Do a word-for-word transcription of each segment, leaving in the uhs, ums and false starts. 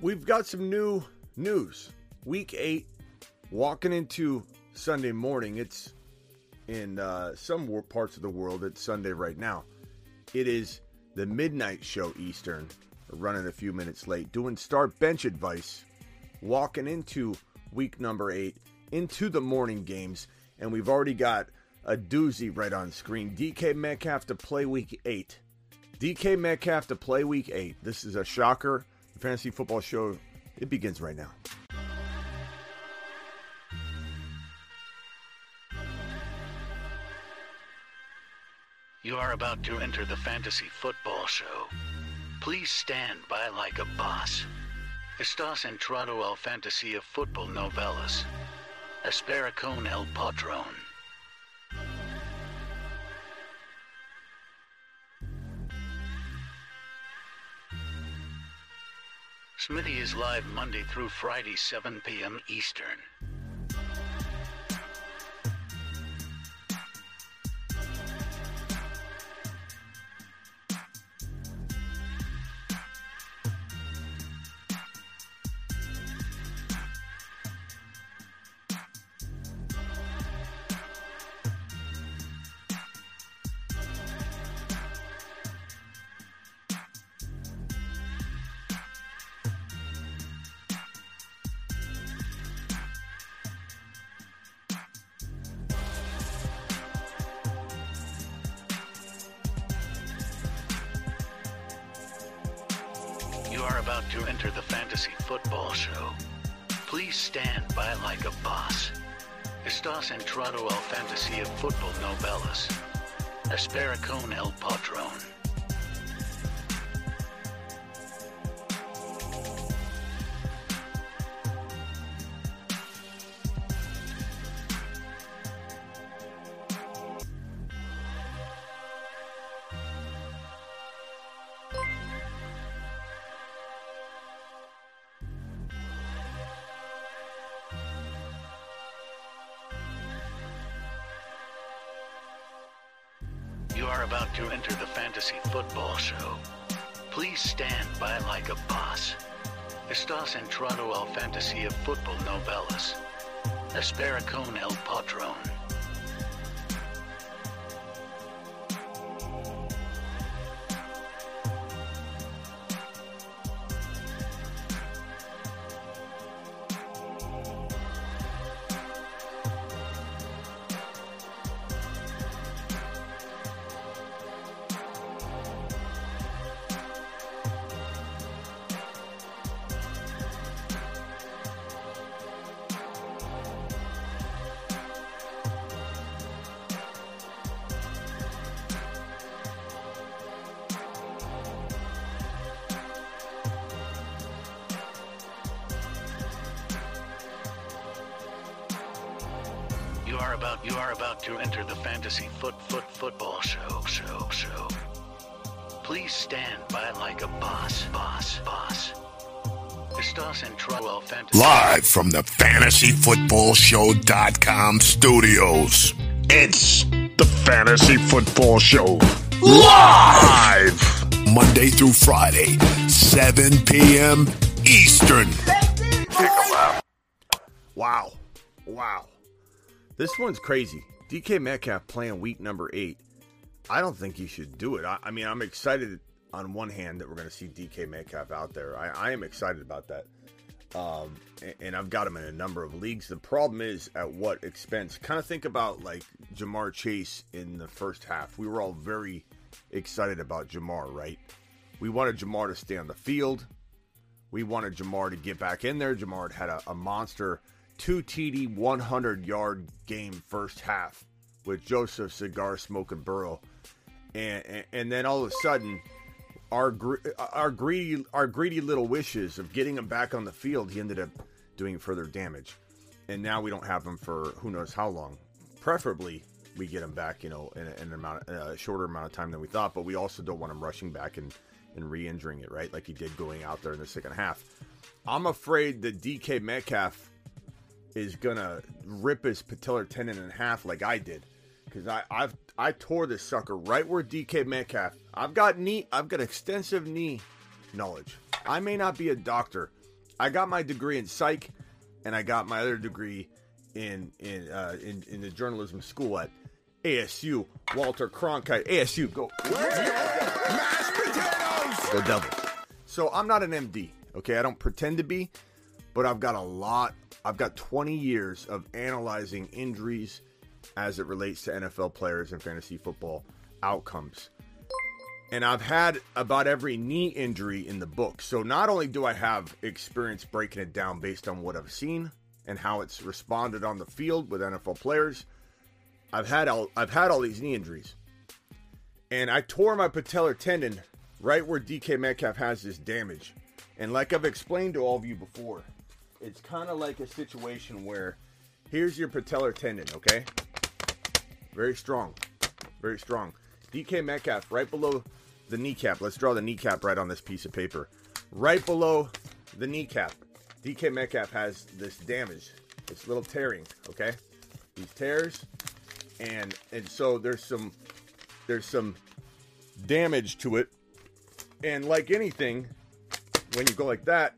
we've got some new news. Week eight, walking into Sunday morning. It's in uh, some parts of the world, it's Sunday right now. It is the midnight show Eastern. We're running a few minutes late, doing start bench advice, walking into week number eight, into the morning games, and we've already got a doozy right on screen. D K Metcalf to play week eight. D K Metcalf to play week eight. This is a shocker. The Fantasy Football Show, it begins right now. You are about to enter the Fantasy Football Show. Please stand by like a boss. Estás entrado al fantasía fútbol novelas. Espera con el patrón. Smithy is live Monday through Friday, seven p.m. Eastern. About to enter the Fantasy Football Show. Please stand by like a boss. Estás entrado al fantasía fútbol novelas. Espera con el patrón. About to enter the Fantasy Football Show. Please stand by like a boss. Estás entrado al fantasía fútbol novelas. Espera con el patrón. You are about you are about to enter the Fantasy Foot Foot Football Show Show Show. Please stand by like a boss boss boss. Estás entrado al fantasy. Live from the fantasy football show dot com studios. It's the Fantasy Football Show live Monday through Friday, seven p.m. Eastern. Wow. Wow. This one's crazy. D K Metcalf playing week number eight. I don't think he should do it. I, I mean, I'm excited on one hand that we're going to see D K Metcalf out there. I, I am excited about that. Um, and, and I've got him in a number of leagues. The problem is at what expense. Kind of think about like Ja'Marr Chase in the first half. We were all very excited about Ja'Marr, right? We wanted Ja'Marr to stay on the field. We wanted Ja'Marr to get back in there. Ja'Marr had a, a monster two T D, one hundred yard game first half with Joseph Cigar Smoking Burrow, and, and and then all of a sudden, our our greedy our greedy little wishes of getting him back on the field, he ended up doing further damage, and now we don't have him for who knows how long. Preferably, we get him back, you know, in, in an amount of, a shorter amount of time than we thought, but we also don't want him rushing back and and re-injuring it, right? Like he did going out there in the second half. I'm afraid that D K Metcalf is gonna rip his patellar tendon in half like I did, because I I've I tore this sucker right where D K Metcalf. I've got knee. I've got extensive knee knowledge. I may not be a doctor, I got my degree in psych, and I got my other degree in in uh, in, in the journalism school at A S U. Walter Cronkite, A S U, go. Mashed potatoes. Go Devils. So I'm not an M D, okay? I don't pretend to be, but I've got a lot. I've got twenty years of analyzing injuries as it relates to N F L players and fantasy football outcomes. And I've had about every knee injury in the book. So not only do I have experience breaking it down based on what I've seen and how it's responded on the field with N F L players, I've had all, I've had all these knee injuries. And I tore my patellar tendon right where D K Metcalf has this damage. And like I've explained to all of you before, it's kind of like a situation where here's your patellar tendon, okay? Very strong. Very strong. D K Metcalf right below the kneecap. Let's draw the kneecap right on this piece of paper. Right below the kneecap, D K Metcalf has this damage. It's little tearing, okay? These tears. And and so there's some there's some damage to it. And like anything, when you go like that,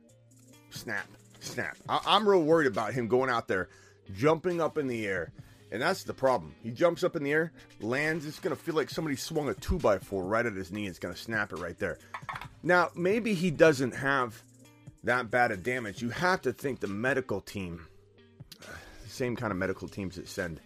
snap, snap. I, I'm real worried about him going out there, jumping up in the air. And that's the problem. He jumps up in the air, lands. It's going to feel like somebody swung a two by four right at his knee. It's going to snap it right there. Now, maybe he doesn't have that bad of damage. You have to think the medical team, the same kind of medical teams that send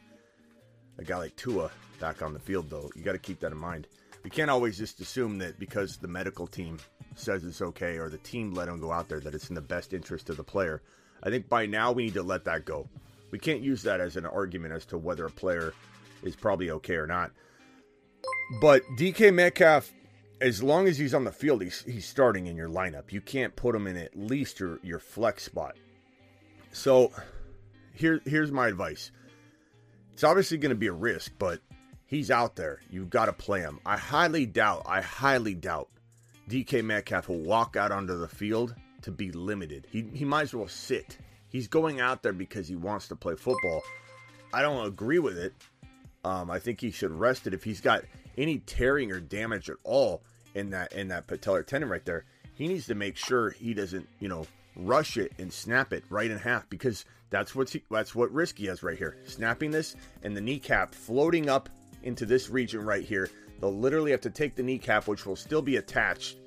a guy like Tua back on the field, though. You got to keep that in mind. We can't always just assume that because the medical team says it's okay or the team let him go out there that it's in the best interest of the player. I think by now we need to let that go. We can't use that as an argument as to whether a player is probably okay or not. But D K Metcalf, as long as he's on the field, he's, he's starting in your lineup. You can't put him in at least your, your flex spot. So here, here's my advice. It's obviously going to be a risk, but he's out there. You've got to play him. I highly doubt, I highly doubt D K Metcalf will walk out onto the field to be limited. He, he might as well sit. He's going out there because he wants to play football. I don't agree with it. Um, I think he should rest it. If he's got any tearing or damage at all in that in that patellar tendon right there, he needs to make sure he doesn't, you know, rush it and snap it right in half, because that's what's he, that's what risk he has right here. Snapping this and the kneecap floating up into this region right here. They'll literally have to take the kneecap, which will still be attached,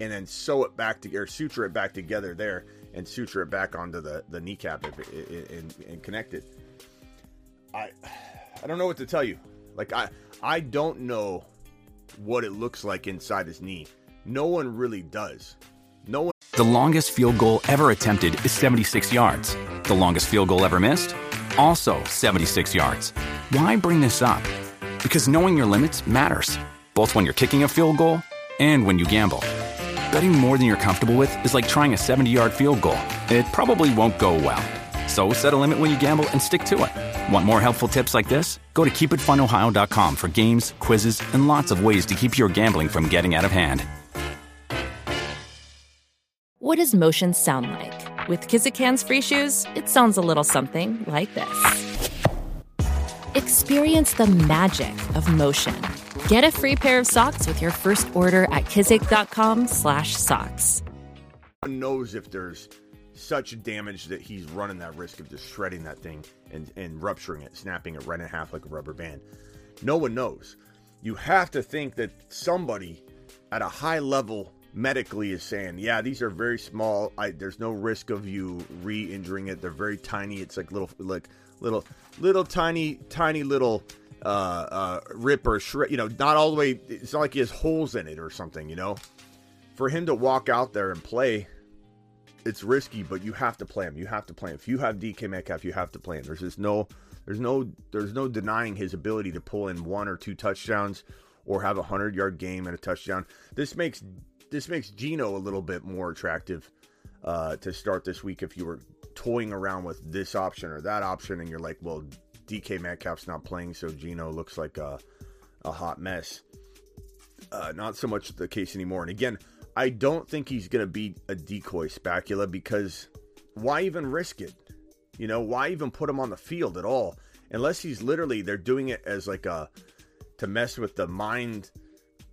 and then sew it back to, or suture it back together there, and suture it back onto the, the kneecap and, and connect it. I I don't know what to tell you. Like, I, I don't know what it looks like inside his knee. No one really does. No one. The longest field goal ever attempted is seventy-six yards. The longest field goal ever missed? Also seventy-six yards. Why bring this up? Because knowing your limits matters, both when you're kicking a field goal and when you gamble. Betting more than you're comfortable with is like trying a seventy-yard field goal. It probably won't go well. So set a limit when you gamble and stick to it. Want more helpful tips like this? Go to keep it fun ohio dot com for games, quizzes, and lots of ways to keep your gambling from getting out of hand. What does motion sound like? With Kizikans Free Shoes, it sounds a little something like this. Experience the magic of motion. Get a free pair of socks with your first order at kizik dot com slash socks. No one knows if there's such damage that he's running that risk of just shredding that thing and, and rupturing it, snapping it right in half like a rubber band. No one knows. You have to think that somebody at a high level medically is saying, yeah, these are very small. I, there's no risk of you re-injuring it. They're very tiny. It's like little, like little, little tiny, tiny little... uh uh rip or shred, you know, not all the way. It's not like he has holes in it or something, you know. For him to walk out there and play, it's risky, but you have to play him. You have to play him. If you have D K Metcalf, you have to play him. There's just no there's no there's no denying his ability to pull in one or two touchdowns or have a hundred yard game and a touchdown. This makes this makes Geno a little bit more attractive uh to start this week if you were toying around with this option or that option and you're like, well, D K Metcalf's not playing, so Geno looks like a, a hot mess. Uh, not so much the case anymore. And again, I don't think he's going to be a decoy specula, because why even risk it? You know, why even put him on the field at all? Unless he's literally, they're doing it as like a, to mess with the mind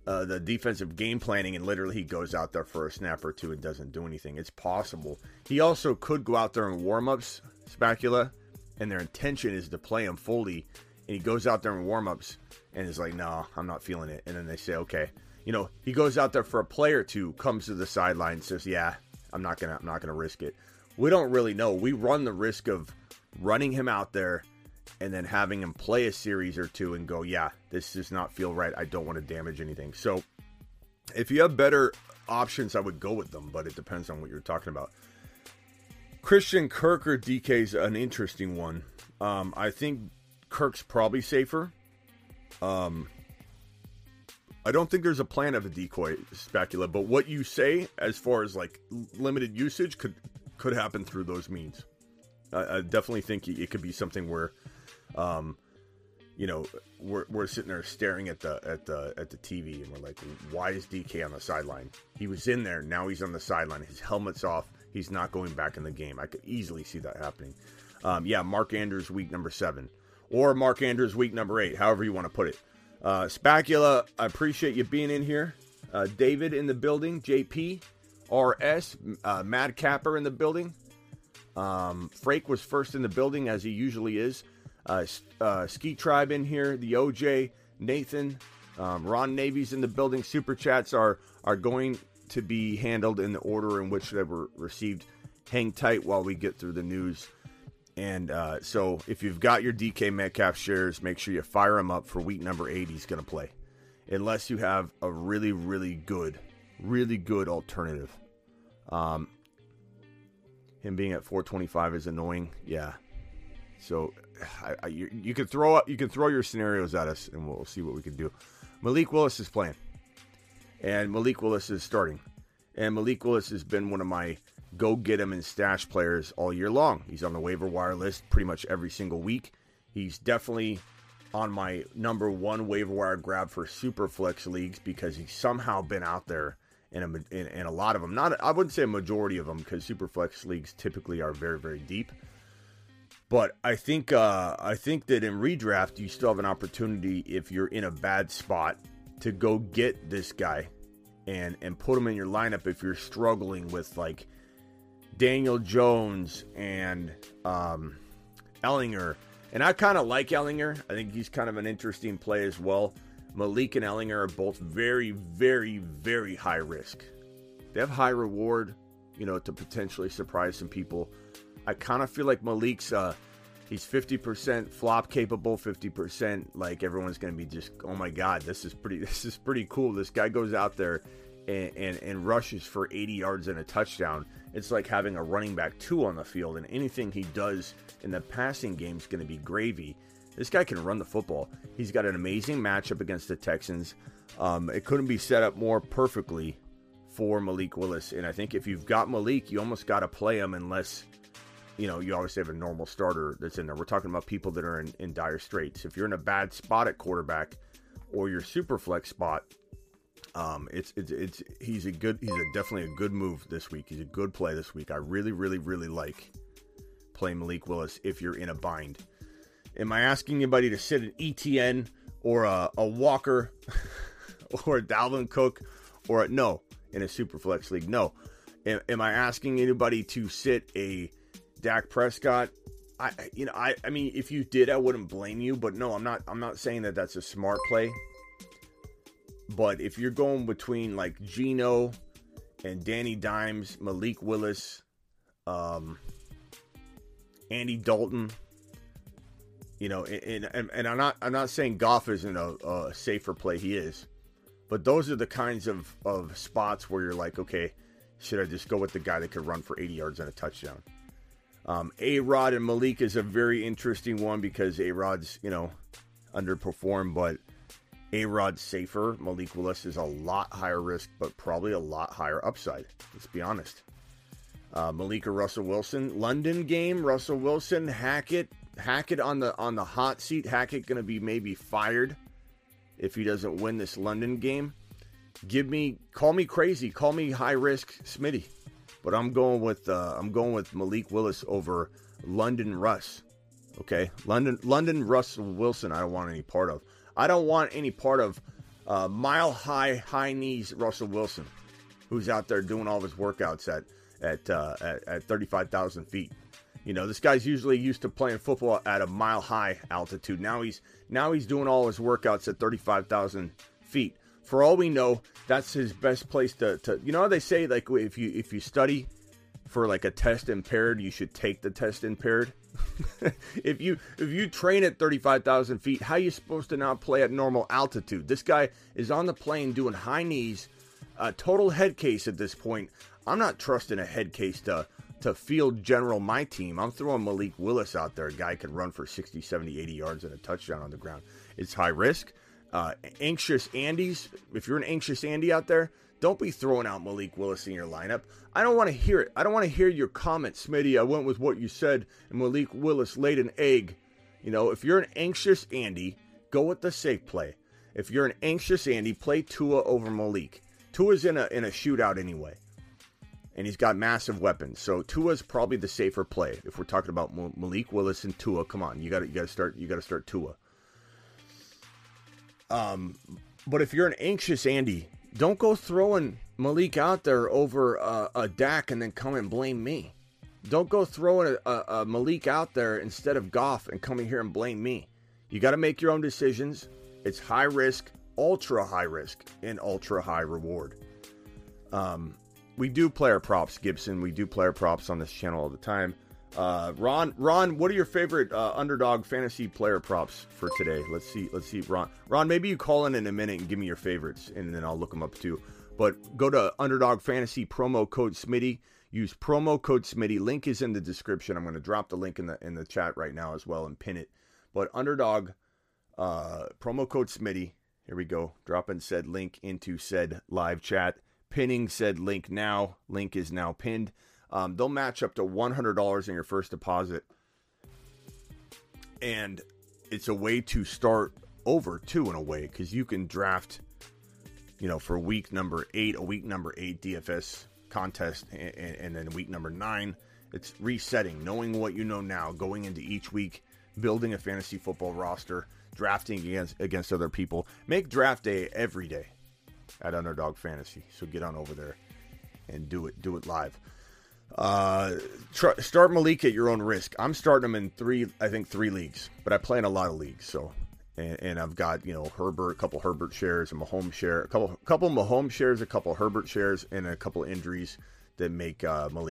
uh, the defensive game planning, and literally he goes out there for a snap or two and doesn't do anything. It's possible. He also could go out there in warm-ups, Specula, and their intention is to play him fully, and he goes out there in warm-ups and is like, no, nah, I'm not feeling it. And then they say, okay. You know, he goes out there for a play or two, comes to the sideline, says, yeah, I'm not gonna, I'm not gonna risk it. We don't really know. We run the risk of running him out there and then having him play a series or two and go, yeah, this does not feel right. I don't want to damage anything. So if you have better options, I would go with them, but it depends on what you're talking about. Christian Kirk or D K's an interesting one. Um, I think Kirk's probably safer. Um, I don't think there's a plan of a decoy, Specula, but what you say as far as like limited usage could could happen through those means. I, I definitely think it could be something where, um, you know, we're we're sitting there staring at the at the at the T V and we're like, why is D K on the sideline? He was in there, now he's on the sideline. His helmet's off. He's not going back in the game. I could easily see that happening. Um, yeah, Mark Andrews week number seven, or Mark Andrews week number eight, however you want to put it. Uh, Specula, I appreciate you being in here. Uh, David in the building, J P, R S, uh, Mad Capper in the building. Um, Frake was first in the building, as he usually is. Uh, uh, Ski Tribe in here, the O J, Nathan, um, Ron Navy's in the building. Super chats are, are going to be handled in the order in which they were received. Hang tight while we get through the news. And uh, so if you've got your D K Metcalf shares, make sure you fire him up for week number eight. He's going to play. Unless you have a really, really good, really good alternative. Um, him being at four twenty-five is annoying. Yeah. So I, I, you, you can throw up, you can throw your scenarios at us and we'll see what we can do. Malik Willis is playing. And Malik Willis is starting. And Malik Willis has been one of my go get him and stash players all year long. He's on the waiver wire list pretty much every single week. He's definitely on my number one waiver wire grab for super flex leagues because he's somehow been out there in a, in, in a lot of them. Not, I wouldn't say a majority of them because super flex leagues typically are very, very deep. But I think, uh, I think that in redraft, you still have an opportunity if you're in a bad spot to go get this guy and, and put him in your lineup if you're struggling with like Daniel Jones and um, Ellinger. And I kind of like Ellinger. I think he's kind of an interesting play as well. Malik and Ellinger are both very, very, very high risk. They have high reward, you know, to potentially surprise some people. I kind of feel like Malik's, uh, he's fifty percent flop capable, fifty percent like everyone's going to be just, oh my God, this is pretty, this is pretty cool. This guy goes out there And, and, and rushes for eighty yards and a touchdown. It's like having a running back two on the field, and anything he does in the passing game is going to be gravy. This guy can run the football. He's got an amazing matchup against the Texans. Um, it couldn't be set up more perfectly for Malik Willis, and I think if you've got Malik, you almost got to play him unless, you know, you obviously have a normal starter that's in there. We're talking about people that are in, in dire straits. If you're in a bad spot at quarterback or your super flex spot, Um, it's, it's, it's, he's a good, he's a, definitely a good move this week. He's a good play this week. I really, really, really like playing Malik Willis if you're in a bind. Am I asking anybody to sit an Etienne or a, a Walker or a Dalvin Cook or a, no, in a super flex league? No. Am, am I asking anybody to sit a Dak Prescott? I, you know, I, I mean, if you did, I wouldn't blame you, but no, I'm not, I'm not saying that that's a smart play. But if you're going between like Geno and Danny Dimes, Malik Willis, um, Andy Dalton, you know, and, and, and I'm not I'm not saying Goff isn't a, a safer play. He is. But those are the kinds of, of spots where you're like, okay, should I just go with the guy that could run for eighty yards and a touchdown? Um, A-Rod and Malik is a very interesting one because A-Rod's, you know, underperformed, but A-Rod's safer. Malik Willis is a lot higher risk, but probably a lot higher upside. Let's be honest. Uh, Malik or Russell Wilson. London game, Russell Wilson, Hackett. Hackett on the on the hot seat. Hackett going to be maybe fired if he doesn't win this London game. Give me, call me crazy, call me high risk Smitty. But I'm going with uh, I'm going with Malik Willis over London Russ. Okay, London London Russell Wilson I don't want any part of. I don't want any part of uh, mile high, high knees Russell Wilson, who's out there doing all of his workouts at at uh, at, at thirty-five thousand feet. You know, this guy's usually used to playing football at a mile high altitude. Now he's now he's doing all his workouts at thirty-five thousand feet. For all we know, that's his best place to, to. You know how they say, like, if you if you study for like a test impaired, you should take the test impaired. if you if you train at thirty-five thousand feet, how are you supposed to not play at normal altitude? This guy is on the plane doing high knees, a total head case at this point. I'm not trusting a head case to to field general my team. I'm throwing Malik Willis out there. A guy could run for sixty, seventy, eighty yards and a touchdown on the ground. It's high risk. Uh, anxious Andy's, if you're an anxious Andy out there, don't be throwing out Malik Willis in your lineup. I don't want to hear it. I don't want to hear your comment, Smitty. I went with what you said, and Malik Willis laid an egg. You know, if you're an anxious Andy, go with the safe play. If you're an anxious Andy, play Tua over Malik. Tua's in a in a shootout anyway, and he's got massive weapons. So Tua's probably the safer play. If we're talking about Malik Willis and Tua, come on, you got you got to start. You got to start Tua. Um, but if you're an anxious Andy, don't go throwing Malik out there over uh, a Dak and then come and blame me. Don't go throwing a, a, a Malik out there instead of Goff and coming here and blame me. You got to make your own decisions. It's high risk, ultra high risk, and ultra high reward. Um, we do player props, Gibson. We do player props on this channel all the time. Uh, Ron, Ron, what are your favorite uh, underdog fantasy player props for today? Let's see, let's see, Ron. Ron, maybe you call in in a minute and give me your favorites, and then I'll look them up too. But go to Underdog Fantasy, promo code Smitty. Use promo code Smitty. Link is in the description. I'm going to drop the link in the in the chat right now as well and pin it. But Underdog, uh, promo code Smitty. Here we go. Dropping said link into said live chat. Pinning said link now. Link is now pinned. Um, they'll match up to one hundred dollars in your first deposit. And it's a way to start over, too, in a way. Because you can draft, you know, for week number eight, a week number eight D F S contest. And, and then week number nine, it's resetting. Knowing what you know now. Going into each week. Building a fantasy football roster. Drafting against, against other people. Make draft day every day at Underdog Fantasy. So get on over there and do it. Do it live. Uh, tr- start Malik at your own risk. I'm starting him in three, I think three leagues, but I play in a lot of leagues. So, and, and I've got, you know, Herbert, a couple Herbert shares, a Mahomes share, a couple, couple Mahomes shares, a couple Herbert shares, and a couple injuries that make uh, Malik.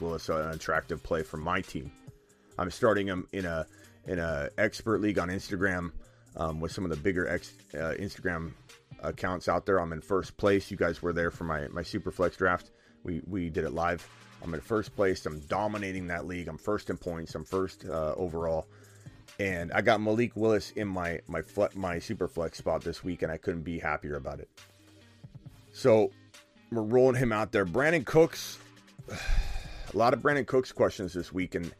Well, it's an attractive play for my team. I'm starting him in a in a expert league on Instagram um, with some of the bigger ex, uh, Instagram accounts out there. I'm in first place. You guys were there for my my Superflex draft. We we did it live. I'm in first place. I'm dominating that league. I'm first in points. I'm first uh, overall. And I got Malik Willis in my my my Superflex spot this week, and I couldn't be happier about it. So we're rolling him out there. Brandon Cooks. A lot of Brandon Cooks questions this week, and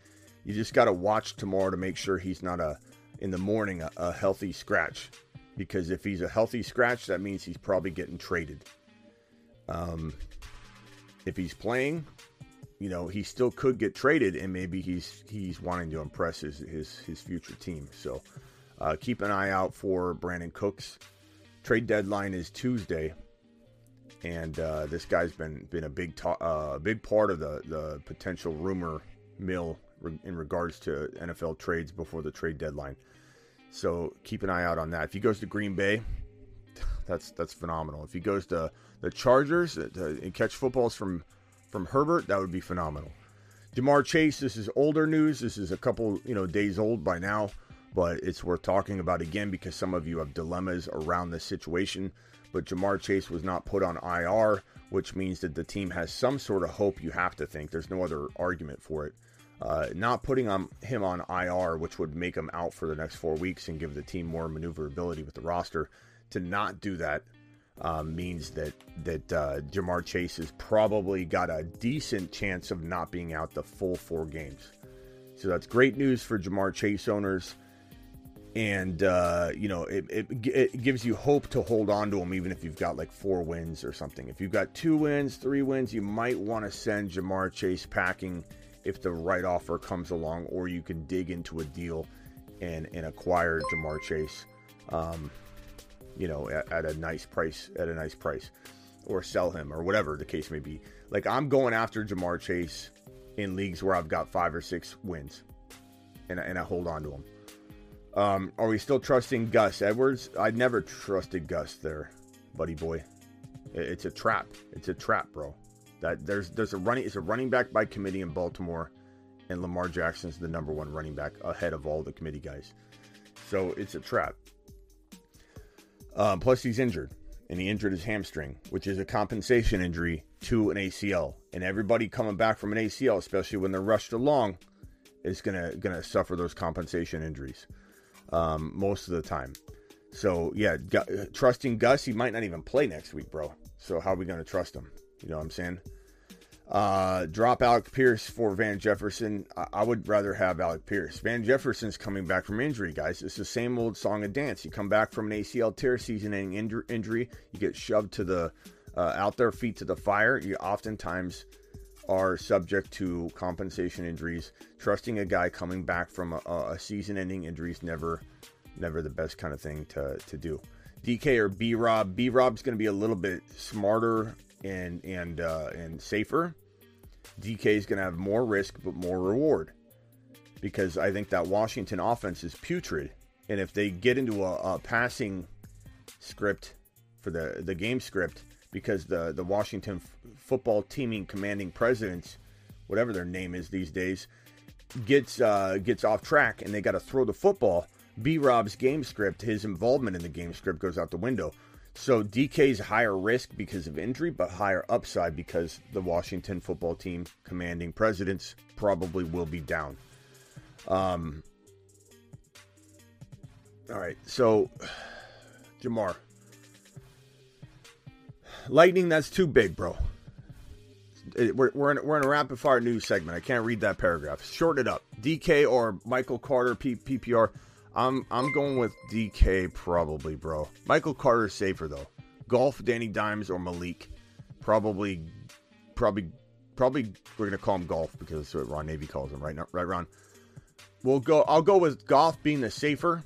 you just got to watch tomorrow to make sure he's not a in the morning a, a healthy scratch, because if he's a healthy scratch, that means he's probably getting traded. Um, if he's playing, you know, he still could get traded, and maybe he's he's wanting to impress his his, his future team. So uh, keep an eye out for Brandon Cooks. Trade deadline is Tuesday. And uh, this guy's been been a big to- uh, big part of the, the potential rumor mill re- in regards to N F L trades before the trade deadline. So keep an eye out on that. If he goes to Green Bay, that's that's phenomenal. If he goes to the Chargers and catch footballs from from Herbert, that would be phenomenal. Ja'Marr Chase, this is older news. This is a couple you know days old by now, but it's worth talking about again because some of you have dilemmas around this situation. But Ja'Marr Chase was not put on I R, which means that the team has some sort of hope, you have to think. There's no other argument for it. Uh, not putting on, him on I R, which would make him out for the next four weeks and give the team more maneuverability with the roster. To not do that uh, means that, that uh, Ja'Marr Chase has probably got a decent chance of not being out the full four games. So that's great news for Ja'Marr Chase owners. And, uh, you know, it, it, it gives you hope to hold on to them, even if you've got like four wins or something. If you've got two wins, three wins, you might want to send Ja'Marr Chase packing if the right offer comes along, or you can dig into a deal and, and acquire Ja'Marr Chase, um, you know, at, at a nice price, at a nice price, or sell him or whatever the case may be. Like, I'm going after Ja'Marr Chase in leagues where I've got five or six wins and, and I hold on to him. Um, are we still trusting Gus Edwards? I never trusted Gus there, buddy boy. It's a trap. It's a trap, bro. That there's there's a running it's a running back by committee in Baltimore, and Lamar Jackson's the number one running back ahead of all the committee guys. So it's a trap. Um, plus he's injured, and he injured his hamstring, which is a compensation injury to an A C L. And everybody coming back from an A C L, especially when they're rushed along, is gonna gonna suffer those compensation injuries. Um, most of the time. So yeah, gu- trusting Gus, he might not even play next week, bro. So how are we going to trust him? You know what I'm saying? Uh, drop Alec Pierce for Van Jefferson. I-, I would rather have Alec Pierce. Van Jefferson's coming back from injury, guys. It's the same old song and dance. You come back from an A C L tear, season-ending inj- injury, you get shoved to the, uh, out there, feet to the fire. You oftentimes are subject to compensation injuries. Trusting a guy coming back from a, a season-ending injury is never, never the best kind of thing to, to do. D K or B-Rob. B-Rob's going to be a little bit smarter and and uh, and safer. D K is going to have more risk but more reward, because I think that Washington offense is putrid, and if they get into a, a passing script for the the game script. Because the, the Washington f- football teaming commanding presidents, whatever their name is these days, gets uh, gets off track and they got to throw the football. B-Rob's game script, his involvement in the game script goes out the window. So D K's higher risk because of injury, but higher upside because the Washington football team commanding presidents probably will be down. Um. All right, so Ja'Marr. Lightning, that's too big, bro. We're, we're, in, we're in a rapid-fire news segment. I can't read that paragraph. Shorten it up. D K or Michael Carter P- PPR. I'm I'm going with D K probably, bro. Michael Carter's safer, though. Golf, Danny Dimes, or Malik. Probably, probably, probably we're going to call him Golf because that's what Ron Navy calls him, right, right, Ron? We'll go, I'll go with Golf being the safer.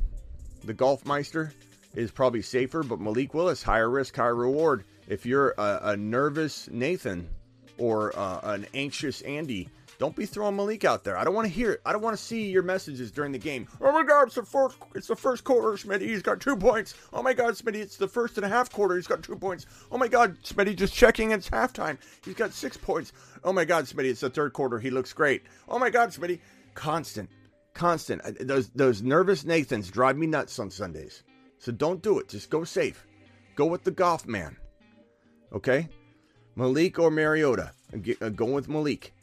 The Golf Meister is probably safer, but Malik Willis, higher risk, higher reward. If you're a, a nervous Nathan or uh, an anxious Andy, don't be throwing Malik out there. I don't want to hear it. I don't want to see your messages during the game. Oh, my God, it's the first, it's the first quarter, Smitty. He's got two points. Oh, my God, Smitty, it's the first and a half quarter. He's got two points. Oh, my God, Smitty, just checking. It's halftime. He's got six points. Oh, my God, Smitty, it's the third quarter. He looks great. Oh, my God, Smitty. Constant. Constant. Those, those nervous Nathans drive me nuts on Sundays. So don't do it. Just go safe. Go with the Golf man. Okay, Malik or Mariota. I'm going with Malik.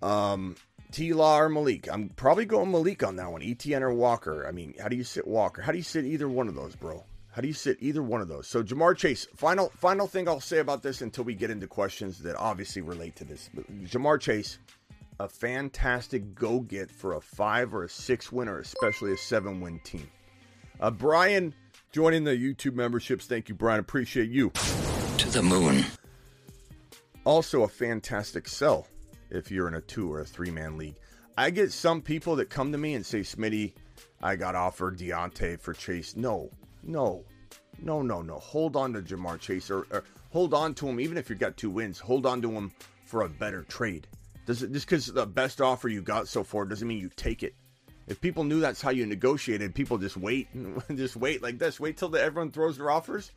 Um, T-Law or Malik. I'm probably going Malik on that one. Etienne or Walker. I mean, how do you sit Walker? How do you sit either one of those, bro? How do you sit either one of those? So Ja'Marr Chase, final final thing I'll say about this until we get into questions that obviously relate to this. But Ja'Marr Chase, a fantastic go-get for a five or a six win or especially a seven win team. Uh, Brian... Joining the YouTube memberships. Thank you, Brian. Appreciate you. To the moon. Also a fantastic sell if you're in a two or a three-man league. I get some people that come to me and say, Smitty, I got offered D'Onta for Chase. No, no, no, no, no. Hold on to Ja'Marr Chase or, or hold on to him. Even if you've got two wins, hold on to him for a better trade. Does it, just because the best offer you got so far doesn't mean you take it. If people knew that's how you negotiated, people just wait, just wait like this. Wait till the, everyone throws their offers.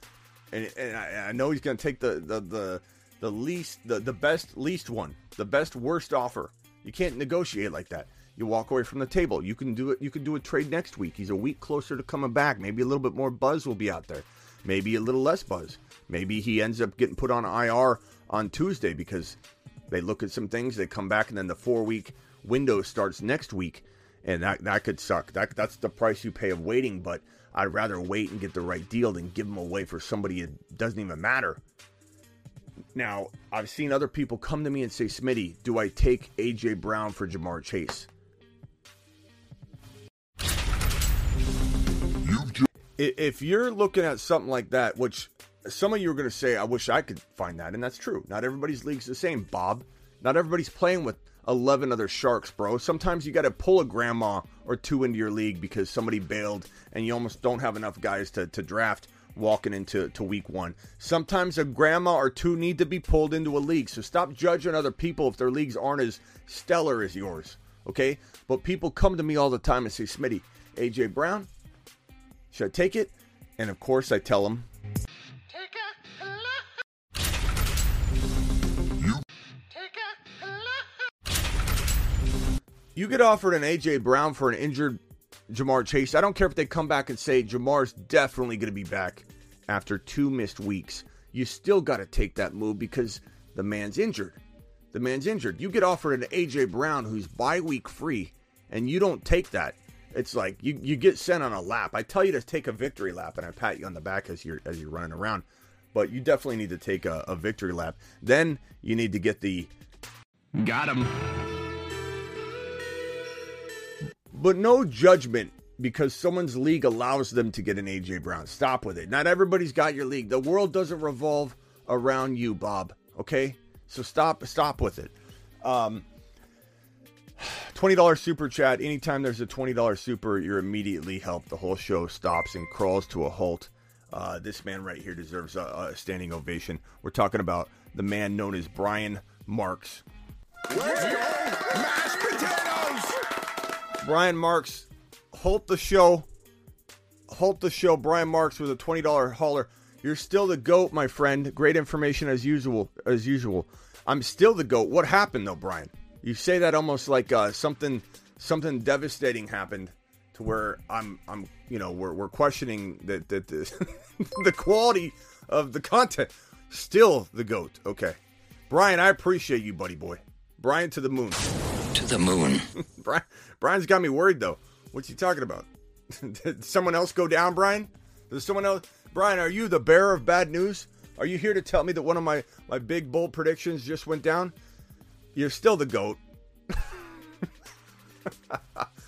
And, and I, I know he's going to take the, the, the, the least, the, the best least one, the best worst offer. You can't negotiate like that. You walk away from the table. You can do it. You can do a trade next week. He's a week closer to coming back. Maybe a little bit more buzz will be out there. Maybe a little less buzz. Maybe he ends up getting put on I R on Tuesday because they look at some things. They come back, and then the four-week window starts next week. And that, that could suck. That That's the price you pay of waiting, but I'd rather wait and get the right deal than give them away for somebody it doesn't even matter. Now, I've seen other people come to me and say, Smitty, do I take A J. Brown for Ja'Marr Chase? If you're looking at something like that, which some of you are going to say, I wish I could find that, and that's true. Not everybody's league's the same, Bob. Not everybody's playing with eleven other sharks, bro. Sometimes you got to pull a grandma or two into your league because somebody bailed and you almost don't have enough guys to, to draft walking into to week one. Sometimes a grandma or two need to be pulled into a league. So stop judging other people if their leagues aren't as stellar as yours, okay? But people come to me all the time and say, Smitty, A J. Brown, should I take it? And of course I tell them, take a look. You. Take a look. You get offered an A J. Brown for an injured Ja'Marr Chase. I don't care if they come back and say Jamar's definitely going to be back after two missed weeks. You still got to take that move because the man's injured. The man's injured. You get offered an A J. Brown who's bye week free, and you don't take that. It's like you, you get sent on a lap. I tell you to take a victory lap, and I pat you on the back as you're as you're running around. But you definitely need to take a, a victory lap. Then you need to get the got him. But no judgment because someone's league allows them to get an A J. Brown. Stop with it. Not everybody's got your league. The world doesn't revolve around you, Bob. Okay? So stop stop with it. Um, twenty dollars super chat. Anytime there's a twenty dollars super, you're immediately helped. The whole show stops and crawls to a halt. Uh, this man right here deserves a, a standing ovation. We're talking about the man known as Brian Marks. Where's your mashed potatoes? Brian Marks, halt the show. Halt the show. Brian Marks with a twenty dollars hauler. You're still the GOAT, my friend. Great information as usual. As usual, I'm still the GOAT. What happened though, Brian? You say that almost like uh, something something devastating happened to where I'm I'm you know we're we're questioning that that the, the quality of the content. Still the GOAT. Okay, Brian, I appreciate you, buddy boy. Brian to the moon. To the moon. Brian, Brian's got me worried, though. What's he talking about? Did someone else go down, Brian? Does someone else? Brian, are you the bearer of bad news? Are you here to tell me that one of my, my big, bold predictions just went down? You're still the GOAT.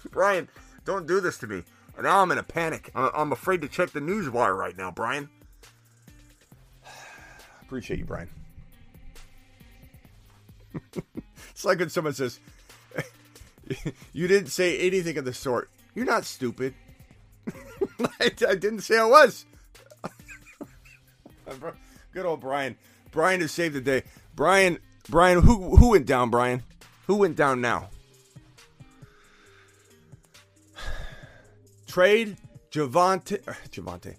Brian, don't do this to me. Now I'm in a panic. I'm afraid to check the news wire right now, Brian. Appreciate you, Brian. It's like when someone says, you didn't say anything of the sort. You're not stupid. I, I didn't say I was. Good old Brian. Brian has saved the day. Brian, Brian, who who went down, Brian? Who went down now? Trade Javante. Uh, Javante.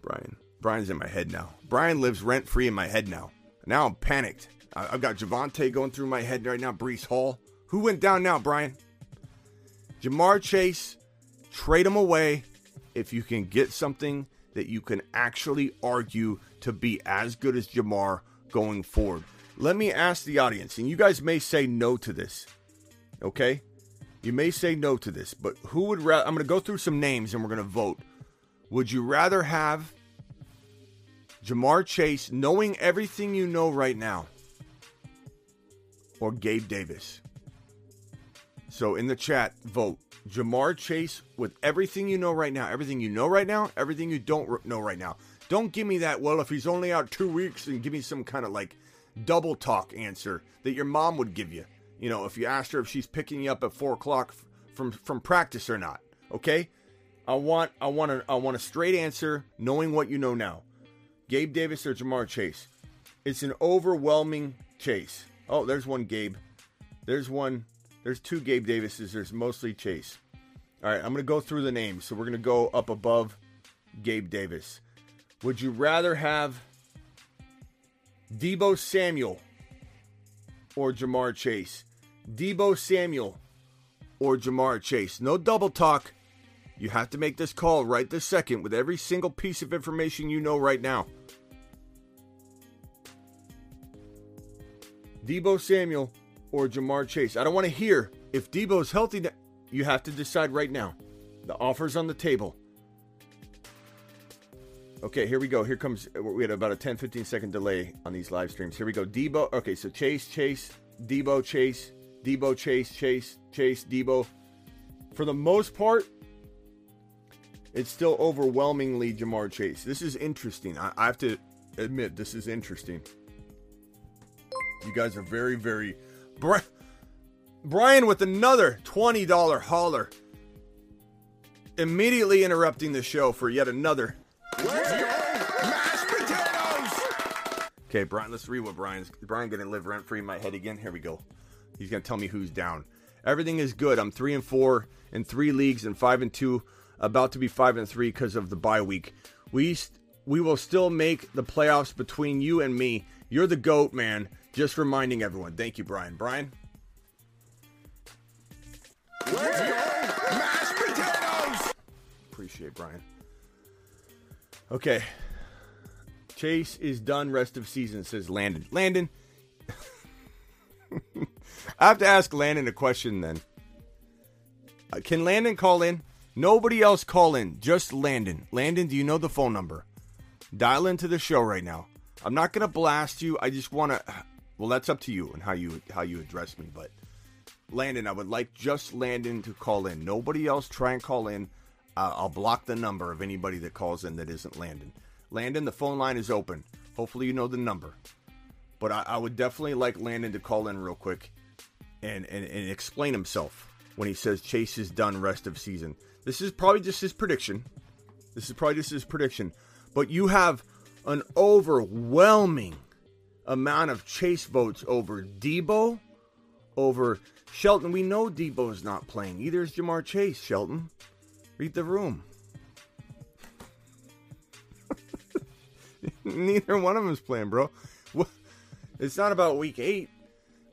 Brian. Brian's in my head now. Brian lives rent-free in my head now. Now I'm panicked. I've got Javante going through my head right now. Breece Hall. Who went down now, Brian? Ja'Marr Chase. Trade him away if you can get something that you can actually argue to be as good as Ja'Marr going forward. Let me ask the audience, and you guys may say no to this, okay? You may say no to this, but who would rather... I'm going to go through some names and we're going to vote. Would you rather have Ja'Marr Chase, knowing everything you know right now, or Gabe Davis? So in the chat, vote. Ja'Marr Chase with everything you know right now. Everything you know right now. Everything you don't know right now. Don't give me that, well, if he's only out two weeks and give me some kind of like double talk answer that your mom would give you. You know, if you asked her if she's picking you up at four o'clock from, from practice or not. Okay? I want, I want, a, I want a straight answer knowing what you know now. Gabe Davis or Ja'Marr Chase? It's an overwhelming Chase. Oh, there's one Gabe. There's one There's two Gabe Davises. There's mostly Chase. All right, I'm going to go through the names. So we're going to go up above Gabe Davis. Would you rather have Deebo Samuel or Ja'Marr Chase? Deebo Samuel or Ja'Marr Chase? No double talk. You have to make this call right this second with every single piece of information you know right now. Deebo Samuel or Ja'Marr Chase? I don't want to hear. If Deebo's healthy, you have to decide right now. The offer's on the table. Okay, here we go. Here comes, we had about a ten, fifteen second delay on these live streams. Here we go. Deebo. Okay, so Chase, Chase, Deebo, Chase, Deebo, Chase, Chase, Chase, Deebo. For the most part, it's still overwhelmingly Ja'Marr Chase. This is interesting. I, I have to admit, this is interesting. You guys are very, very... Bri- Brian with another twenty dollars hauler. Immediately interrupting the show for yet another... Where's your mashed potatoes? Okay, Brian, let's read what Brian's... Brian gonna live rent-free in my head again. Here we go. He's gonna tell me who's down. Everything is good. I'm three and four in three leagues and five and two. About to be five and three because of the bye week. We st- we will still make the playoffs between you and me. You're the GOAT, man. Just reminding everyone. Thank you, Brian. Brian? Where's your mashed potatoes? Appreciate Brian. Okay. Chase is done rest of season, says Landon. Landon. I have to ask Landon a question then. Uh, can Landon call in? Nobody else call in. Just Landon. Landon, do you know the phone number? Dial into the show right now. I'm not going to blast you. I just want to... Well, that's up to you and how you how you address me. But Landon, I would like just Landon to call in. Nobody else try and call in. Uh, I'll block the number of anybody that calls in that isn't Landon. Landon, the phone line is open. Hopefully you know the number. But I, I would definitely like Landon to call in real quick and, and, and explain himself when he says Chase is done rest of season. This is probably just his prediction. This is probably just his prediction. But you have an overwhelming amount of Chase votes over Deebo, over Shelton. We know Deebo's not playing. Either is Ja'Marr Chase, Shelton. Read the room. Neither one of them is playing, bro. It's not about week eight.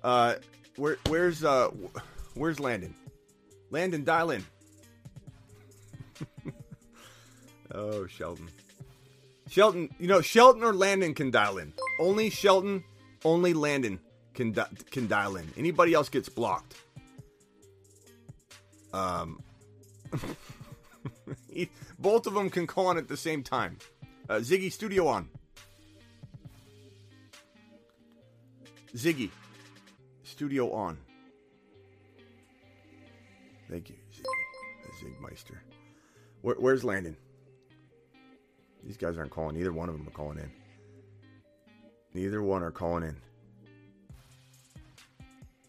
Uh, where, where's uh, where's Landon? Landon, dial in. Oh, Shelton. Shelton, you know, Shelton or Landon can dial in. Only Shelton, only Landon can di- can dial in. Anybody else gets blocked. Um, both of them can call in at the same time. Uh, Ziggy, studio on. Ziggy, studio on. Thank you, Ziggy, Zigmeister. Where, where's Landon? These guys aren't calling. Neither one of them are calling in. Neither one are calling in.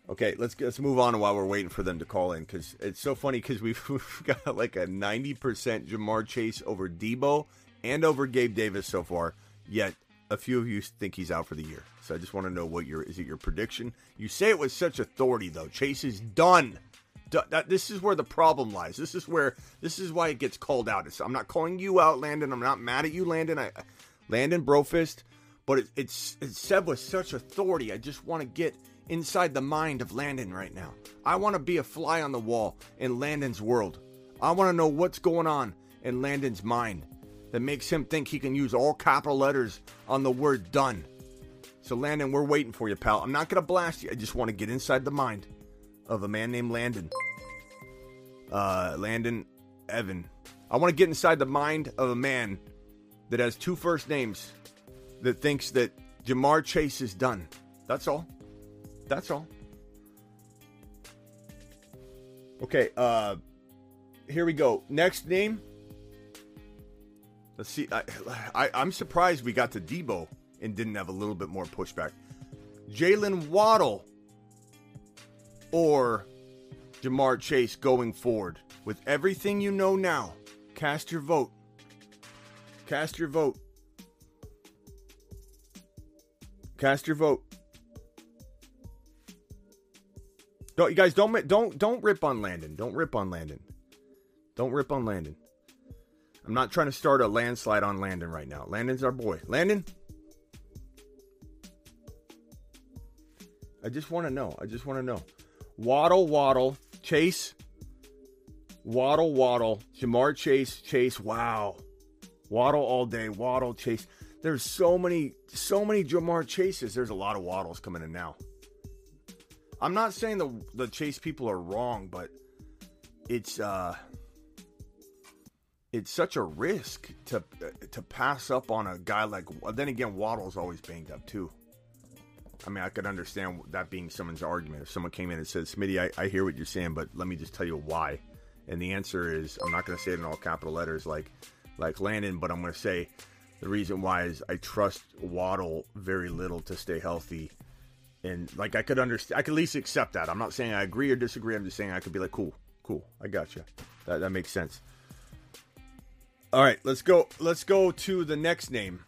Okay, let's let's move on while we're waiting for them to call in. Because it's so funny because we've, we've got like a ninety percent Ja'Marr Chase over Deebo and over Gabe Davis so far. Yet, a few of you think he's out for the year. So I just want to know, what your is it your prediction? You say it with such authority, though. Chase is done. This is where the problem lies. This is where, this is why it gets called out. It's, I'm not calling you out, Landon. I'm not mad at you, Landon. I, Landon Brofist. But it, it's, it's said with such authority. I just want to get inside the mind of Landon right now. I want to be a fly on the wall in Landon's world. I want to know what's going on in Landon's mind that makes him think he can use all capital letters on the word done. So, Landon, we're waiting for you, pal. I'm not going to blast you. I just want to get inside the mind of a man named Landon. Uh, Landon Evan. I want to get inside the mind of a man that has two first names that thinks that Ja'Marr Chase is done. That's all. That's all. Okay, uh, here we go. Next name. Let's see. I, I, I'm surprised we got to Deebo and didn't have a little bit more pushback. Jalen Waddle or Ja'Marr Chase going forward? With everything you know now, cast your vote. Cast your vote. Cast your vote. Don't you guys don't don't don't rip on Landon. Don't rip on Landon. Don't rip on Landon. I'm not trying to start a landslide on Landon right now. Landon's our boy. Landon, I just want to know. I just want to know. Waddle, Waddle, Chase. Waddle, Waddle, Ja'Marr Chase, Chase. Wow. Waddle all day. Waddle, Chase. There's so many, so many Ja'Marr Chases. There's a lot of Waddles coming in now. I'm not saying the the Chase people are wrong, but it's uh, it's such a risk to to pass up on a guy like. Then again, Waddle's always banged up too. I mean, I could understand that being someone's argument. If someone came in and said, "Smitty, I, I hear what you're saying, but let me just tell you why," and the answer is, I'm not going to say it in all capital letters like like Landon, but I'm going to say the reason why is I trust Waddle very little to stay healthy. And like, I could understand, I could at least accept that. I'm not saying I agree or disagree. I'm just saying I could be like, cool, cool. I got you. That, that makes sense. All right, let's go. Let's go to the next name.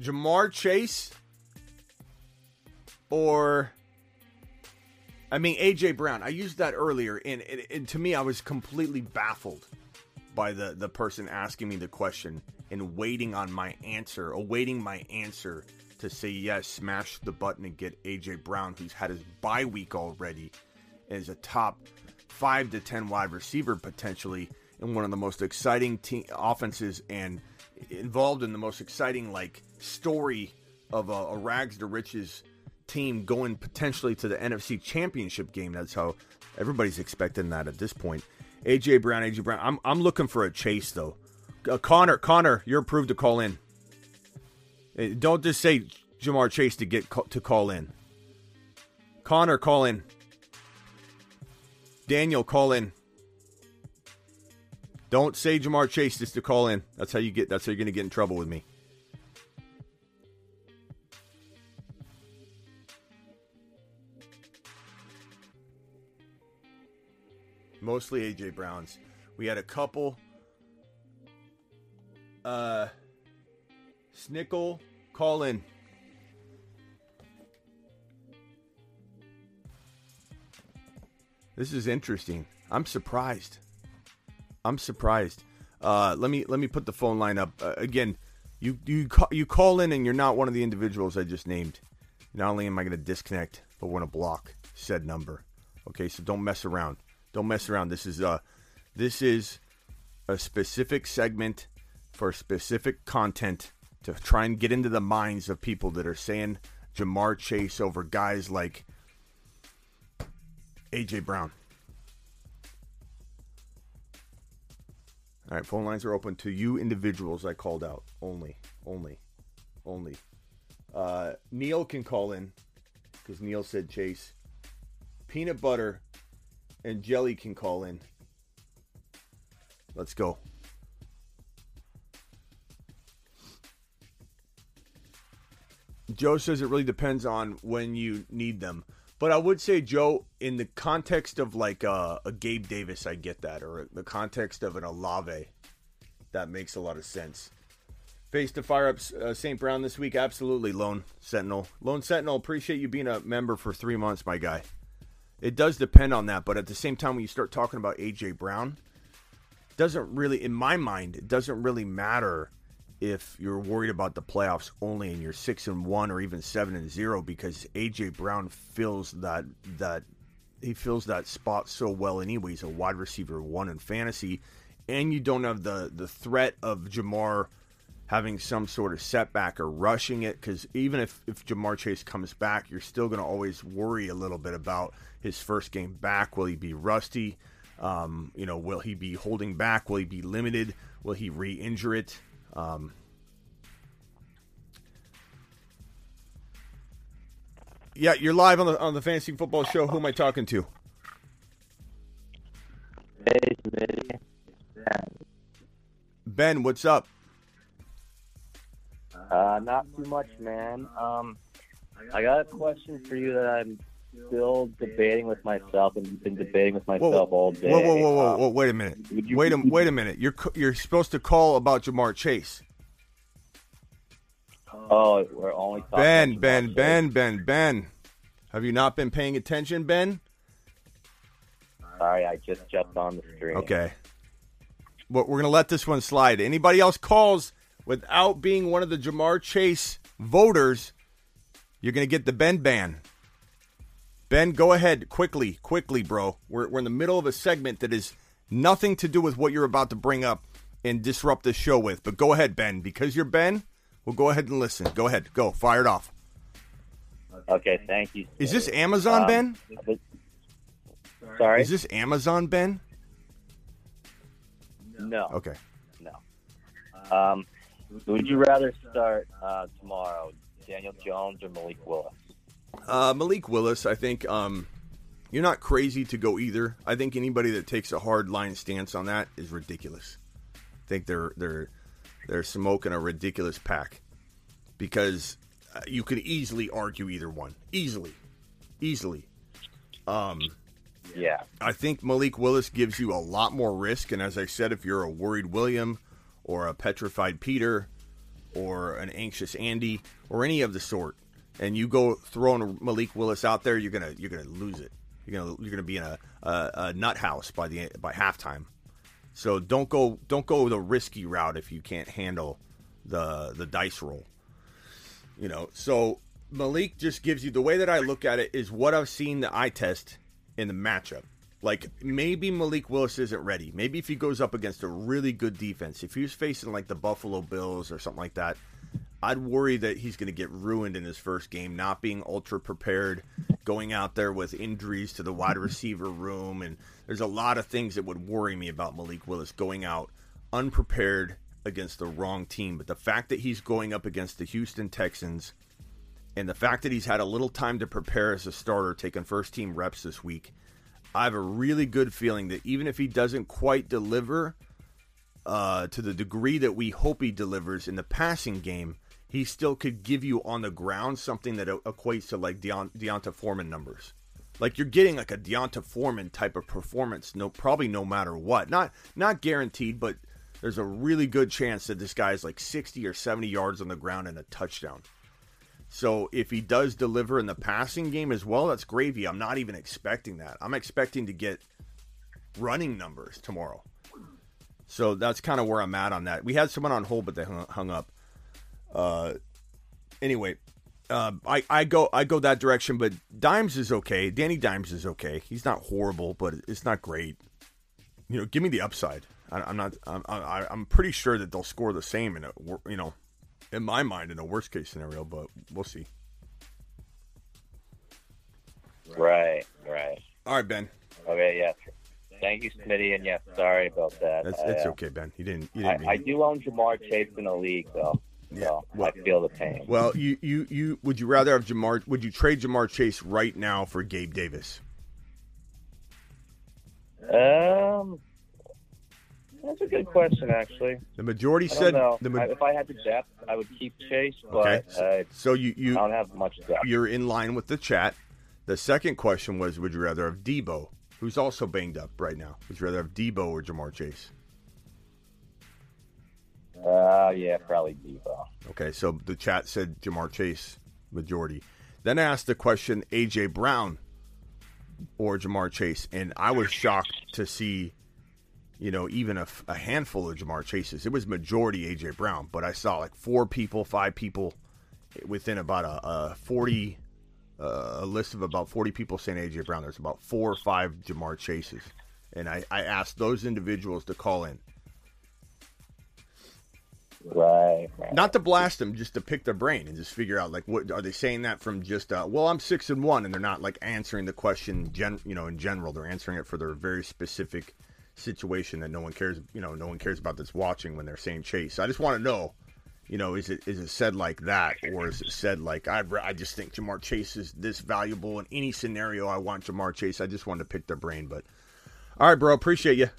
Ja'Marr Chase or, I mean, A J. Brown. I used that earlier. And, and, and to me, I was completely baffled by the, the person asking me the question and waiting on my answer, awaiting my answer to say yes, smash the button and get A J. Brown, who's had his bye week already, is a top five to ten wide receiver potentially in one of the most exciting te- offenses and involved in the most exciting like story of a, a rags to riches team going potentially to the N F C Championship game. That's how everybody's expecting that at this point. A J. Brown, A J. Brown. I'm I'm looking for a Chase though. Uh, Connor, Connor, you're approved to call in. Don't just say Ja'Marr Chase to get to call in. Connor, call in. Daniel, call in. Don't say Ja'Marr Chase just to call in. That's how you get. That's how you're gonna get in trouble with me. Mostly A J. Browns. We had a couple. Uh. Snickle, call in. This is interesting. I'm surprised. I'm surprised. Uh, let me let me put the phone line up uh, again. You you call, you call in and you're not one of the individuals I just named. Not only am I going to disconnect, but want to block said number. Okay, so don't mess around. Don't mess around. This is uh this is a specific segment for specific content, to try and get into the minds of people that are saying Ja'Marr Chase over guys like A J. Brown. All right, phone lines are open to you individuals I called out. Only, only, only. Uh, Neil can call in because Neil said Chase. Peanut Butter and Jelly can call in. Let's go. Joe says it really depends on when you need them. But I would say, Joe, in the context of like a, a Gabe Davis, I get that. Or the context of an Olave, that makes a lot of sense. Face to fire up uh, Saint Brown this week? Absolutely, Lone Sentinel. Lone Sentinel, appreciate you being a member for three months, my guy. It does depend on that. But at the same time, when you start talking about A J. Brown, doesn't really, in my mind, it doesn't really matter if you're worried about the playoffs only and you're six and one or even seven and zero, because A J. Brown fills that that he fills that spot so well anyways, a wide receiver one in fantasy, and you don't have the the threat of Ja'Marr having some sort of setback or rushing it, because even if, if Ja'Marr Chase comes back, you're still going to always worry a little bit about his first game back. Will he be rusty? Um, you know, will he be holding back? Will he be limited? Will he re-injure it? Um, yeah, you're live on the on the Fantasy Football Show. Who am I talking to? Hey, Smitty. Ben, what's up? Uh, not too much, man. Um, I got a question for you that I'm still debating with myself, and been debating with myself whoa, all day. Whoa, whoa, whoa, whoa, um, whoa! Wait a minute. You, wait a wait a minute. You're you're supposed to call about Ja'Marr Chase. Oh, we're only talking Ben, about Ben, Ja'Marr Ben, Chase. Ben, Ben, Ben. Have you not been paying attention, Ben? Sorry, I just jumped on the screen. Okay. But we're going to let this one slide. Anybody else calls without being one of the Ja'Marr Chase voters, you're going to get the Ben ban. Ben, go ahead. Quickly, quickly, bro. We're, we're in the middle of a segment that is nothing to do with what you're about to bring up and disrupt the show with. But go ahead, Ben. Because you're Ben, we'll go ahead and listen. Go ahead. Go. Fire it off. Okay, thank you. Is this Amazon, um, Ben? This, sorry? Is this Amazon, Ben? No. Okay. No. Um, would you rather start uh, tomorrow, Daniel Jones or Malik Willis? Uh, Malik Willis, I think um, you're not crazy to go either. I think anybody that takes a hard line stance on that is ridiculous. I think they're they're they're smoking a ridiculous pack because you could easily argue either one, easily, easily. Um, yeah, I think Malik Willis gives you a lot more risk, and as I said, if you're a worried William or a petrified Peter or an anxious Andy or any of the sort, and you go throwing Malik Willis out there, you're gonna you're gonna lose it. You're gonna you're gonna be in a a, a nut house by the by halftime. So don't go don't go the risky route if you can't handle the the dice roll. You know, so Malik just gives you, the way that I look at it is what I've seen the eye test in the matchup. Like, maybe Malik Willis isn't ready. Maybe if he goes up against a really good defense, if he was facing like the Buffalo Bills or something like that, I'd worry that he's going to get ruined in his first game, not being ultra prepared, going out there with injuries to the wide receiver room. And there's a lot of things that would worry me about Malik Willis going out unprepared against the wrong team. But the fact that he's going up against the Houston Texans and the fact that he's had a little time to prepare as a starter, taking first team reps this week, I have a really good feeling that even if he doesn't quite deliver uh, to the degree that we hope he delivers in the passing game, he still could give you on the ground something that equates to like Deon- D'Onta Foreman numbers. Like, you're getting like a D'Onta Foreman type of performance, no, probably no matter what. Not not guaranteed, but there's a really good chance that this guy's like sixty or seventy yards on the ground and a touchdown. So if he does deliver in the passing game as well, that's gravy. I'm not even expecting that. I'm expecting to get running numbers tomorrow. So that's kind of where I'm at on that. We had someone on hold, but they hung up. Uh, anyway, uh, I, I go I go that direction, but Dimes is okay. Danny Dimes is okay. He's not horrible, but it's not great. You know, give me the upside. I'm not. I'm. I'm pretty sure that they'll score the same in a, you know, in my mind, in a worst case scenario. But we'll see. Right. Right. All right, Ben. Okay. Yeah. Thank you, Smitty. And yeah, sorry about that. That's, it's I, uh, okay, Ben. You didn't. You didn't I, I do own Ja'Marr Chase in the league, though. So yeah. Well, I feel the pain. Well, you, you, you. Would you rather have Ja'Marr? Would you trade Ja'Marr Chase right now for Gabe Davis? Um. That's a good question, actually. The majority said the ma- I, if I had the depth, I would keep Chase, but okay. so, uh, so you, you, I don't have much depth. You're in line with the chat. The second question was, would you rather have Deebo, who's also banged up right now? Would you rather have Deebo or Ja'Marr Chase? Uh, yeah, probably Deebo. Okay, so the chat said Ja'Marr Chase, majority. Then I asked the question, A J. Brown or Ja'Marr Chase, and I was shocked to see you know, even a, a handful of Ja'Marr Chases. It was majority A J. Brown, but I saw like four people, five people within about a, a forty, uh, a list of about forty people saying A J. Brown. There's about four or five Ja'Marr Chases. And I, I asked those individuals to call in. Right, right. Not to blast them, just to pick their brain and just figure out, like, what are they saying that from just, uh, well, I'm six and one, and they're not like answering the question, gen, you know, in general. They're answering it for their very specific situation that no one cares, you know, no one cares about that's watching when they're saying Chase. So I just want to know, you know, is it is it said like that, or is it said like, I I just think Ja'Marr Chase is this valuable in any scenario. I want Ja'Marr Chase. I just wanted to pick their brain, but all right, bro, appreciate you.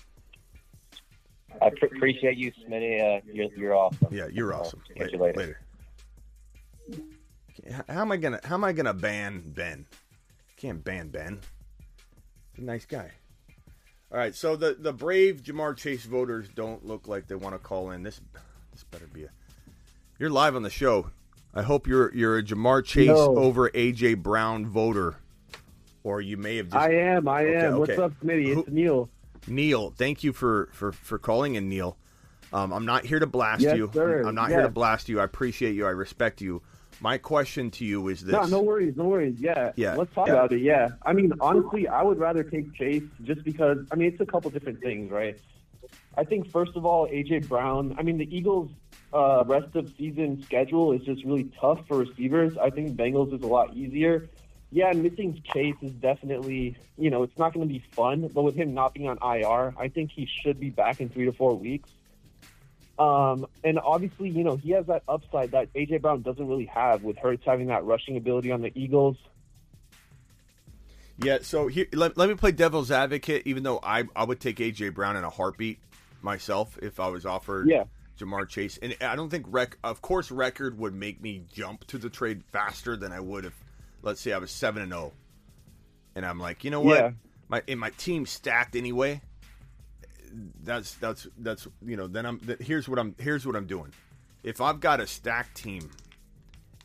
I pr- appreciate you, Smitty. Uh, you're you're awesome. Yeah, you're awesome. I'll catch you later. later. How am I gonna How am I gonna ban Ben? Can't ban Ben. He's a nice guy. All right, so the, the brave Ja'Marr Chase voters don't look like they want to call in. This this better be a... You're live on the show. I hope you're you're a Ja'Marr Chase no. over A J. Brown voter or you may have just... I am, I okay, am. Okay. What's up, Smitty? Who... It's Neil. Neil, thank you for, for, for calling in, Neil. Um, I'm not here to blast yes, you. Sir. I'm not yes. here to blast you. I appreciate you. I respect you. My question to you is this. No, no worries, no worries. Yeah, yeah. let's talk yeah. about it, yeah. I mean, honestly, I would rather take Chase just because, I mean, it's a couple different things, right? I think, first of all, A J. Brown, I mean, the Eagles' uh, rest of season schedule is just really tough for receivers. I think Bengals is a lot easier. Yeah, missing Chase is definitely, you know, it's not going to be fun, but with him not being on I R, I think he should be back in three to four weeks. Um, and obviously, you know, he has that upside that A J. Brown doesn't really have with Hurts having that rushing ability on the Eagles. Yeah, so here, let, let me play devil's advocate, even though I, I would take A J. Brown in a heartbeat myself if I was offered yeah. Ja'Marr Chase. And I don't think, rec- of course, record would make me jump to the trade faster than I would if, let's say, I was seven and oh. And I'm like, you know what? Yeah. My, and my team's stacked anyway. That's that's that's you know then I'm that, here's what I'm here's what I'm doing. If I've got a stacked team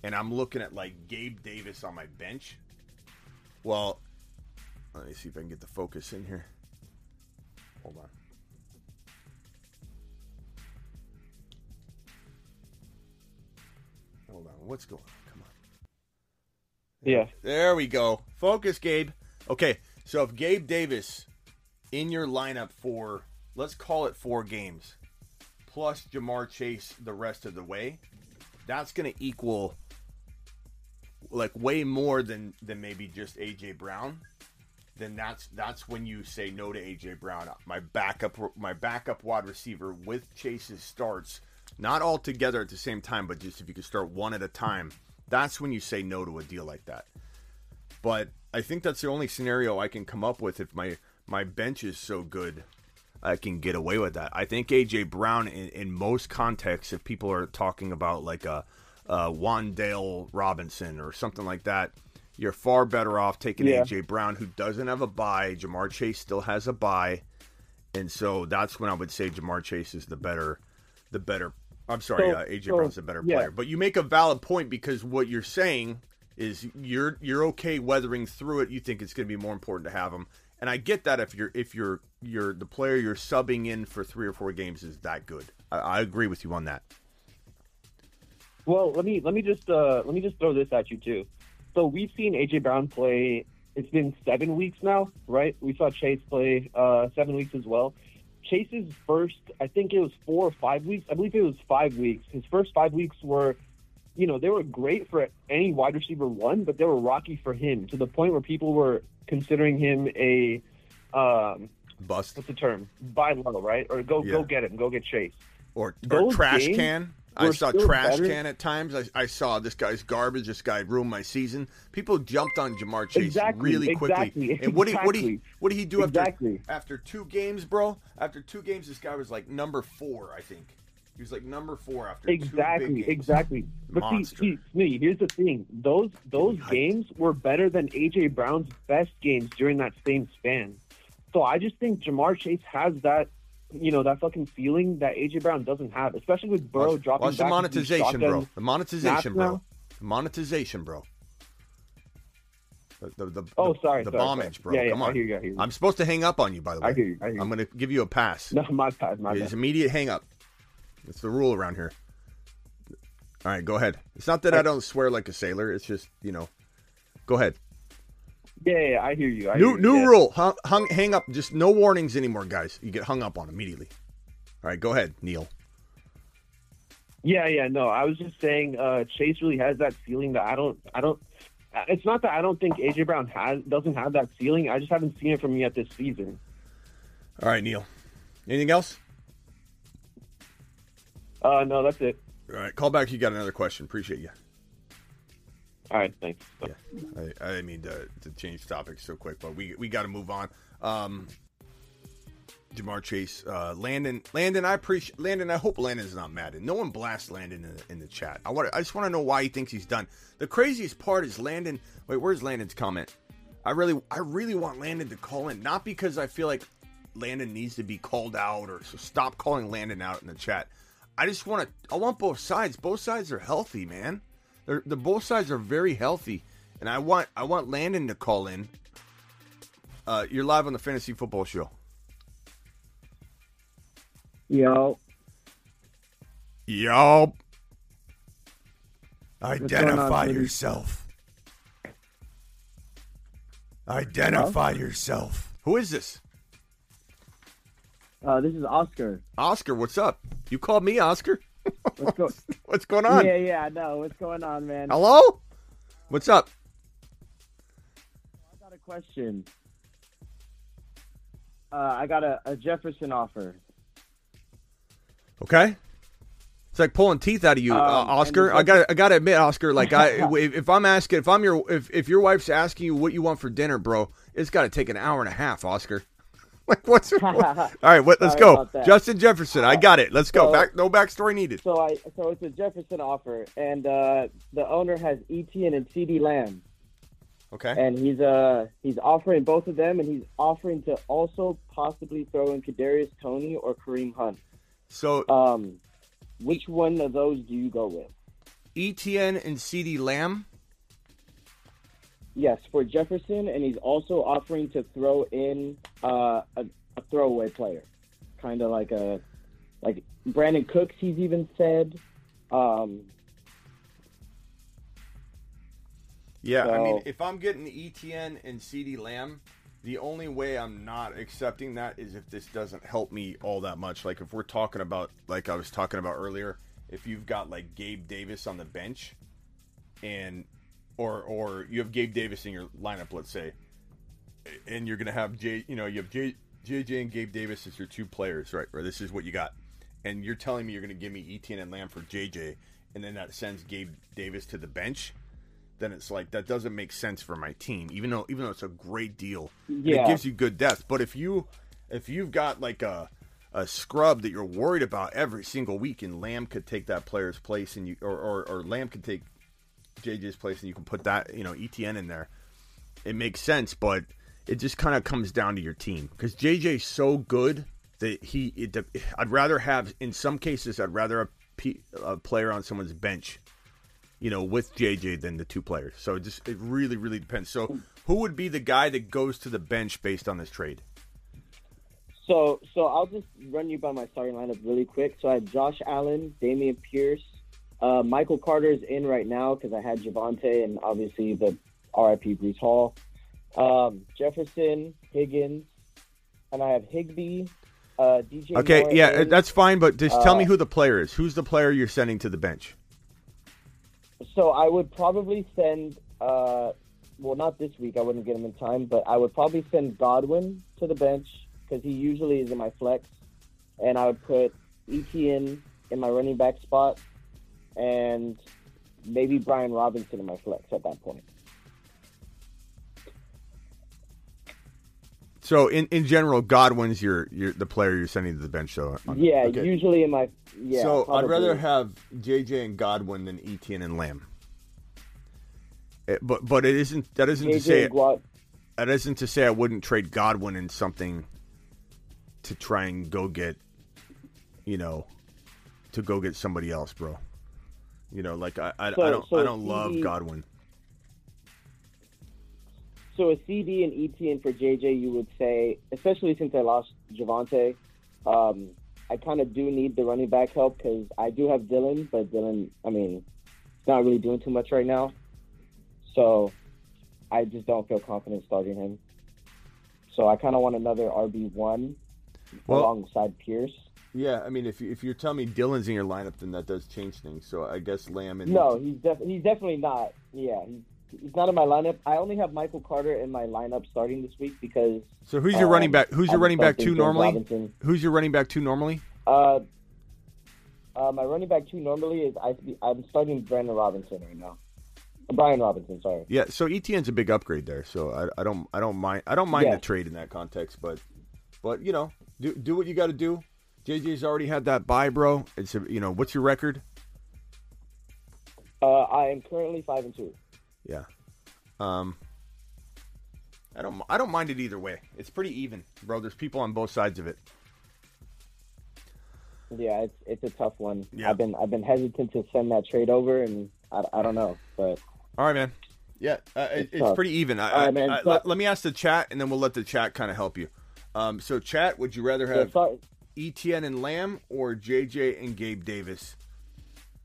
and I'm looking at like Gabe Davis on my bench, well, let me see if I can get the focus in here. Hold on. Hold on. What's going on? Come on. Yeah. There we go. Focus, Gabe. Okay. So if Gabe Davis in your lineup for, let's call it four games, plus Ja'Marr Chase the rest of the way, that's going to equal like way more than, than maybe just A J. Brown. Then that's that's when you say no to A J. Brown. My backup my backup wide receiver with Chase's starts, not all together at the same time, but just if you could start one at a time, that's when you say no to a deal like that. But I think that's the only scenario I can come up with if my My bench is so good, I can get away with that. I think A J. Brown, in, in most contexts, if people are talking about like a, a Wan'Dale Robinson or something like that, you're far better off taking yeah. A J. Brown, who doesn't have a bye. Ja'Marr Chase still has a bye, and so that's when I would say Ja'Marr Chase is the better, the better. I'm sorry, so, uh, A J. So, Brown's the better yeah. player. But you make a valid point because what you're saying is you're you're okay weathering through it. You think it's going to be more important to have him. And I get that if you're if you're you're the player you're subbing in for three or four games is that good. I, I agree with you on that. Well, let me let me just uh, let me just throw this at you too. So we've seen A J. Brown play. It's been seven weeks now, right? We saw Chase play uh, seven weeks as well. Chase's first, I think it was four or five weeks. I believe it was five weeks. His first five weeks were, you know, they were great for any wide receiver one, but they were rocky for him to the point where people were considering him a um, bust. What's the term? Buy low, right? Or go yeah. go get him, go get Chase. Or, or trash can. I saw trash better. can at times. I, I saw this guy's garbage. This guy ruined my season. People jumped on Ja'Marr Chase exactly, really quickly. Exactly, and what exactly. did he, what did he, what did he do exactly. after after two games, bro? After two games, this guy was like number four, I think. He was like number four after exactly, two big games. Exactly. But see, see, here's the thing. Those those Yikes. games were better than A J. Brown's best games during that same span. So I just think Ja'Marr Chase has that, you know, that fucking feeling that A J. Brown doesn't have, especially with Burrow watch, dropping watch back. Watch the monetization, bro. The monetization, bro. The monetization, bro. The, the, the, oh, sorry. The sorry, bombage, sorry. bro. Yeah, yeah, Come on. I hear you, I hear you. I'm supposed to hang up on you, by the way. I hear you. I hear you. I'm going to give you a pass. No, my pass. My pass. It's immediate hang up. It's the rule around here. All right, go ahead. It's not that I don't swear like a sailor. It's just, you know, go ahead. Yeah, yeah I hear you. I new hear you. new yeah. rule. Hung, hung, hang up. Just no warnings anymore, guys. You get hung up on immediately. All right, go ahead, Neil. Yeah, yeah, no. I was just saying uh, Chase really has that feeling that I don't, I don't. It's not that I don't think A J. Brown has doesn't have that feeling. I just haven't seen it from yet this season. All right, Neil. Anything else? Uh, no, that's it. All right, call back if you got another question. Appreciate you. All right, thanks. Yeah, I, I didn't mean to, to change topics so quick, but we we got to move on. Um, Ja'Marr Chase, uh, Landon, Landon, I appreciate Landon. I hope Landon's not mad, and no one blasts Landon in the, in the chat. I want, I just want to know why he thinks he's done. The craziest part is Landon. Wait, where's Landon's comment? I really, I really want Landon to call in, not because I feel like Landon needs to be called out, or so stop calling Landon out in the chat. I just want to, I want both sides. Both sides are healthy, man. They're, the both sides are very healthy. And I want, I want Landon to call in Uh, you're live on the Fantasy Football Show. Yo. Yo. Identify yourself. Identify yourself. Who is this? Uh, this is Oscar. Oscar, what's up? You called me Oscar? What's, go- what's going on? Yeah, yeah, I know. What's going on, man? Hello? What's up? I got a question. Uh, I got a, a Jefferson offer. Okay. It's like pulling teeth out of you, um, uh, Oscar. I got I got to admit, Oscar, like I if I'm asking if I'm your if, if your wife's asking you what you want for dinner, bro, it's got to take an hour and a half, Oscar. Like what's what? All right, what, let's go. Justin Jefferson, uh, I got it. Let's so, go. Back, no backstory needed. So I so it's a Jefferson offer, and uh, the owner has Etienne and C D Lamb. Okay. And he's uh he's offering both of them, and he's offering to also possibly throw in Kadarius Toney or Kareem Hunt. So um, which one of those do you go with? Etienne and C D Lamb. Yes, for Jefferson, and he's also offering to throw in uh, a, a throwaway player, kind of like a like Brandon Cooks. He's even said, um, "Yeah, so. I mean, if I'm getting Etienne and CeeDee Lamb, the only way I'm not accepting that is if this doesn't help me all that much. Like if we're talking about, like I was talking about earlier, if you've got like Gabe Davis on the bench, and Or, or you have Gabe Davis in your lineup, let's say, and you're gonna have J, you know, you have J, JJ and Gabe Davis as your two players, right? Or this is what you got, and you're telling me you're gonna give me Etienne and Lamb for J J, and then that sends Gabe Davis to the bench. Then it's like that doesn't make sense for my team, even though even though it's a great deal, yeah. It gives you good depth. But if you if you've got like a a scrub that you're worried about every single week, and Lamb could take that player's place, and you or or, or Lamb could take J J's place, and you can put that, you know, Etienne in there. It makes sense, but it just kind of comes down to your team because J J's so good that he. It, I'd rather have, in some cases, I'd rather a, P, a player on someone's bench, you know, with J J than the two players. So it just it really, really depends. So who would be the guy that goes to the bench based on this trade? So, so I'll just run you by my starting lineup really quick. So I have Josh Allen, Dameon Pierce. Uh, Michael Carter's in right now because I had Javonte and obviously the R I P Breece Hall. Um, Jefferson, Higgins, and I have Higbee, uh, D J. Okay, Moore, yeah, that's fine, but just uh, tell me who the player is. Who's the player you're sending to the bench? So I would probably send, uh, well, not this week. I wouldn't get him in time, but I would probably send Godwin to the bench because he usually is in my flex, and I would put Etienne in my running back spot. And maybe Brian Robinson in my flex at that point. So in, in general, Godwin's your your the player you're sending to the bench, though. Yeah, okay. Usually in my yeah. So probably. I'd rather have J J and Godwin than Etienne and Lamb. It, but but it isn't that isn't J J to say Guad- that isn't to say I wouldn't trade Godwin in something to try and go get, you know, to go get somebody else, bro. You know, like I, I, so, I don't, so I don't love Godwin. So a C D and Etienne for J J, you would say, especially since I lost Javonte, um, I kind of do need the running back help because I do have Dylan, but Dylan, I mean, it's not really doing too much right now. So I just don't feel confident starting him. So I kind of want another R B one well, alongside Pierce. Yeah, I mean, if if you're telling me Dylan's in your lineup, then that does change things. So I guess Lamb and no, he's definitely he's definitely not. Yeah, he's, he's not in my lineup. I only have Michael Carter in my lineup starting this week because. So who's your um, running back? Who's your running back two normally? Robinson. Who's your running back two normally? Uh, uh, my running back two normally is I I'm starting Brandon Robinson right now. Brian Robinson, sorry. Yeah, so Etienne's a big upgrade there. So I I don't I don't mind I don't mind yeah. the trade in that context, but but you know do do what you got to do. J J's already had that bye, bro. It's a, you know, what's your record? Uh, I am currently five and two. Yeah, um, I don't, I don't mind it either way. It's pretty even, bro. There's people on both sides of it. Yeah, it's it's a tough one. Yeah. I've been I've been hesitant to send that trade over, and I, I don't know, but all right, man. Yeah, uh, it, it's, it's pretty even. I, I, right, man, I, I, let me ask the chat, and then we'll let the chat kind of help you. Um, so, chat, would you rather have yeah, Etienne and Lamb or J J and Gabe Davis?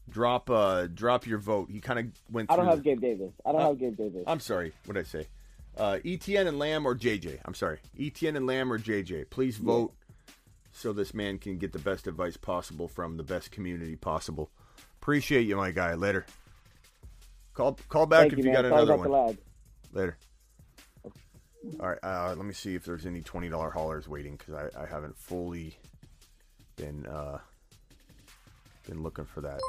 Drop uh, drop your vote. He kind of went through. I don't have the... Gabe Davis. I don't uh, have Gabe Davis. I'm sorry. What did I say? Uh, Etienne and Lamb or J J? I'm sorry. Etienne and Lamb or J J? Please vote so this man can get the best advice possible from the best community possible. Appreciate you, my guy. Later. Call call back Thank if you, you got Sorry another one. Later. All right. Uh, let me see if there's any twenty dollars haulers waiting because I, I haven't fully been uh, been looking for that.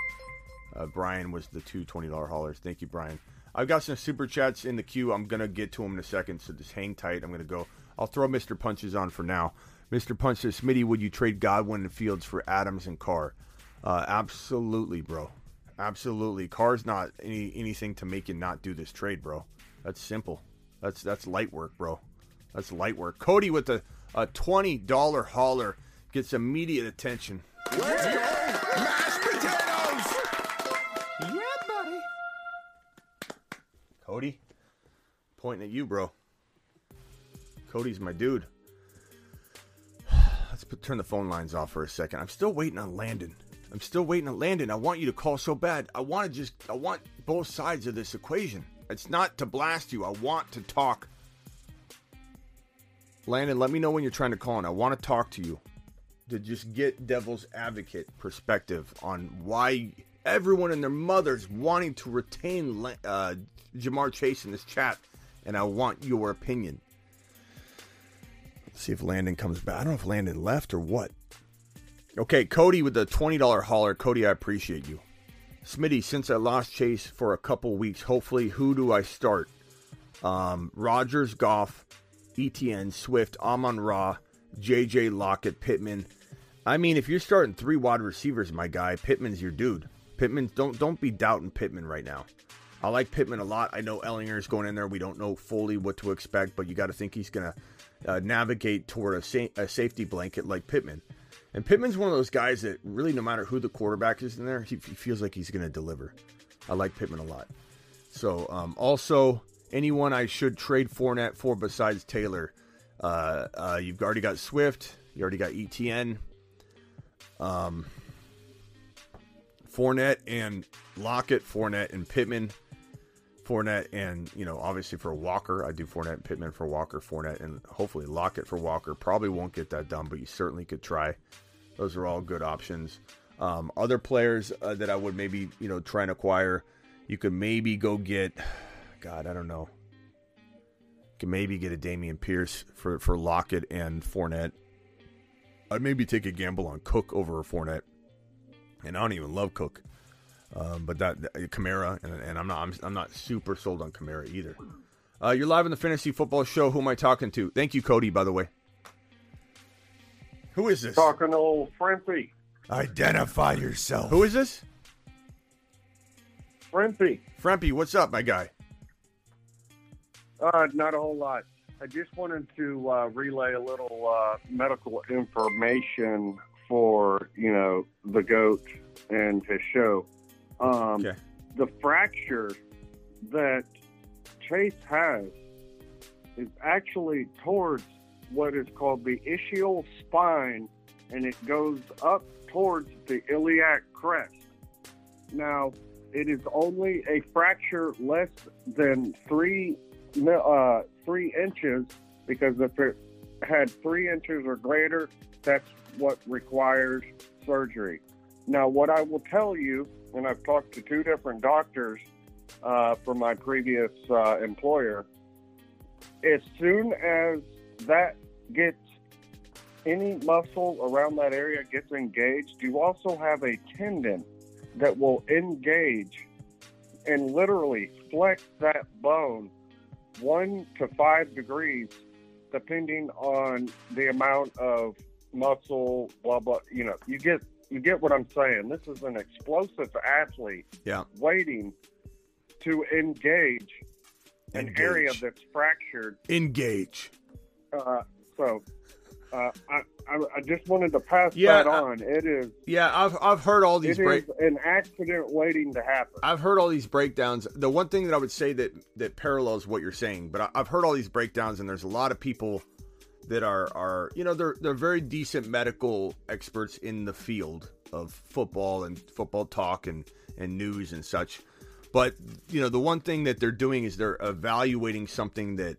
Uh, Brian was the two twenty dollars haulers. Thank you, Brian. I've got some super chats in the queue. I'm going to get to them in a second, so just hang tight. I'm going to go. I'll throw Mister Punches on for now. Mister Punch says, Smitty, would you trade Godwin and Fields for Adams and Carr? Uh, absolutely, bro. Absolutely. Carr's not any anything to make you not do this trade, bro. That's simple. That's that's light work, bro. That's light work. Cody with a, a twenty dollars hauler gets immediate attention. Let's go! Mashed potatoes! Yeah, buddy. Cody, pointing at you, bro. Cody's my dude. Let's put, turn the phone lines off for a second. I'm still waiting on Landon. I'm still waiting on Landon. I want you to call so bad. I want to just, I want both sides of this equation. It's not to blast you. I want to talk. Landon, let me know when you're trying to call in. I want to talk to you to just get devil's advocate perspective on why everyone and their mother's wanting to retain uh, Ja'Marr Chase in this chat. And I want your opinion. Let's see if Landon comes back. I don't know if Landon left or what. Okay, Cody with the twenty dollars hauler. Cody, I appreciate you. Smitty, since I lost Chase for a couple weeks, hopefully, who do I start? Um, Rodgers, Goff, Etienne, Swift, Amon-Ra, J J, Lockett, Pittman. I mean, if you're starting three wide receivers, my guy, Pittman's your dude. Pittman, don't, don't be doubting Pittman right now. I like Pittman a lot. I know Ellinger's going in there. We don't know fully what to expect, but you got to think he's going to uh, navigate toward a, sa- a safety blanket like Pittman. And Pittman's one of those guys that really, no matter who the quarterback is in there, he, he feels like he's going to deliver. I like Pittman a lot. So, um, also, anyone I should trade Fournette for besides Taylor. Uh, uh, you've already got Swift. You already got Etienne. Um, Fournette and Lockett. Fournette and Pittman. Fournette and, you know, obviously for Walker. I do Fournette and Pittman for Walker. Fournette and hopefully Lockett for Walker. Probably won't get that done, but you certainly could try. Those are all good options. Um, other players uh, that I would maybe, you know, try and acquire, you could maybe go get, God, I don't know. You could maybe get a Dameon Pierce for, for Lockett and Fournette. I'd maybe take a gamble on Cook over Fournette. And I don't even love Cook. Um, but that, that Kamara, and, and I'm not I'm, I'm not super sold on Kamara either. Uh, you're live in the Fantasy Football Show. Who am I talking to? Thank you, Cody, by the way. Who is this? Talking to old Frimpy. Identify yourself. Who is this? Frimpy. Frimpy, what's up, my guy? Uh, not a whole lot. I just wanted to uh, relay a little uh, medical information for, you know, the GOAT and his show. Um, okay. The fracture that Chase has is actually towards what is called the ischial spine, and it goes up towards the iliac crest. Now, it is only a fracture less than three uh, three inches, because if it had three inches or greater, that's what requires surgery. Now, what I will tell you, and I've talked to two different doctors uh, from my previous uh, employer, as soon as that gets, any muscle around that area gets engaged, you also have a tendon that will engage and literally flex that bone one to five degrees, depending on the amount of muscle, blah, blah, you know, you get... You get what I'm saying? This is an explosive athlete yeah. waiting to engage, engage an area that's fractured. Engage. Uh, so Uh, I, I I just wanted to pass yeah, that on. I, it is. Yeah, I've I've heard all these. It break- is an accident waiting to happen. I've heard all these breakdowns. The one thing that I would say that that parallels what you're saying, but I, I've heard all these breakdowns, and there's a lot of people that are are you know they're they're very decent medical experts in the field of football and football talk and and news and such. But you know the one thing that they're doing is they're evaluating something that.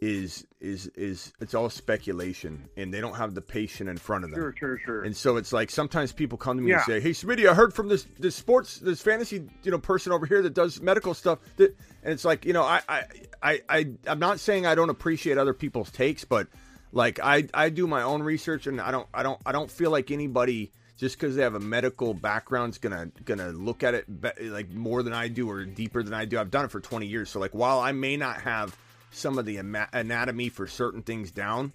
Is is is it's all speculation, and they don't have the patient in front of them. Sure, sure, sure. And so it's like sometimes people come to me yeah. and say, "Hey, Smitty, I heard from this this sports this fantasy you know person over here that does medical stuff." That, and it's like you know I I I I I'm not saying I don't appreciate other people's takes, but like I I do my own research, and I don't I don't I don't feel like anybody just because they have a medical background is gonna gonna look at it be, like more than I do or deeper than I do. I've done it for twenty years, so like while I may not have some of the anatomy for certain things down,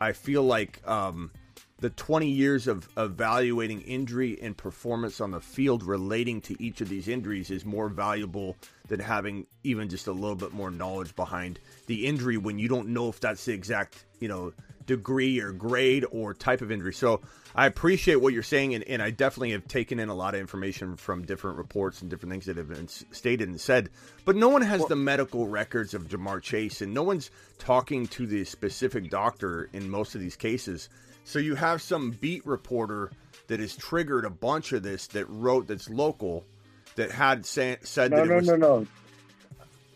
I feel like um, the twenty years of evaluating injury and performance on the field relating to each of these injuries is more valuable than having even just a little bit more knowledge behind the injury when you don't know if that's the exact, you know, degree or grade or type of injury. So I appreciate what you're saying, and, and I definitely have taken in a lot of information from different reports and different things that have been stated and said, but no one has well, the medical records of Ja'Marr Chase, and no one's talking to the specific doctor in most of these cases. So you have some beat reporter that has triggered a bunch of this that wrote that's local that had say, said no, that no, it was... No, no,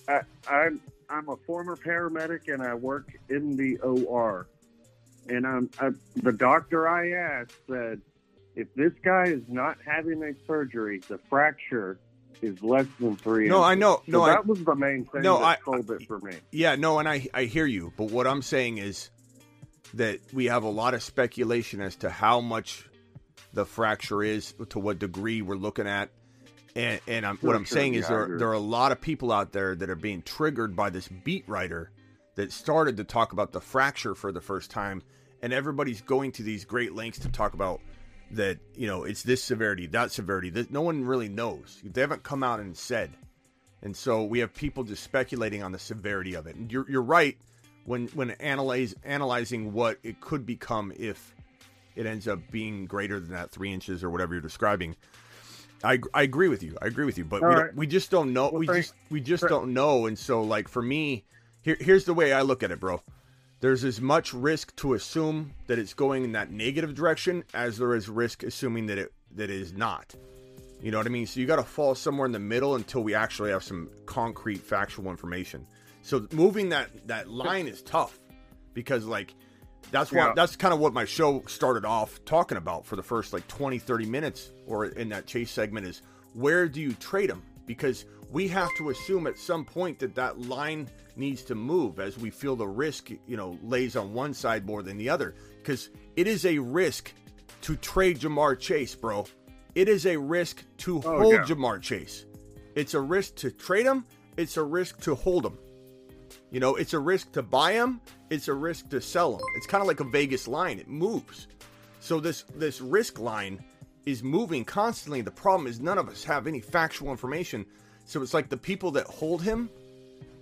no, no. I'm, I'm a former paramedic, and I work in the O R. And um, I, the doctor I asked said, if this guy is not having a surgery, the fracture is less than three no, inches. No, I know. No, so that I, was the main thing no, that sold it for me. Yeah, no, and I, I hear you. But what I'm saying is that we have a lot of speculation as to how much the fracture is, to what degree we're looking at. And, and I'm, what I'm sure saying is there, there are a lot of people out there that are being triggered by this beat writer that started to talk about the fracture for the first time. And everybody's going to these great lengths to talk about that, you know, it's this severity, that severity. That no one really knows. They haven't come out and said. And so we have people just speculating on the severity of it. And you're, you're right when, when analyze, analyzing what it could become if it ends up being greater than that three inches or whatever you're describing. I, I agree with you. I agree with you. But we, right. don't, we just don't know. Well, we thanks. just we just right. don't know. And so, like, for me, here, here's the way I look at it, bro. There's as much risk to assume that it's going in that negative direction as there is risk assuming that it that it is not. You know what I mean? So you got to fall somewhere in the middle until we actually have some concrete factual information. So moving that, that line is tough because like that's what yeah. that's kind of what my show started off talking about for the first like twenty, thirty minutes or in that Chase segment is where do you trade him? Because we have to assume at some point that that line needs to move as we feel the risk, you know, lays on one side more than the other. Because it is a risk to trade Ja'Marr Chase, bro. It is a risk to oh, hold yeah. Ja'Marr Chase. It's a risk to trade him. It's a risk to hold him. You know, it's a risk to buy him. It's a risk to sell him. It's kind of like a Vegas line. It moves. So this this risk line is moving constantly. The problem is none of us have any factual information. So it's like the people that hold him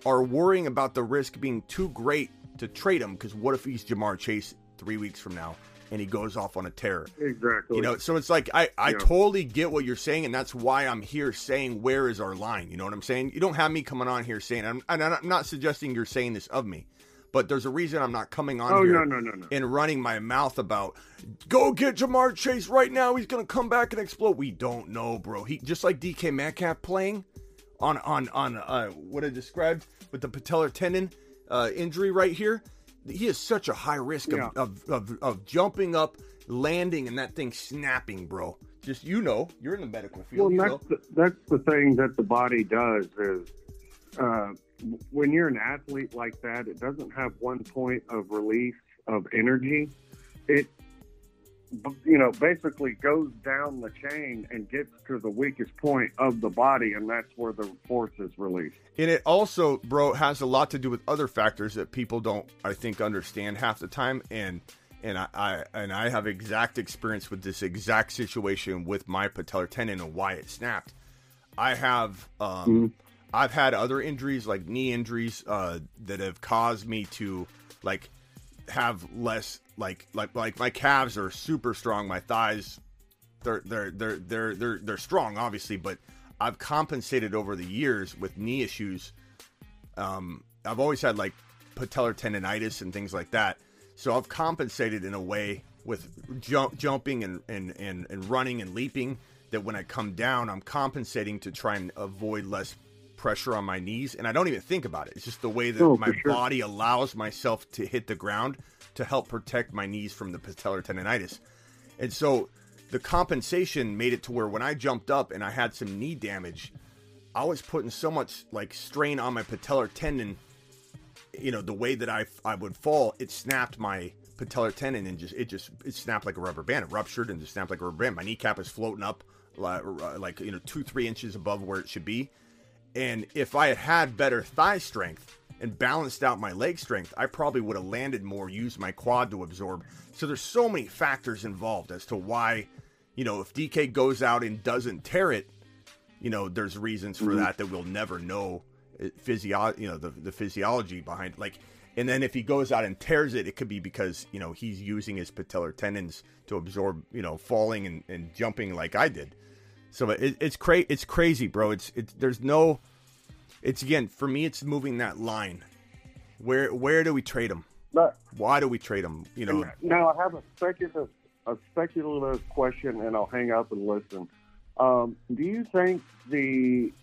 are worrying about the risk being too great to trade him because what if he's Ja'Marr Chase three weeks from now and he goes off on a tear? Exactly. You know, so it's like I, I yeah. totally get what you're saying, and that's why I'm here saying where is our line? You know what I'm saying? You don't have me coming on here saying, I'm, and I'm not suggesting you're saying this of me, but there's a reason I'm not coming on oh, here no, no, no, no. and running my mouth about, go get Ja'Marr Chase right now. He's going to come back and explode. We don't know, bro. He just like D K Metcalf playing. On on on uh, what I described with the patellar tendon uh, injury right here, he is such a high risk of, yeah. of, of of jumping up, landing, and that thing snapping, bro. Just you know, you're in the medical field. Well, that's the, that's the thing that the body does is uh, when you're an athlete like that, it doesn't have one point of release of energy. It you know, basically goes down the chain and gets to the weakest point of the body, and that's where the force is released. And it also, bro, has a lot to do with other factors that people don't, I think, understand half the time. And and I, I and I have exact experience with this exact situation with my patellar tendon and why it snapped. I have, um, mm-hmm. I've had other injuries like knee injuries uh, that have caused me to like have less like like like my calves are super strong. My thighs, they're they're they're they're they're they're strong, obviously, but I've compensated over the years with knee issues. Um, I've always had like patellar tendonitis and things like that. So I've compensated in a way with jump, jumping and, and, and, and running and leaping, that when I come down, I'm compensating to try and avoid less pressure on my knees. And I don't even think about it. It's just the way that oh, my sure. body allows myself to hit the ground to help protect my knees from the patellar tendonitis. And so the compensation made it to where when I jumped up and I had some knee damage, I was putting so much like strain on my patellar tendon. You know, the way that I, I would fall, it snapped my patellar tendon and just, it just, it snapped like a rubber band. It ruptured and just snapped like a rubber band. My kneecap is floating up like, like, you know, two, three inches above where it should be. And if I had had better thigh strength and balanced out my leg strength, I probably would have landed more, used my quad to absorb. So there's so many factors involved as to why, you know, if D K goes out and doesn't tear it, you know, there's reasons for mm-hmm. that that we'll never know. Physio, you know, the, the physiology behind it. Like, and then if he goes out and tears it, it could be because, you know, he's using his patellar tendons to absorb, you know, falling and, and jumping like I did. So it, it's crazy. It's crazy, bro. It's, it's, there's no, it's again, for me, it's moving that line. Where, where do we trade him? But, why do we trade him? You know, now I have a speculative, a speculative question, and I'll hang up and listen. Um, do you think the,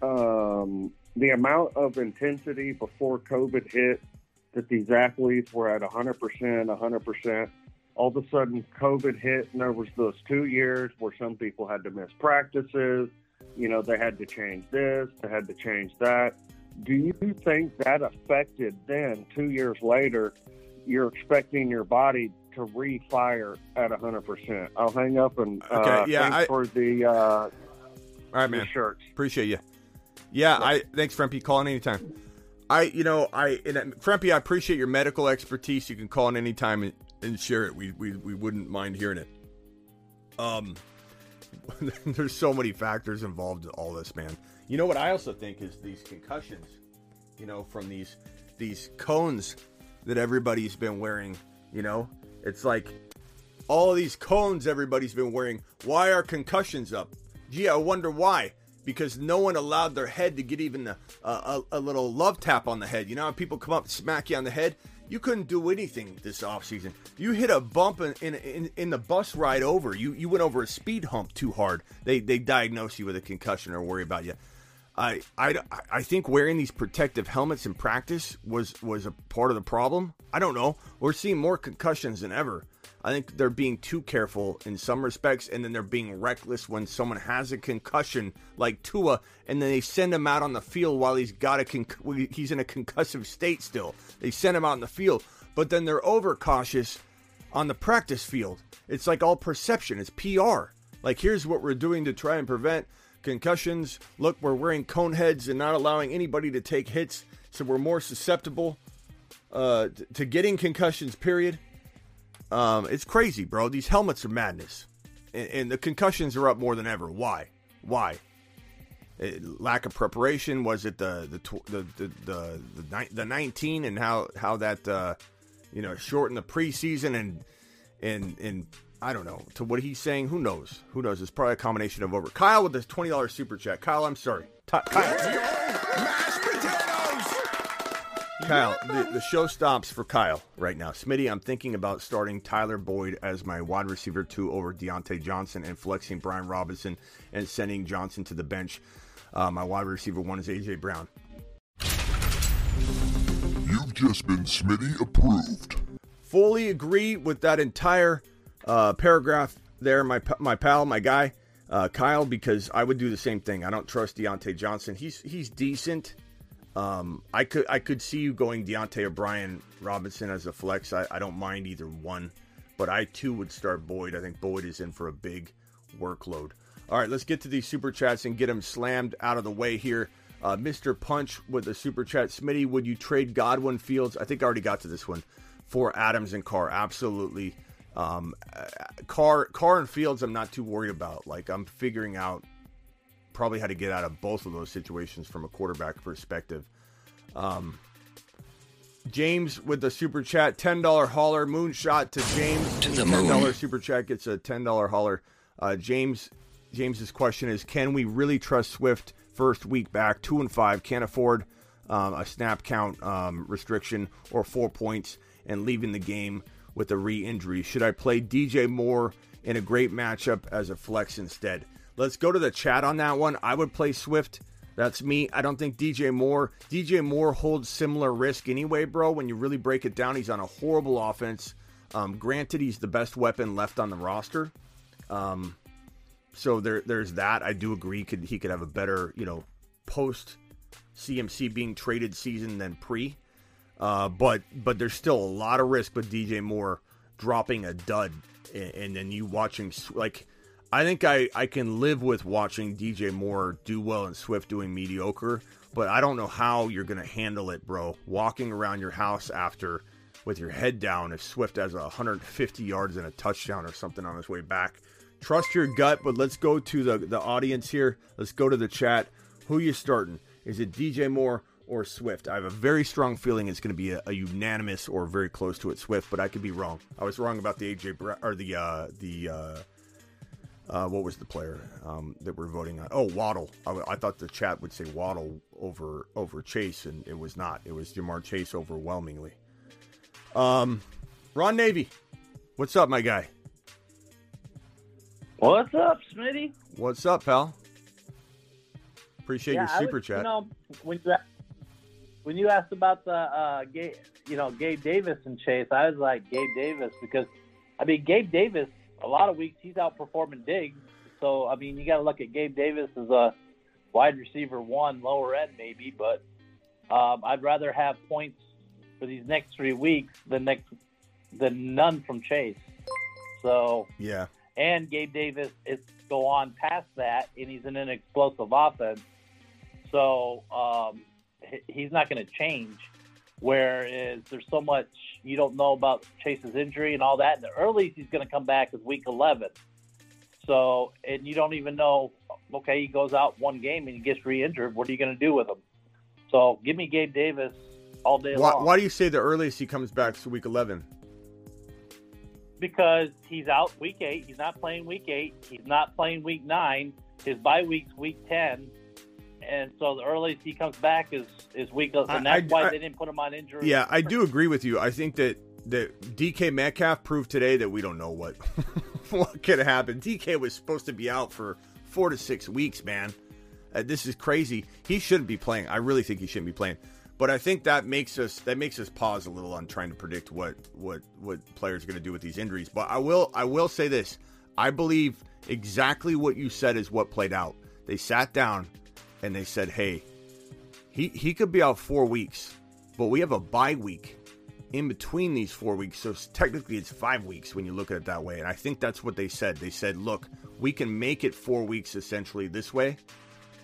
um, the amount of intensity before COVID hit that these athletes were at one hundred percent, one hundred percent, all of a sudden COVID hit and there was those two years where some people had to miss practices, you know, they had to change this, they had to change that. Do you think that affected then two years later, you're expecting your body to refire at one hundred percent? I'll hang up and uh, okay, yeah, thanks I... for the, uh, all right, man. Shirts. Appreciate you. Yeah, I thanks, Frempy. Call in anytime. I, you know, I, and Frempy, I appreciate your medical expertise. You can call in anytime and, and share it. We, we we wouldn't mind hearing it. Um, there's so many factors involved in all this, man. You know what I also think is these concussions. You know, from these these cones that everybody's been wearing. You know, it's like all of these cones everybody's been wearing. Why are concussions up? Gee, I wonder why. Because no one allowed their head to get even a, a, a little love tap on the head. You know how people come up and smack you on the head? You couldn't do anything this offseason. You hit a bump in, in in in the bus ride over. You you went over a speed hump too hard. They they diagnose you with a concussion or worry about you. I I, I think wearing these protective helmets in practice was, was a part of the problem. I don't know. We're seeing more concussions than ever. I think they're being too careful in some respects, and then they're being reckless when someone has a concussion like Tua, and then they send him out on the field while he's got a con- he's in a concussive state still. They send him out in the field, but then they're overcautious on the practice field. It's like all perception. It's P R. Like, here's what we're doing to try and prevent concussions. Look, we're wearing cone heads and not allowing anybody to take hits, so we're more susceptible uh, to getting concussions, period. Um, it's crazy, bro. These helmets are madness, and, and the concussions are up more than ever. Why? Why? It, lack of preparation. Was it the the the the the, the, the nineteen and how how that uh, you know shortened the preseason and and and I don't know to what he's saying. Who knows? Who knows? It's probably a combination of over. Kyle with this twenty dollars super chat. Kyle, I'm sorry. T- Kyle. Mashed potatoes. Kyle, the, the show stops for Kyle right now. Smitty, I'm thinking about starting Tyler Boyd as my wide receiver two over Deontay Johnson and flexing Brian Robinson and sending Johnson to the bench. Uh, my wide receiver one is A J. Brown. You've just been Smitty approved. Fully agree with that entire uh, paragraph there, my my pal, my guy, uh, Kyle, because I would do the same thing. I don't trust Deontay Johnson. He's he's decent. Um, I could I could see you going Deontay or Brian Robinson as a flex. I, I don't mind either one, but I too would start Boyd. I think Boyd is in for a big workload. All right, let's get to these super chats and get them slammed out of the way here. Uh, Mister Punch with a super chat. Smitty, would you trade Godwin, Fields? I think I already got to this one for Adams and Carr. Absolutely. Um, Carr, Carr and Fields, I'm not too worried about. Like, I'm figuring out probably how to get out of both of those situations from a quarterback perspective. Um, James with the super chat, ten dollar hauler. Moonshot to James. To the moon. ten dollar super chat gets a ten dollar hauler. Uh, James, James's question is, can we really trust Swift first week back? Two and five, can't afford um, a snap count um, restriction or four points and leaving the game with a re-injury. Should I play D J Moore in a great matchup as a flex instead? Let's go to the chat on that one. I would play Swift. That's me. I don't think D J Moore. D J Moore holds similar risk anyway, bro. When you really break it down, he's on a horrible offense. Um, granted, he's the best weapon left on the roster. Um, so there, there's that. I do agree could, he could have a better, you know, post-C M C being traded season than pre. Uh, but but there's still a lot of risk with D J Moore dropping a dud and, and then you watching, like... I think I, I can live with watching D J Moore do well and Swift doing mediocre, but I don't know how you're going to handle it, bro. Walking around your house after with your head down if Swift has one hundred fifty yards and a touchdown or something on his way back. Trust your gut, but let's go to the, the audience here. Let's go to the chat. Who you starting? Is it D J Moore or Swift? I have a very strong feeling it's going to be a, a unanimous or very close to it Swift, but I could be wrong. I was wrong about the A J Brown, or the, uh, the, uh, Uh, what was the player um, that we're voting on? Oh, Waddle. I, I thought the chat would say Waddle over over Chase, and it was not. It was Ja'Marr Chase overwhelmingly. Um, Ron Navy, what's up, my guy? What's up, Smitty? What's up, pal? Appreciate yeah, your super was, chat. You know, when you when you asked about the uh, Gabe, you know, Gabe Davis and Chase, I was like Gabe Davis because I mean Gabe Davis. A lot of weeks he's outperforming Diggs, so I mean you got to look at Gabe Davis as a wide receiver one, lower end maybe, but um, I'd rather have points for these next three weeks than next than none from Chase. So yeah, and Gabe Davis is go on past that, and he's in an explosive offense, so um, he's not going to change. Whereas there's so much you don't know about Chase's injury and all that. And the earliest he's going to come back is week eleven. So, and you don't even know, okay, he goes out one game and he gets re-injured. What are you going to do with him? So give me Gabe Davis all day why, long. Why do you say the earliest he comes back is week eleven? Because he's out week eight. He's not playing week eight. He's not playing week nine. His bye week's week ten. And so the earliest he comes back is, is week eleven, and that's I, I, why they didn't put him on injury. Yeah, I do agree with you. I think that, that D K Metcalf proved today that we don't know what, what could happen. D K was supposed to be out for four to six weeks, man. Uh, this is crazy. He shouldn't be playing. I really think he shouldn't be playing. But I think that makes us that makes us pause a little on trying to predict what what, what players are going to do with these injuries. But I will I will say this. I believe exactly what you said is what played out. They sat down. And they said, hey, he, he could be out four weeks, but we have a bye week in between these four weeks. So technically it's five weeks when you look at it that way. And I think that's what they said. They said, look, we can make it four weeks essentially this way.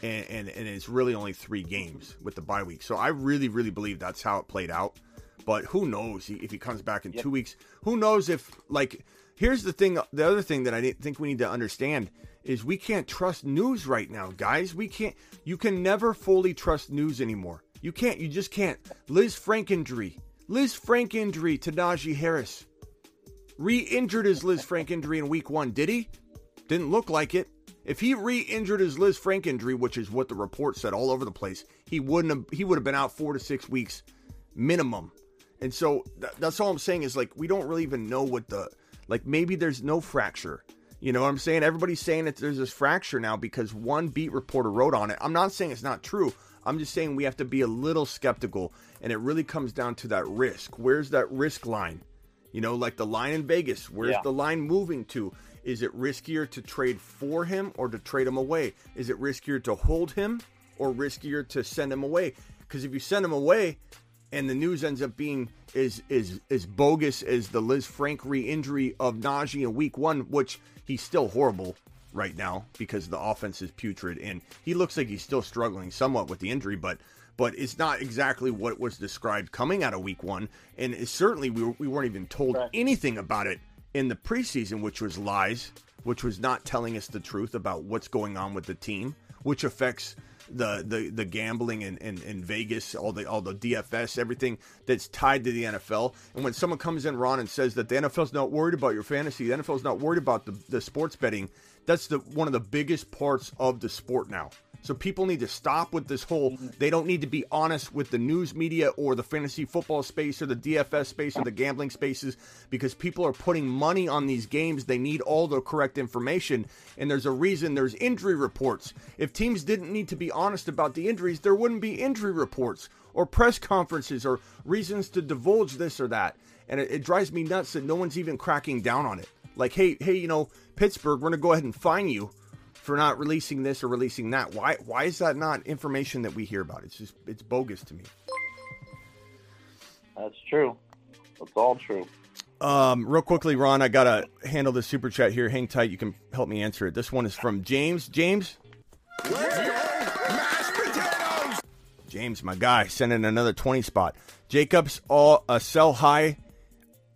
And, and, and it's really only three games with the bye week. So I really, really believe that's how it played out. But who knows if he comes back in yep. two weeks? Who knows if, like, here's the thing. The other thing that I think we need to understand is we can't trust news right now, guys. We can't, you can never fully trust news anymore. You can't, you just can't. Liz Frank injury. Liz Frank injury to Najee Harris. Re-injured his Liz Frank injury in week one, did he? Didn't look like it. If he re-injured his Liz Frank injury, which is what the report said all over the place, he wouldn't have, he would have been out four to six weeks minimum. And so th- that's all I'm saying is, like, we don't really even know what the, like, maybe there's no fracture. You know what I'm saying? Everybody's saying that there's this fracture now because one beat reporter wrote on it. I'm not saying it's not true. I'm just saying we have to be a little skeptical, and it really comes down to that risk. Where's that risk line? You know, like the line in Vegas. Where's yeah. the line moving to? Is it riskier to trade for him or to trade him away? Is it riskier to hold him or riskier to send him away? Because if you send him away and the news ends up being is is is bogus as the Liz Frank re-injury of Najee in week one, which he's still horrible right now because the offense is putrid and he looks like he's still struggling somewhat with the injury, but but it's not exactly what was described coming out of week one, and it's certainly we, we weren't even told right. anything about it in the preseason, which was lies, which was not telling us the truth about what's going on with the team, which affects the the, the gambling in, in, in Vegas, all the all the D F S, everything that's tied to the N F L. And when someone comes in, Ron, and says that the N F L's not worried about your fantasy, the N F L's not worried about the, the sports betting, that's the one of the biggest parts of the sport now. So people need to stop with this whole, they don't need to be honest with the news media or the fantasy football space or the D F S space or the gambling spaces, because people are putting money on these games. They need all the correct information. And there's a reason there's injury reports. If teams didn't need to be honest about the injuries, there wouldn't be injury reports or press conferences or reasons to divulge this or that. And it, it drives me nuts that no one's even cracking down on it. Like, hey, hey, you know, Pittsburgh, we're going to go ahead and fine you for not releasing this or releasing that. Why why is that not information that we hear about? It's just, it's bogus to me. That's true. That's all true. Um, real quickly, Ron, I gotta handle this super chat here. Hang tight. You can help me answer it. This one is from James. James? Where's your mashed potatoes? James, my guy, sending another twenty spot. Jacobs, all a sell high,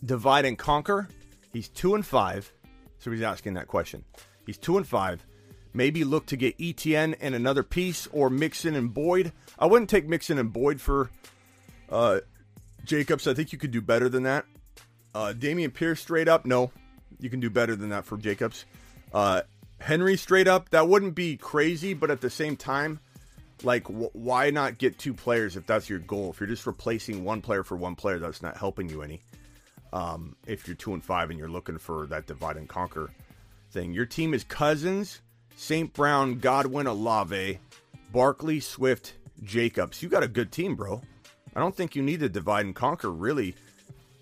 divide and conquer. He's two and five. So he's asking that question. He's two and five. Maybe look to get Etienne and another piece, or Mixon and Boyd. I wouldn't take Mixon and Boyd for uh, Jacobs. I think you could do better than that. Uh, Dameon Pierce straight up, no. You can do better than that for Jacobs. Uh, Henry straight up, that wouldn't be crazy, but at the same time, like, wh- why not get two players if that's your goal? If you're just replacing one player for one player, that's not helping you any. Um, if you're two and five and you're looking for that divide and conquer thing. Your team is Cousins, Saint Brown, Godwin, Olave, Barkley, Swift, Jacobs. You got a good team, bro. I don't think you need to divide and conquer, really.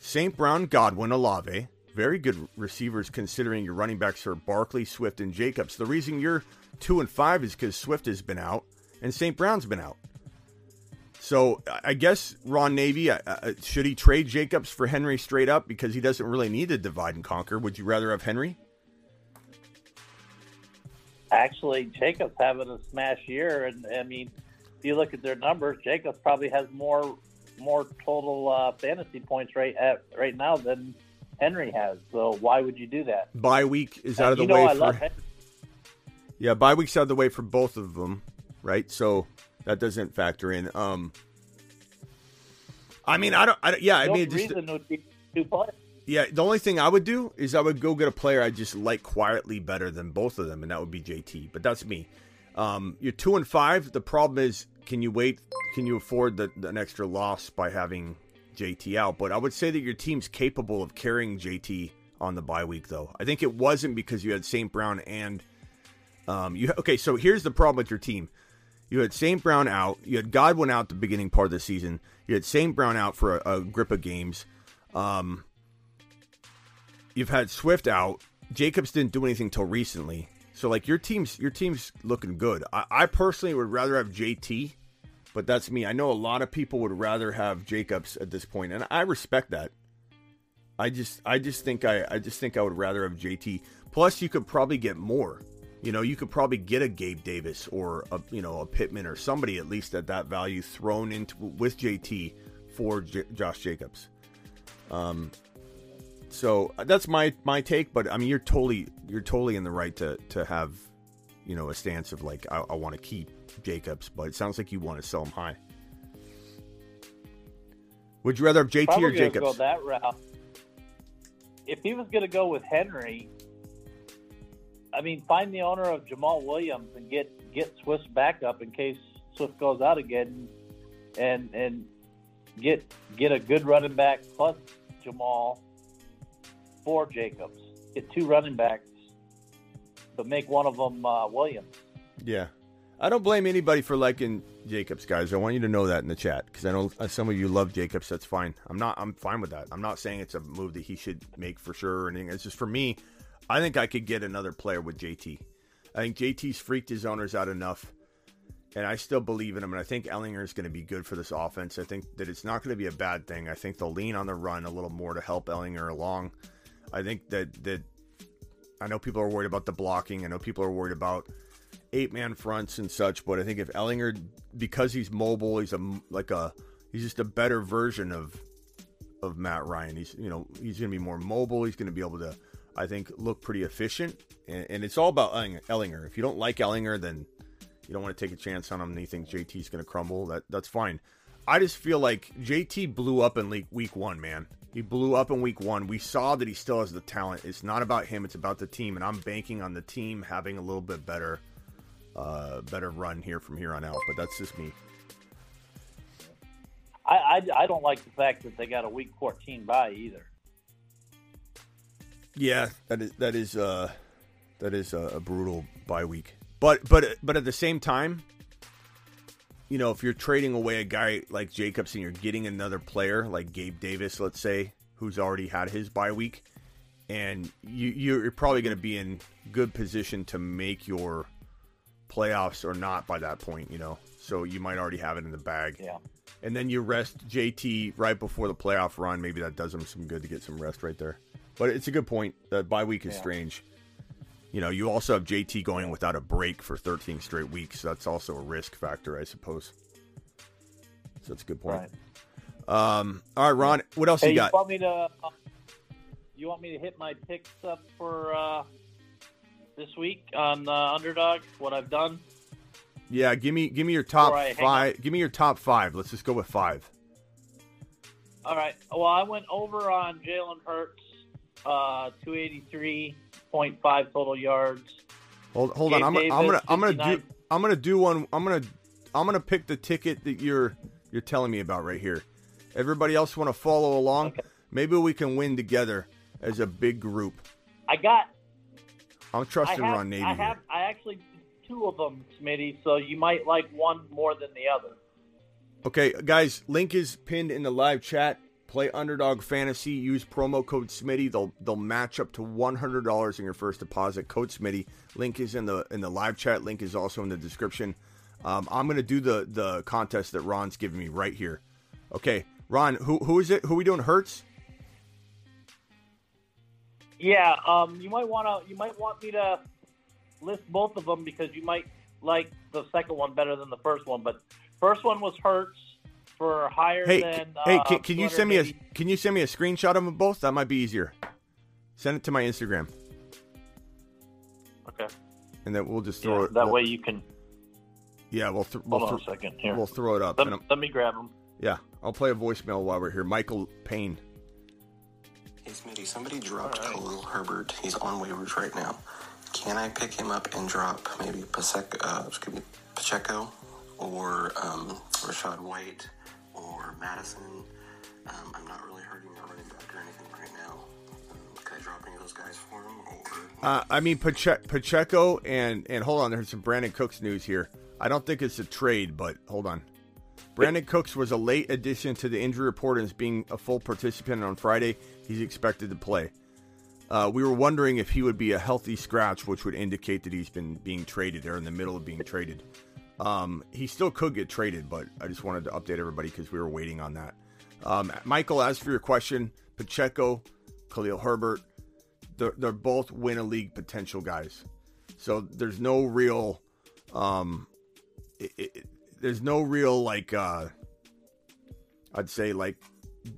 Saint Brown, Godwin, Olave. Very good receivers considering your running backs are Barkley, Swift, and Jacobs. The reason you're two and five is because Swift has been out and Saint Brown's been out. So I guess Ron Navy, uh, uh, should he trade Jacobs for Henry straight up because he doesn't really need to divide and conquer? Would you rather have Henry? Actually, Jacobs having a smash year, and I mean, if you look at their numbers, Jacobs probably has more more total uh, fantasy points right at, right now than Henry has. So why would you do that? Bye week is out and of the way. I for, love Henry. Yeah, bye week's out of the way for both of them, right? So that doesn't factor in. Um, I mean, I don't. I don't yeah, no I mean, just would be two players. Yeah, the only thing I would do is I would go get a player I just like quietly better than both of them, and that would be J T. But that's me. Um, you're two and five. The problem is, can you wait? Can you afford the, an extra loss by having J T out? But I would say that your team's capable of carrying J T on the bye week, though. I think it wasn't because you had Saint Brown and um, you. Okay, so here's the problem with your team. You had Saint Brown out. You had Godwin out the beginning part of the season. You had Saint Brown out for a, a grip of games. Um... You've had Swift out. Jacobs didn't do anything till recently. So, like, your team's your team's looking good. I, I personally would rather have J T, but that's me. I know a lot of people would rather have Jacobs at this point, and I respect that. I just I just think I, I just think I would rather have J T. Plus, you could probably get more. You know, you could probably get a Gabe Davis or a you know a Pittman or somebody at least at that value thrown into with J T for J- Josh Jacobs. Um. So that's my, my take, but I mean you're totally you're totally in the right to, to have, you know, a stance of like I, I want to keep Jacobs, but it sounds like you want to sell him high. Would you rather have J T Probably or Jacobs? Go that route. If he was going to go with Henry, I mean, find the owner of Jamal Williams and get get Swift's backup in case Swift goes out again, and and get get a good running back plus Jamal. Or Jacobs, get two running backs, but make one of them uh, Williams. Yeah, I don't blame anybody for liking Jacobs, guys. I want you to know that in the chat because I know some of you love Jacobs. That's fine. I'm not. I'm fine with that. I'm not saying it's a move that he should make for sure or anything. It's just for me. I think I could get another player with J T. I think J T's freaked his owners out enough, and I still believe in him. And I think Ellinger is going to be good for this offense. I think that it's not going to be a bad thing. I think they'll lean on the run a little more to help Ellinger along. I think that, that I know people are worried about the blocking. I know people are worried about eight-man fronts and such, but I think if Ellinger, because he's mobile, he's a like a he's just a better version of of Matt Ryan. He's you know he's going to be more mobile. He's going to be able to, I think, look pretty efficient. And, and it's all about Ellinger. If you don't like Ellinger, then You don't want to take a chance on him, and he thinks J T's going to crumble. That That's fine. I just feel like J T blew up in week one, man. He blew up in week one. We saw that he still has the talent. It's not about him. It's about the team, and I'm banking on the team having a little bit better uh, better run here from here on out, but that's just me. I, I, I don't like the fact that they got a week fourteen bye either. Yeah, that is that is uh, that is a, a brutal bye week. But but but at the same time, you know, if you're trading away a guy like Jacobs and you're getting another player like Gabe Davis, let's say, who's already had his bye week, and you you're probably going to be in good position to make your playoffs or not by that point, you know. So you might already have it in the bag. Yeah. And then you rest J T right before the playoff run. Maybe that does him some good to get some rest right there. But it's a good point. That bye week is yeah. strange. You know, you also have J T going without a break for thirteen straight weeks. So that's also a risk factor, I suppose. So that's a good point. Right. Um, all right, Ron, what else hey, you got? You want me to, uh, you want me to hit my picks up for uh, this week on uh, Underdog, what I've done? Yeah, give me give me your top right, five. Give me your top five. Let's just go with five. All right. Well, I went over on Jalen Hurts. Uh, two eighty-three point five total yards. Hold, hold on. I'm, Davis, I'm gonna, I'm gonna, do, I'm gonna do one. I'm gonna, I'm gonna pick the ticket that you're, you're telling me about right here. Everybody else want to follow along? Okay. Maybe we can win together as a big group. I got. I'm trusting I have, Ron Navy. I have. Here. I actually did two of them, Smitty. So you might like one more than the other. Okay, guys. Link is pinned in the live chat. Play Underdog Fantasy. Use promo code Smitty. They'll they'll match up to one hundred dollars in your first deposit. Code Smitty. Link is in the in the live chat. Link is also in the description. Um, I'm gonna do the the contest that Ron's giving me right here. Okay, Ron, who who is it? Who are we doing? Hurts? Yeah. Um. You might wanna. You might want me to list both of them because you might like the second one better than the first one. But first one was Hurts. For higher hey, than, hey, uh, can, can you send me a can you send me a screenshot of them both? That might be easier. Send it to my Instagram. Okay. And then we'll just throw yeah, it. That we'll, way you can. Yeah, we'll th- hold we'll on th- a second here. We'll throw it up. Let, let me grab them. Yeah, I'll play a voicemail while we're here. Michael Payne. Hey Smitty, somebody dropped right. Khalil Herbert. He's on waivers right now. Can I pick him up and drop maybe Pacheco, uh, excuse me, Pacheco or um, Rashad White? Or Madison. Um, I'm not really hurting my running back or anything right now. Um, can I drop any of those guys for him? Or... Uh, I mean, Pache- Pacheco and, and hold on, there's some Brandon Cooks news here. I don't think it's a trade, but hold on. Brandon Cooks was a late addition to the injury report and is being a full participant on Friday. He's expected to play. Uh, we were wondering if he would be a healthy scratch, which would indicate that he's been being traded. They're in the middle of being traded. Um, he still could get traded, but I just wanted to update everybody because we were waiting on that. Um, Michael, as for your question, Pacheco, Khalil Herbert, they're, they're both win a league potential guys. So there's no real, um, it, it, there's no real like, uh, I'd say like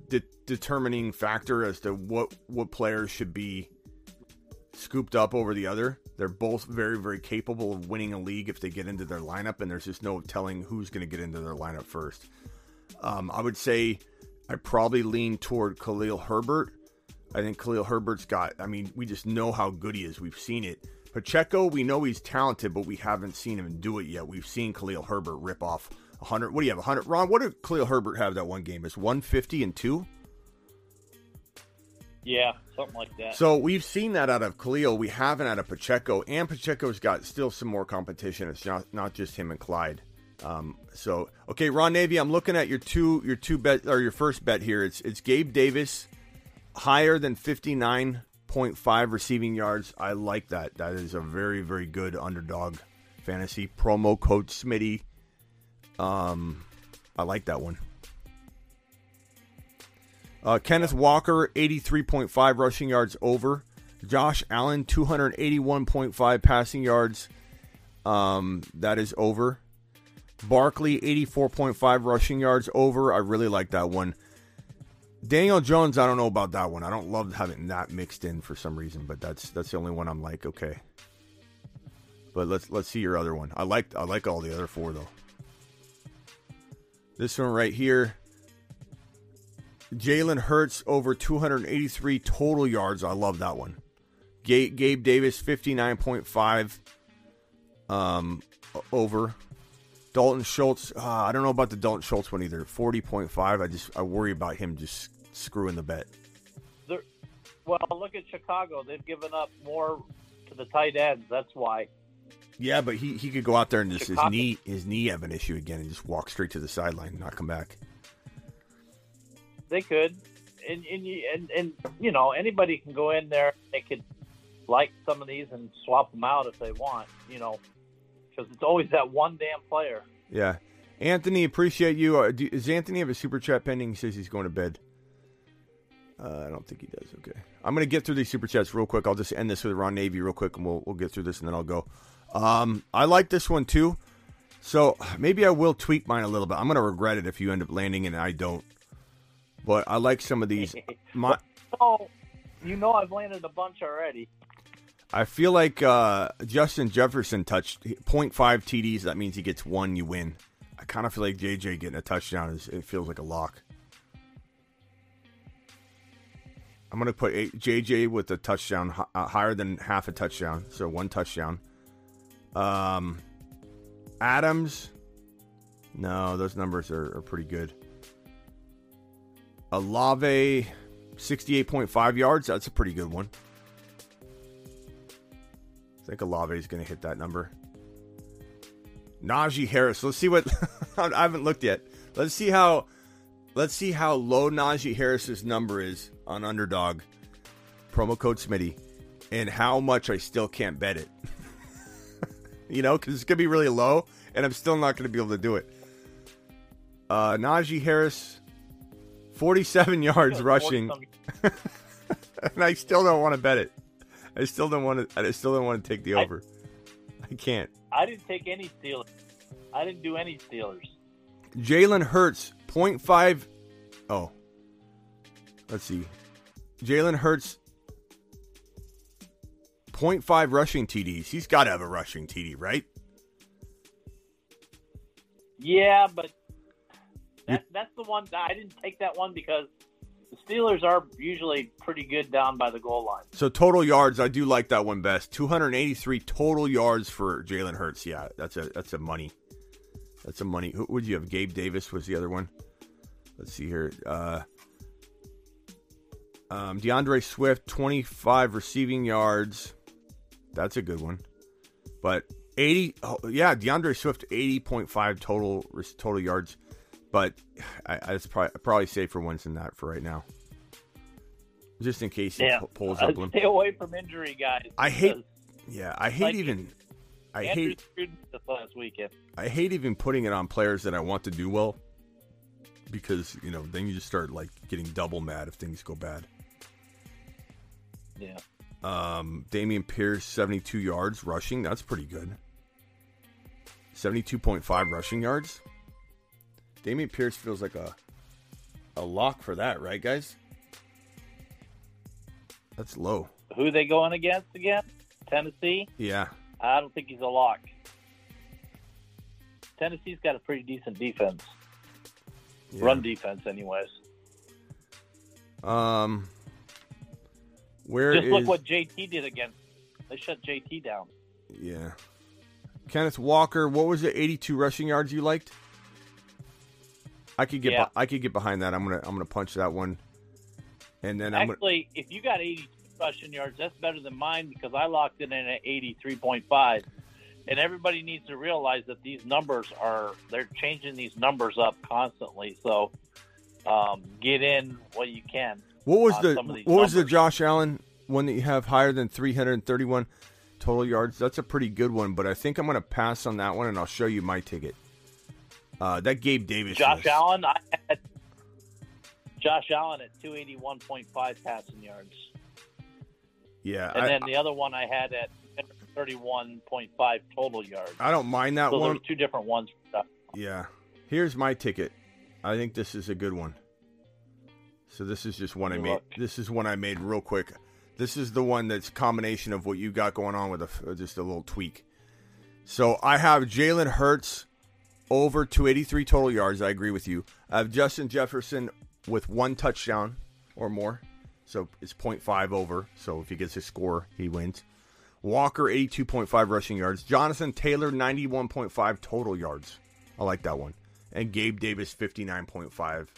de- determining factor as to what, what players should be scooped up over the other. They're both very, very capable of winning a league if they get into their lineup, and there's just no telling who's going to get into their lineup first. Um, I would say I probably lean toward Khalil Herbert. I think Khalil Herbert's got, I mean, we just know how good he is. We've seen it. Pacheco, we know he's talented, but we haven't seen him do it yet. We've seen Khalil Herbert rip off one hundred. What do you have, one hundred? Ron, what did Khalil Herbert have that one game? It's one fifty and two? Yeah, something like that. So we've seen that out of Khalil. We haven't out of Pacheco. And Pacheco's got still some more competition. It's not not just him and Clyde. Um, so, okay, Ron Navy, I'm looking at your two your two bet or your first bet here. It's it's Gabe Davis, higher than fifty-nine point five receiving yards. I like that. That is a very, very good Underdog Fantasy. Promo code Smitty. Um, I like that one. Uh, Kenneth Walker, eighty-three point five rushing yards over. Josh Allen, two eighty-one point five passing yards. Um, that is over. Barkley, eighty-four point five rushing yards over. I really like that one. Daniel Jones, I don't know about that one. I don't love having that mixed in for some reason, but that's that's the only one I'm like, okay. But let's let's see your other one. I like I like all the other four though. This one right here, Jalen Hurts over two hundred eighty-three total yards. I love that one. Gabe, Gabe Davis fifty-nine point five um over. Dalton Schultz, uh, I don't know about the Dalton Schultz one either. forty point five. I just I worry about him just screwing the bet. They're, well, look at Chicago. They've given up more to the tight ends. That's why. Yeah, but he, he could go out there and just Chicago. his knee his knee have an issue again and just walk straight to the sideline and not come back. They could, and and and, and you know anybody can go in there. They could like some of these and swap them out if they want. You know. Because it's always that one damn player. Yeah. Anthony, appreciate you. Uh, do, does Anthony have a super chat pending? He says he's going to bed. Uh, I don't think he does. Okay. I'm going to get through these super chats real quick. I'll just end this with Ron Navy real quick, and we'll we'll get through this, and then I'll go. Um, I like this one, too. So maybe I will tweak mine a little bit. I'm going to regret it if you end up landing and I don't. But I like some of these. My, oh, you know I've landed a bunch already. I feel like uh, Justin Jefferson touched point five T Ds. That means he gets one, you win. I kind of feel like J J getting a touchdown, is it feels like a lock. I'm going to put eight, J J with a touchdown, uh, higher than half a touchdown, so one touchdown. Um, Adams, no, those numbers are, are pretty good. Alave, sixty-eight point five yards. That's a pretty good one. I think Olave is going to hit that number. Najee Harris. Let's see what I haven't looked yet. Let's see how let's see how low Najee Harris's number is on Underdog. Promo code Smitty, and how much I still can't bet it. You know, because it's going to be really low, and I'm still not going to be able to do it. Uh, Najee Harris, forty-seven yards rushing, and I still don't want to bet it. I still don't want to. I still don't want to take the over. I, I can't. I didn't take any Steelers. I didn't do any Steelers. Jalen Hurts point five. Oh, let's see. Jalen Hurts point five rushing T Ds. He's got to have a rushing T D, right? Yeah, but that, that's the one that I didn't take that one because. The Steelers are usually pretty good down by the goal line. So total yards, I do like that one best. two hundred eighty-three total yards for Jalen Hurts. Yeah, that's a that's a money. That's a money. Who would you have? Gabe Davis was the other one. Let's see here. Uh, um, DeAndre Swift, twenty-five receiving yards. That's a good one. But eighty. Oh, yeah, DeAndre Swift, eighty point five total total yards. But I, I probably, probably safer ones than that for right now. Just in case he yeah. p- pulls uh, up. Stay limp. away from injury, guys. I hate. Yeah, I hate like even. I hate. This last weekend. I hate even putting it on players that I want to do well, because you know then you just start like getting double mad if things go bad. Yeah. Um, Dameon Pierce, seventy-two yards rushing. That's pretty good. Seventy-two point five rushing yards. Dameon Pierce feels like a a lock for that, right, guys? That's low. Who are they going against again? Tennessee? Yeah. I don't think he's a lock. Tennessee's got a pretty decent defense. Yeah. Run defense, anyways. Um, where Just is... look what J T did against. They shut J T down. Yeah. Kenneth Walker, what was the eighty-two rushing yards you liked? I could get yeah. I could get behind that. I'm gonna I'm gonna punch that one, and then I'm actually, gonna... if you got eighty-two rushing yards, that's better than mine because I locked it in at eighty-three point five. And everybody needs to realize that these numbers are they're changing these numbers up constantly. So um, get in what you can. What was the What numbers. was the Josh Allen one that you have higher than three hundred thirty-one total yards? That's a pretty good one, but I think I'm gonna pass on that one, and I'll show you my ticket. Uh, that Gabe Davis. Josh list. Allen, I had Josh Allen at two hundred eighty-one point five passing yards. Yeah, and I, then the I, other one I had at thirty-one point five total yards. I don't mind that so one. There's two different ones. Yeah, here's my ticket. I think this is a good one. So this is just one Good I made. Luck. This is one I made real quick. This is the one that's a combination of what you got going on with a, just a little tweak. So I have Jalen Hurts over two eighty-three total yards. I agree with you. I have Justin Jefferson with one touchdown or more. So it's point five over. So if he gets his score, he wins. Walker, eighty-two point five rushing yards. Jonathan Taylor, ninety-one point five total yards. I like that one. And Gabe Davis, fifty-nine point five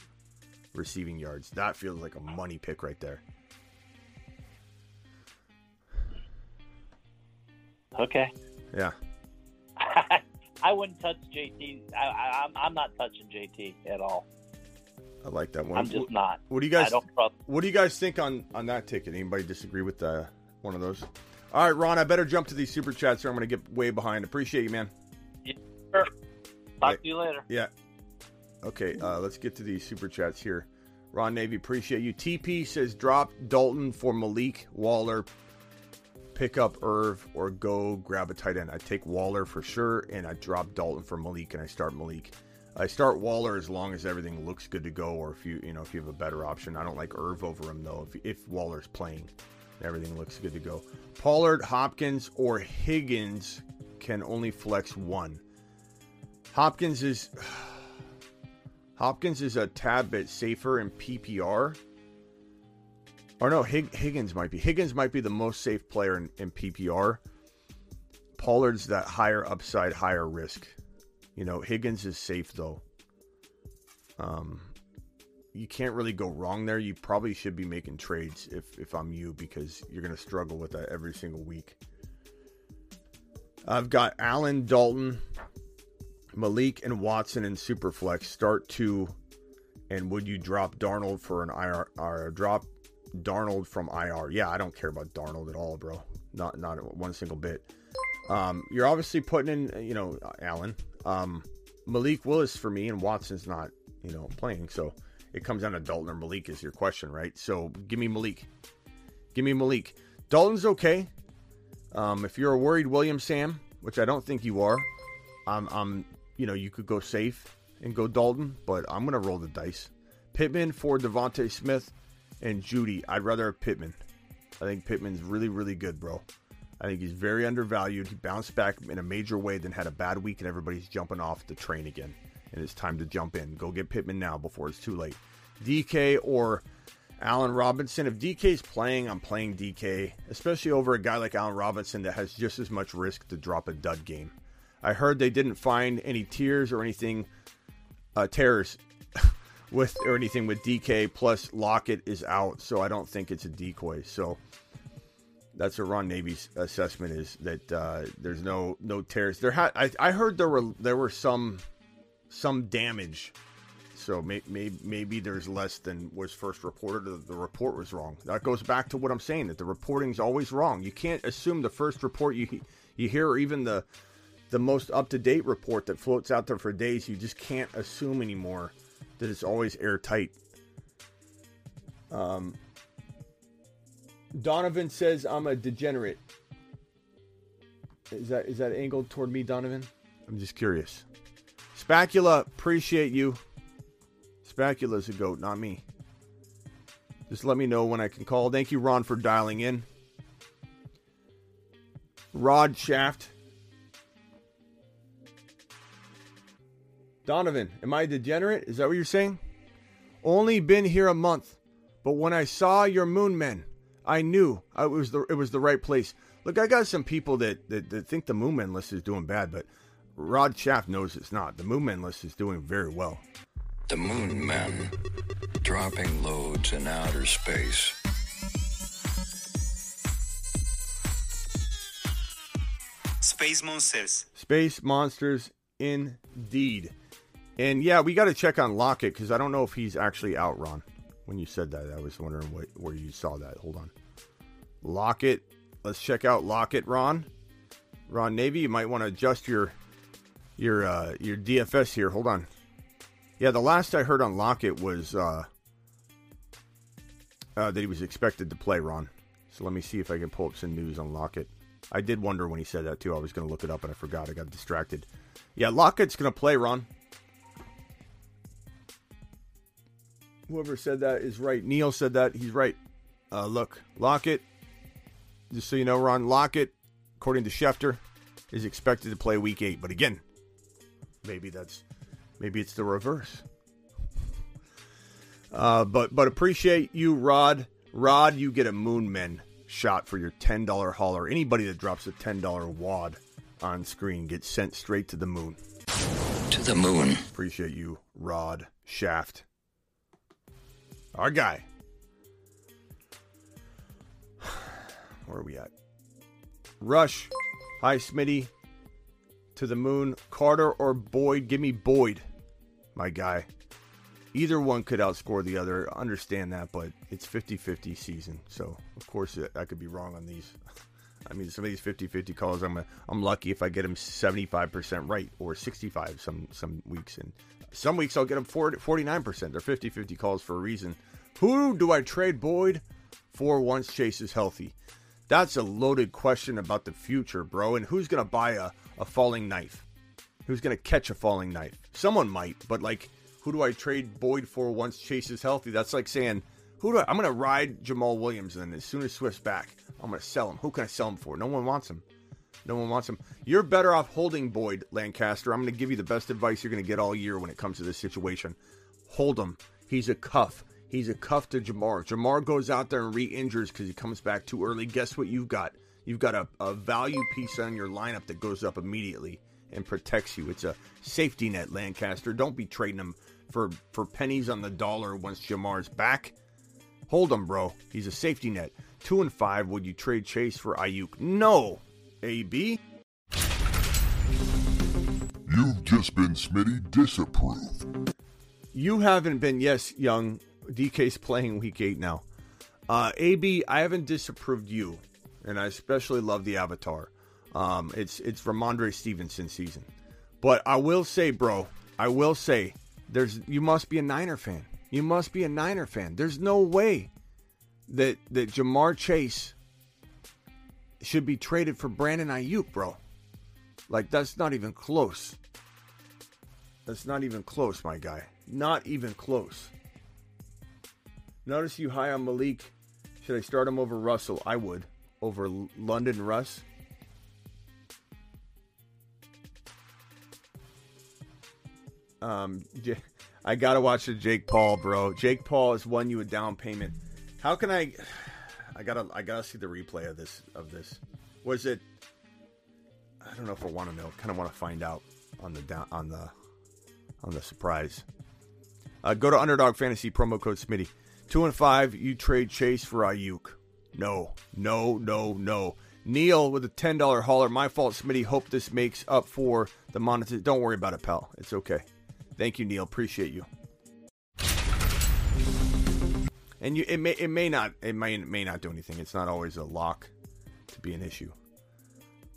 receiving yards. That feels like a money pick right there. Okay. Yeah. I wouldn't touch J T. I, I, I'm, I'm not touching J T at all. I like that one. I'm just not. What do you guys? I don't trust. What do you guys think on, on that ticket? Anybody disagree with uh, one of those? All right, Ron. I better jump to these super chats, or I'm going to get way behind. Appreciate you, man. Yeah, sure. Talk right. to you later. Yeah. Okay. Uh, let's get to these super chats here. Ron Navy, appreciate you. T P says drop Dalton for Malik Waller. Pick up Irv or go grab a tight end. I take Waller for sure, and I drop Dalton for Malik, and I start Malik. I start Waller as long as everything looks good to go, or if you you know if you have a better option. I don't like Irv over him though. If if Waller's playing, everything looks good to go. Pollard, Hopkins, or Higgins can only flex one. Hopkins is Hopkins is a tad bit safer in P P R. Or no, Hig, Higgins might be. Higgins might be the most safe player in, in P P R. Pollard's that higher upside, higher risk. You know, Higgins is safe, though. Um, you can't really go wrong there. You probably should be making trades if, if I'm you, because you're going to struggle with that every single week. I've got Allen, Dalton, Malik, and Watson in Superflex. Start two. And would you drop Darnold for an I R? Or drop Darnold from I R. Yeah, I don't care about Darnold at all, bro. Not not one single bit. Um, you're obviously putting in, you know, Allen. Um, Malik Willis for me, and Watson's not, you know, playing. So it comes down to Dalton or Malik is your question, right? So give me Malik. Give me Malik. Dalton's okay. Um, if you're a worried William Sam, which I don't think you are, I'm, I'm, you know, you could go safe and go Dalton, but I'm going to roll the dice. Pittman for Devontae Smith and Judy. I'd rather have Pittman. I think Pittman's really, really good, bro. I think he's very undervalued. He bounced back in a major way, then had a bad week, and everybody's jumping off the train again. And it's time to jump in. Go get Pittman now before it's too late. D K or Allen Robinson. If D K's playing, I'm playing D K, especially over a guy like Allen Robinson that has just as much risk to drop a dud game. I heard they didn't find any tears or anything, uh, tears with or anything with D K. Plus, Lockett is out, so I don't think it's a decoy. So that's what Ron Navy's assessment is, that uh, there's no no tears. There had I, I heard there were there were some some damage, so may, may, maybe there's less than was first reported. The, the report was wrong. That goes back to what I'm saying, that the reporting's always wrong. You can't assume the first report you you hear, or even the the most up to date report that floats out there for days. You just can't assume anymore that it's always airtight. Um. Donovan says I'm a degenerate. Is that is that angled toward me, Donovan? I'm just curious. Spacula, appreciate you. Spacula's a goat, not me. Just let me know when I can call. Thank you, Ron, for dialing in. Rod Shaft. Donovan, am I a degenerate? Is that what you're saying? Only been here a month, but when I saw your moon men, I knew I was the, it was the right place. Look, I got some people that, that, that think the Moon Man list is doing bad, but Rod Shaft knows it's not. The Moon Man list is doing very well. The Moon Men dropping loads in outer space. Space monsters. Space monsters, indeed. And yeah, we got to check on Lockett, because I don't know if he's actually out, Ron. When you said that, I was wondering what, where you saw that. Hold on. Lockett. Let's check out Lockett, Ron. Ron Navy, you might want to adjust your your uh, your D F S here. Hold on. Yeah, the last I heard on Lockett was uh, uh, that he was expected to play, Ron. So let me see if I can pull up some news on Lockett. I did wonder when he said that, too. I was going to look it up, and I forgot. I got distracted. Yeah, Lockett's going to play, Ron. Whoever said that is right. Neil said that. He's right. Uh, look, Lockett, just so you know, Ron, Lockett, according to Schefter, is expected to play week eight. But again, maybe that's maybe it's the reverse. Uh, but but appreciate you, Rod. Rod, you get a Moonmen shot for your ten dollar hauler. Anybody that drops a ten dollar wad on screen gets sent straight to the moon. To the moon. Appreciate you, Rod Shaft. Our guy. Where are we at? Rush. Hi, Smitty. To the moon. Carter or Boyd? Give me Boyd, my guy. Either one could outscore the other. I understand that, but it's fifty-fifty season. So, of course, I could be wrong on these. I mean, some of these fifty-fifty calls, I'm a, I'm lucky if I get them seventy-five percent right or sixty-five some some weeks. And some weeks I'll get them forty-nine percent. They're fifty-fifty calls for a reason. Who do I trade Boyd for once Chase is healthy? That's a loaded question about the future, bro. And who's going to buy a, a falling knife? Who's going to catch a falling knife? Someone might, but like... Who do I trade Boyd for once Chase is healthy? That's like saying, who do I, I'm going to ride Jamal Williams, and then as soon as Swift's back, I'm going to sell him. Who can I sell him for? No one wants him. No one wants him. You're better off holding Boyd, Lancaster. I'm going to give you the best advice you're going to get all year when it comes to this situation. Hold him. He's a cuff. He's a cuff to Ja'Marr. Ja'Marr goes out there and re-injures because he comes back too early. Guess what you've got? You've got a, a value piece on your lineup that goes up immediately and protects you. It's a safety net, Lancaster. Don't be trading him for, for pennies on the dollar once Jamar's back. Hold him, bro. He's a safety net. Two and five, would you trade Chase for Ayuk? No, A B. You've just been Smitty disapproved. You haven't been, yes, Young. D K's playing week eight now. Uh, A B, I haven't disapproved you, and I especially love the avatar. Um, it's it's Rhamondre Stevenson season. But I will say, bro, I will say, there's you must be a Niner fan. You must be a Niner fan. There's no way that, that Ja'Marr Chase should be traded for Brandon Ayuk, bro. Like, that's not even close. That's not even close, my guy. Not even close. Notice you high on Malik. Should I start him over Russell? I would. Over London Russ. Um, I gotta watch the Jake Paul, bro. Jake Paul is one you a down payment. How can I? I gotta, I gotta see the replay of this. Of this, was it? I don't know if I want to know. Kind of want to find out on the down, on the, on the surprise. Uh, go to Underdog Fantasy promo code Smitty. Two and five. You trade Chase for Ayuk? No, no, no, no. Neil with a ten dollar hauler. My fault, Smitty. Hope this makes up for the monitor. Don't worry about it, pal. It's okay. Thank you, Neil. Appreciate you. And you, it may, it may not, it may, it may not do anything. It's not always a lock to be an issue.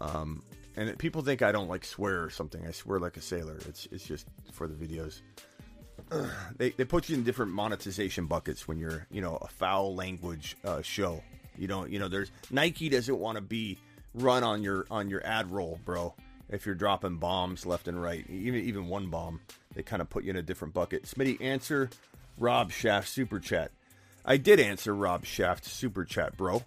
Um, and it, people think I don't like swear or something. I swear like a sailor. It's, it's just for the videos. Ugh. They, they put you in different monetization buckets when you're, you know, a foul language uh, show. You don't, you know, there's Nike doesn't want to be run on your, on your ad roll, bro. If you're dropping bombs left and right, even even one bomb, they kind of put you in a different bucket. Smitty, answer Rob Shaft Super Chat. I did answer Rob Shaft Super Chat, bro.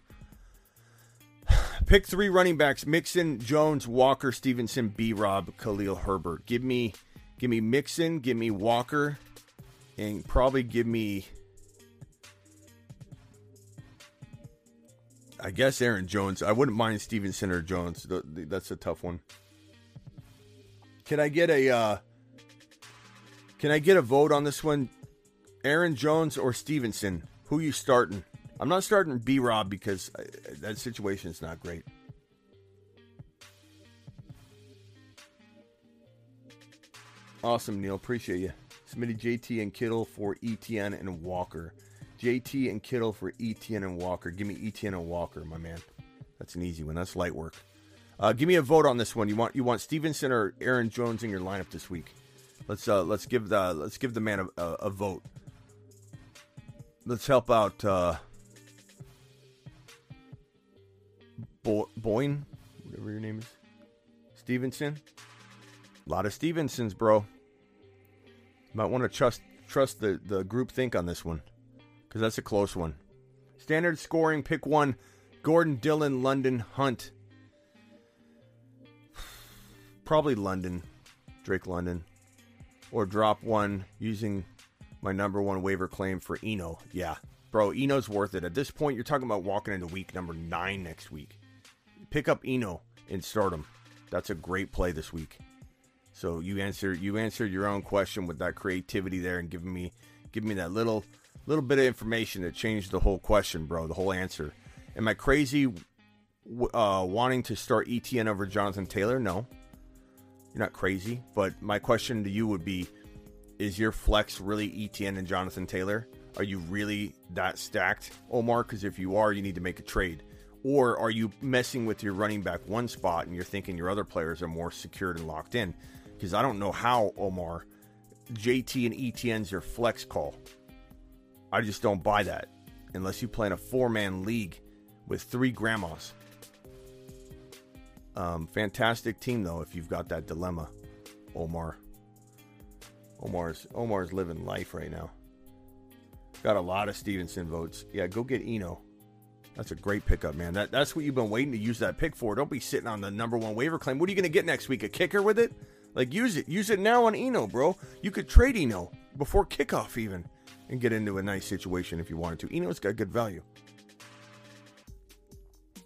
Pick three running backs: Mixon, Jones, Walker, Stevenson, B. Rob, Khalil Herbert. Give me, give me Mixon, give me Walker, and probably give me, I guess, Aaron Jones. I wouldn't mind Stevenson or Jones. That's a tough one. Can I get a uh, can I get a vote on this one? Aaron Jones or Stevenson? Who you starting? I'm not starting B-Rob because I, that situation is not great. Awesome, Neil. Appreciate you. Smitty, J T and Kittle for Etienne and Walker. J T and Kittle for Etienne and Walker. Give me Etienne and Walker, my man. That's an easy one. That's light work. Uh, give me a vote on this one. You want you want Stevenson or Aaron Jones in your lineup this week? Let's uh, let's give the let's give the man a, a, a vote. Let's help out uh, Bo- Boyne, whatever your name is, Stevenson. A lot of Stevensons, bro. Might want to trust trust the the groupthink on this one because that's a close one. Standard scoring, pick one: Gordon, Dillon, London, Hunt. probably London, Drake London, or drop one using my number one waiver claim for Eno. Yeah, bro, Eno's worth it. At this point, you're talking about walking into week number nine next week. Pick up Eno and start him. That's a great play this week. So you answer you answered your own question with that creativity there and giving me giving me that little little bit of information that changed the whole question, bro, the whole answer. Am I crazy uh, wanting to start Etienne over Jonathan Taylor? No. You're not crazy, but my question to you would be, is your flex really Etienne and Jonathan Taylor? Are you really that stacked, Omar? Because if you are, you need to make a trade. Or are you messing with your running back one spot and you're thinking your other players are more secured and locked in? Because I don't know how, Omar, J T and Etienne's your flex call. I just don't buy that unless you play in a four-man league with three grandmas. Um, fantastic team, though, if you've got that dilemma, Omar. Omar's Omar's living life right now. Got a lot of Stevenson votes. Yeah, go get Eno. That's a great pickup, man. That That's what you've been waiting to use that pick for. Don't be sitting on the number one waiver claim. What are you going to get next week? A kicker with it? Like, use it. Use it now on Eno, bro. You could trade Eno before kickoff even and get into a nice situation if you wanted to. Eno's got good value.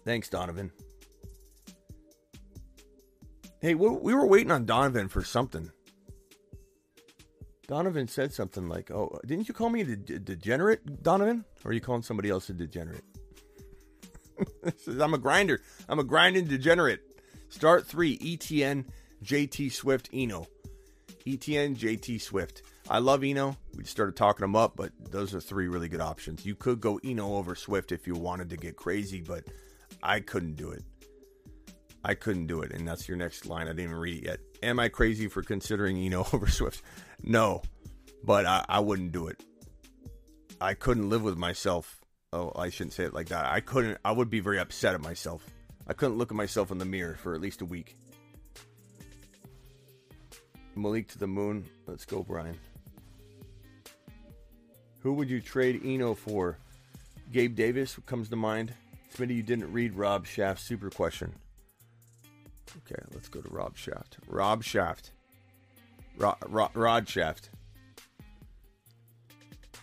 Thanks, Donovan. Hey, we were waiting on Donovan for something. Donovan said something like, oh, didn't you call me a de- degenerate, Donovan? Or are you calling somebody else a degenerate? Says, I'm a grinder. I'm a grinding degenerate. Start three, Etienne, J T Swift, Eno. Etienne, J T Swift. I love Eno. We started talking them up, but those are three really good options. You could go Eno over Swift if you wanted to get crazy, but I couldn't do it. I couldn't do it, and that's your next line. I didn't even read it yet. Am I crazy for considering Eno over Swift? No, but I, I wouldn't do it. I couldn't live with myself. Oh, I shouldn't say it like that. I couldn't. I would be very upset at myself. I couldn't look at myself in the mirror for at least a week. Malik to the moon. Let's go, Brian. Who would you trade Eno for? Gabe Davis comes to mind. Smitty, you didn't read Rob Schaft's super question. Okay, let's go to Rob Shaft. Rob Shaft. Rod, Rod, Rod Shaft.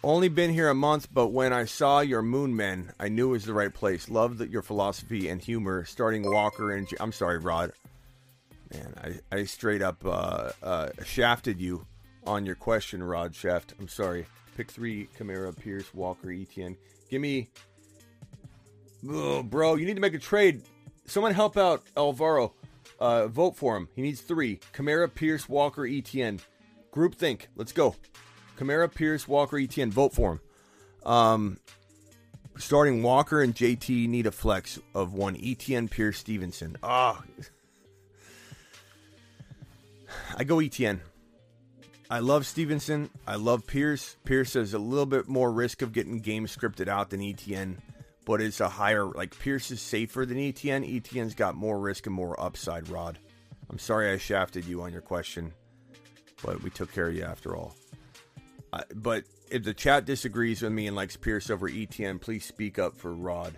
Only been here a month, but when I saw your Moon Men, I knew it was the right place. Love that your philosophy and humor, starting Walker and... J- I'm sorry, Rod. Man, I, I straight up uh, uh, shafted you on your question, Rod Shaft. I'm sorry. Pick three, Kamara, Pierce, Walker, Etienne. Give me... Oh, bro, you need to make a trade. Someone help out Alvaro. Uh, vote for him. He needs three. Kamara, Pierce, Walker, Etienne. Group think. Let's go. Kamara, Pierce, Walker, Etienne. Vote for him. Um, starting Walker and J T need a flex of one. Etienne, Pierce, Stevenson. Ah, I go Etienne. I love Stevenson. I love Pierce. Pierce has a little bit more risk of getting game scripted out than Etienne. But it's a higher, like Pierce is safer than Etienne. Etienne's got more risk and more upside, Rod. I'm sorry I shafted you on your question, but we took care of you after all. I, but if the chat disagrees with me and likes Pierce over Etienne, please speak up for Rod.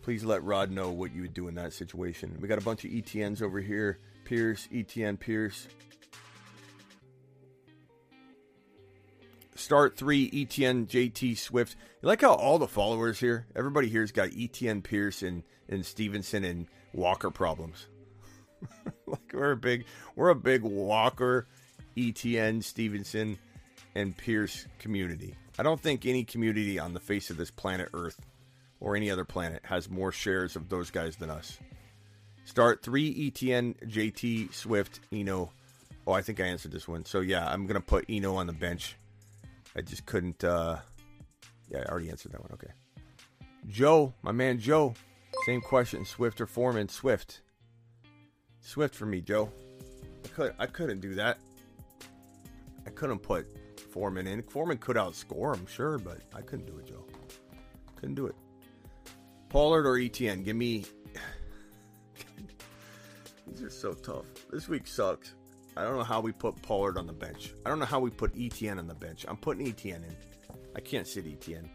Please let Rod know what you would do in that situation. We got a bunch of Etiennes over here. Pierce, Etienne, Pierce. Start three, Etienne, J T, Swift. You like how all the followers here, everybody here's got Etienne, Pierce, and, and Stevenson and Walker problems. Like we're a big, we're a big Walker, Etienne, Stevenson, and Pierce community. I don't think any community on the face of this planet Earth or any other planet has more shares of those guys than us. Start three, Etienne, J T, Swift, Eno. Oh, I think I answered this one. So yeah, I'm gonna put Eno on the bench. I just couldn't, uh, yeah, I already answered that one, okay. Joe, my man Joe, same question, Swift or Foreman? Swift. Swift for me, Joe. I, could, I couldn't do that. I couldn't put Foreman in. Foreman could outscore, I'm sure, but I couldn't do it, Joe. Couldn't do it. Pollard or Etienne, give me... These are so tough. This week sucks. I don't know how we put Pollard on the bench. I don't know how we put Etienne on the bench. I'm putting Etienne in. I can't sit Etienne.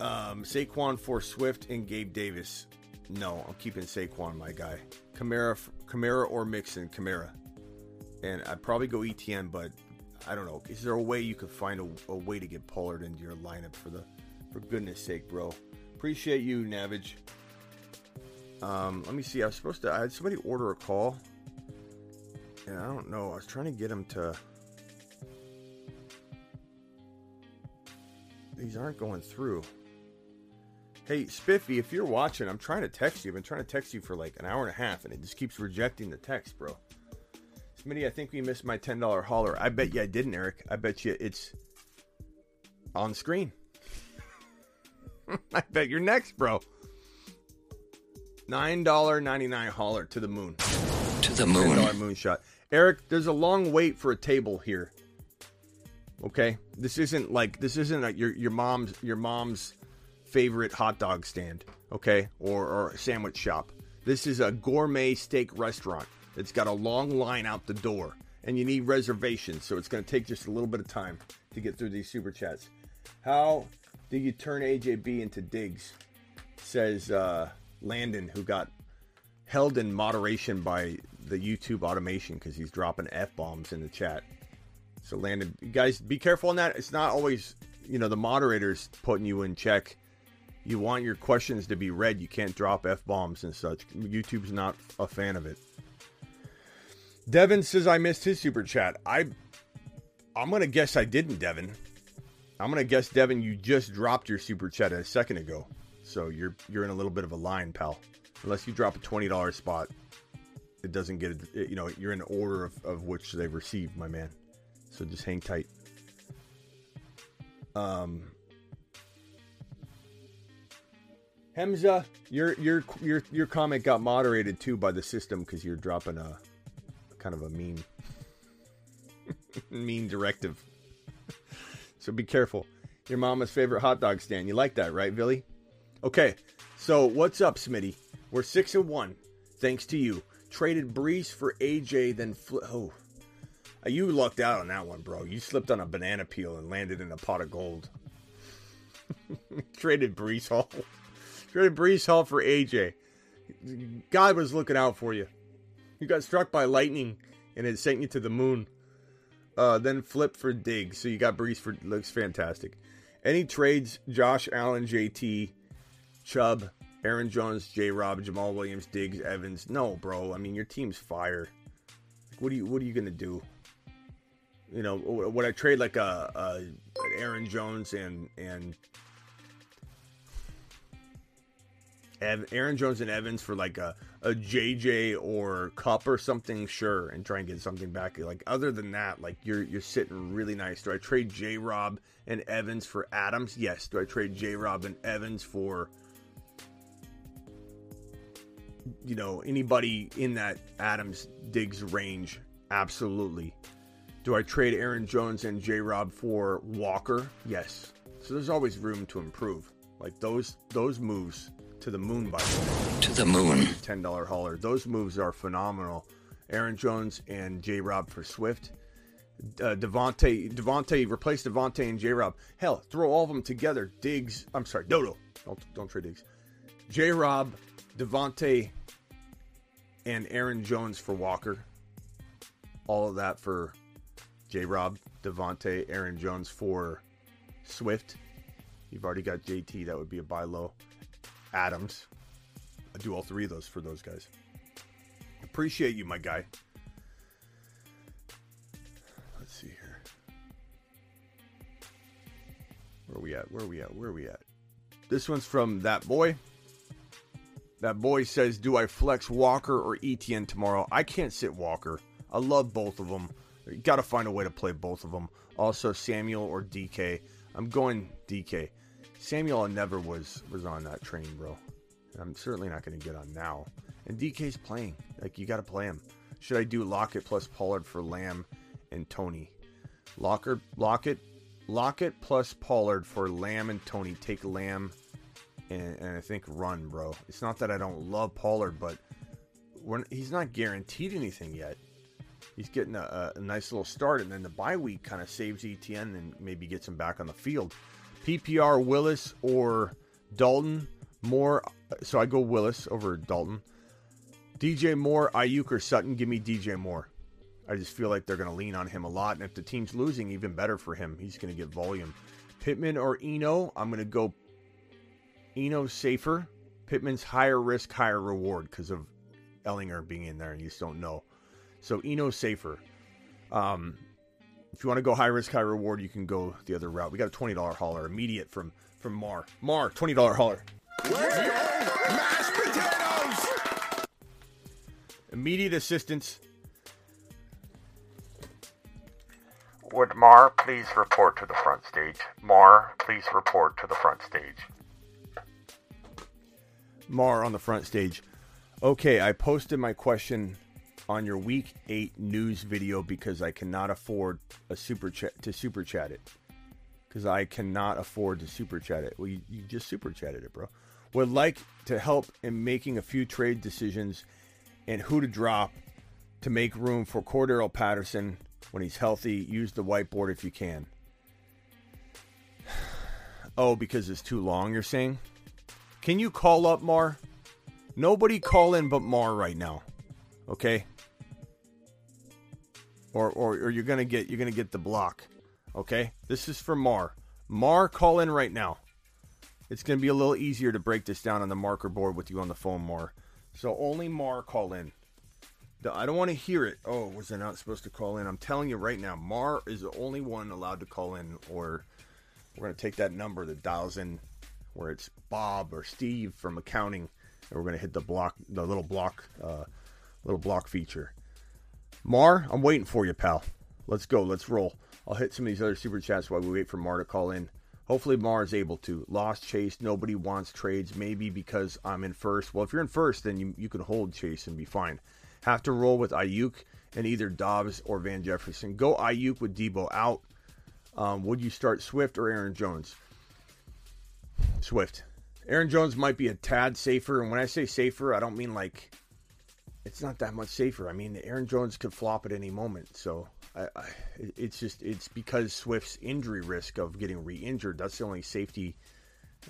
Um, Saquon for Swift and Gabe Davis. No, I'm keeping Saquon, my guy. Kamara, Kamara or Mixon, Kamara. And I'd probably go Etienne, but I don't know. Is there a way you could find a, a way to get Pollard into your lineup for the, for goodness sake, bro? Appreciate you, Navage. Um, let me see. I was supposed to, I had somebody order a call. And I don't know. I was trying to get him to. These aren't going through. Hey, Spiffy, if you're watching, I'm trying to text you. I've been trying to text you for like an hour and a half, and it just keeps rejecting the text, bro. Smitty, I think we missed my ten dollar hauler. I bet you I didn't, Eric. I bet you it's on screen. I bet you're next, bro. nine ninety-nine hauler to the moon. To the moon. ten dollar moonshot. Eric, there's a long wait for a table here. Okay? This isn't like, this isn't like your, your mom's, your mom's favorite hot dog stand, okay, or, or a sandwich shop. This is a gourmet steak restaurant. It's got a long line out the door, and you need reservations, so it's going to take just a little bit of time to get through these super chats. How do you turn A J B into Diggs, says uh, Landon, who got held in moderation by the YouTube automation because he's dropping F-bombs in the chat. So Landon, you guys, be careful on that. It's not always, you know, the moderators putting you in check. You want your questions to be read. You can't drop F-bombs and such. YouTube's not a fan of it. Devin says, I missed his super chat. I, I'm going to guess I didn't, Devin. I'm going to guess, Devin, you just dropped your super chat a second ago. So you're you're in a little bit of a line, pal. Unless you drop a twenty dollar spot, it doesn't get, it, you know, you're in order of, of which they've received, my man. So just hang tight. Um... Hemza, your your your your comment got moderated too by the system because you're dropping a kind of a mean mean directive. So be careful. Your mama's favorite hot dog stand. You like that, right, Billy? Okay. So what's up, Smitty? We're six and one, thanks to you. Traded Brees for A J, then fl- oh, you lucked out on that one, bro. You slipped on a banana peel and landed in a pot of gold. Traded Brees Hall. Traded Brees Hall for A J. God was looking out for you. You got struck by lightning and it sent you to the moon. Uh, then flipped for Diggs. So you got Brees for... Looks fantastic. Any trades? Josh Allen, J T, Chubb, Aaron Jones, J-Rob, Jamal Williams, Diggs, Evans. No, bro. I mean, your team's fire. Like, what are you What are you going to do? You know, would I trade like a, a an Aaron Jones and... and Aaron Jones and Evans for like a, a J J or Cup or something, sure, and try and get something back. Like other than that, like you're you're sitting really nice. Do I trade J Rob and Evans for Adams? Yes. Do I trade J Rob and Evans for, you know, anybody in that Adams Diggs range? Absolutely. Do I trade Aaron Jones and J Rob for Walker? Yes. So there's always room to improve. Like those those moves. To the moon, by the way. To the moon. ten dollar hauler. Those moves are phenomenal. Aaron Jones and J-Rob for Swift. Uh, Devante, Devante, replace Devante and J-Rob. Hell, throw all of them together. Diggs, I'm sorry, Dodo. Don't, don't trade Diggs. J-Rob, Devante, and Aaron Jones for Walker. All of that for J-Rob, Devante, Aaron Jones for Swift. You've already got J T. That would be a buy low. Adams. I do all three of those for those guys. Appreciate you, my guy. Let's see here. Where are we at? Where are we at? Where are we at? This one's from that boy. That boy says, do I flex Walker or Etienne tomorrow? I can't sit Walker. I love both of them. You got to find a way to play both of them. Also, Samuel or D K. I'm going D K. Samuel never was was on that train, bro. And I'm certainly not going to get on now. And D K's playing. Like, you got to play him. Should I do Lockett plus Pollard for Lamb and Toney? Locker, Lockett, Lockett plus Pollard for Lamb and Toney. Take Lamb and, and I think run, bro. It's not that I don't love Pollard, but we're, he's not guaranteed anything yet. He's getting a, a nice little start, and then the bye week kind of saves Etienne and maybe gets him back on the field. P P R Willis or Dalton, more So I go Willis over Dalton. D J Moore, Ayuk, or Sutton. Give me D J Moore. I just feel like they're going to lean on him a lot. And if the team's losing, even better for him. He's going to get volume. Pittman or Eno. I'm going to go Eno safer. Pittman's higher risk, higher reward because of Ellinger being in there and you just don't know. So Eno safer. Um, if you want to go high risk, high reward, you can go the other route. We got a twenty dollar hauler immediate from, from Mar. Mar, twenty dollar hauler. Where's your mashed potatoes? Immediate assistance. Would Mar please report to the front stage? Mar, please report to the front stage. Mar on the front stage. Okay, I posted my question on your week eight news video because I cannot afford a super chat to super chat it. Because I cannot afford to super chat it. Well, you, you just super chatted it, bro. Would like to help in making a few trade decisions and who to drop to make room for Cordero Patterson when he's healthy. Use the whiteboard if you can. Oh, because it's too long, you're saying? Can you call up Mar? Nobody call in but Mar right now. Okay? Or or, or you're gonna get you're gonna get the block. Okay? This is for Mar. Mar, call in right now. It's gonna be a little easier to break this down on the marker board with you on the phone, Mar. So only Mar call in. I don't want to hear it. Oh, was I not supposed to call in? I'm telling you right now, Mar is the only one allowed to call in, or we're going to take that number that dials in where it's Bob or Steve from accounting, and we're going to hit the block, the little block, uh, little block feature. Mar, I'm waiting for you, pal. Let's go. Let's roll. I'll hit some of these other super chats while we wait for Mar to call in. Hopefully Mar is able to. Lost Chase. Nobody wants trades. Maybe because I'm in first. Well, if you're in first, then you, you can hold Chase and be fine. Have to roll with Ayuk and either Dobbs or Van Jefferson. Go Ayuk with Deebo out. Um, would you start Swift or Aaron Jones? Swift. Aaron Jones might be a tad safer. And when I say safer, I don't mean like it's not that much safer. I mean, Aaron Jones could flop at any moment. So I, I, it's just it's because Swift's injury risk of getting re-injured. That's the only safety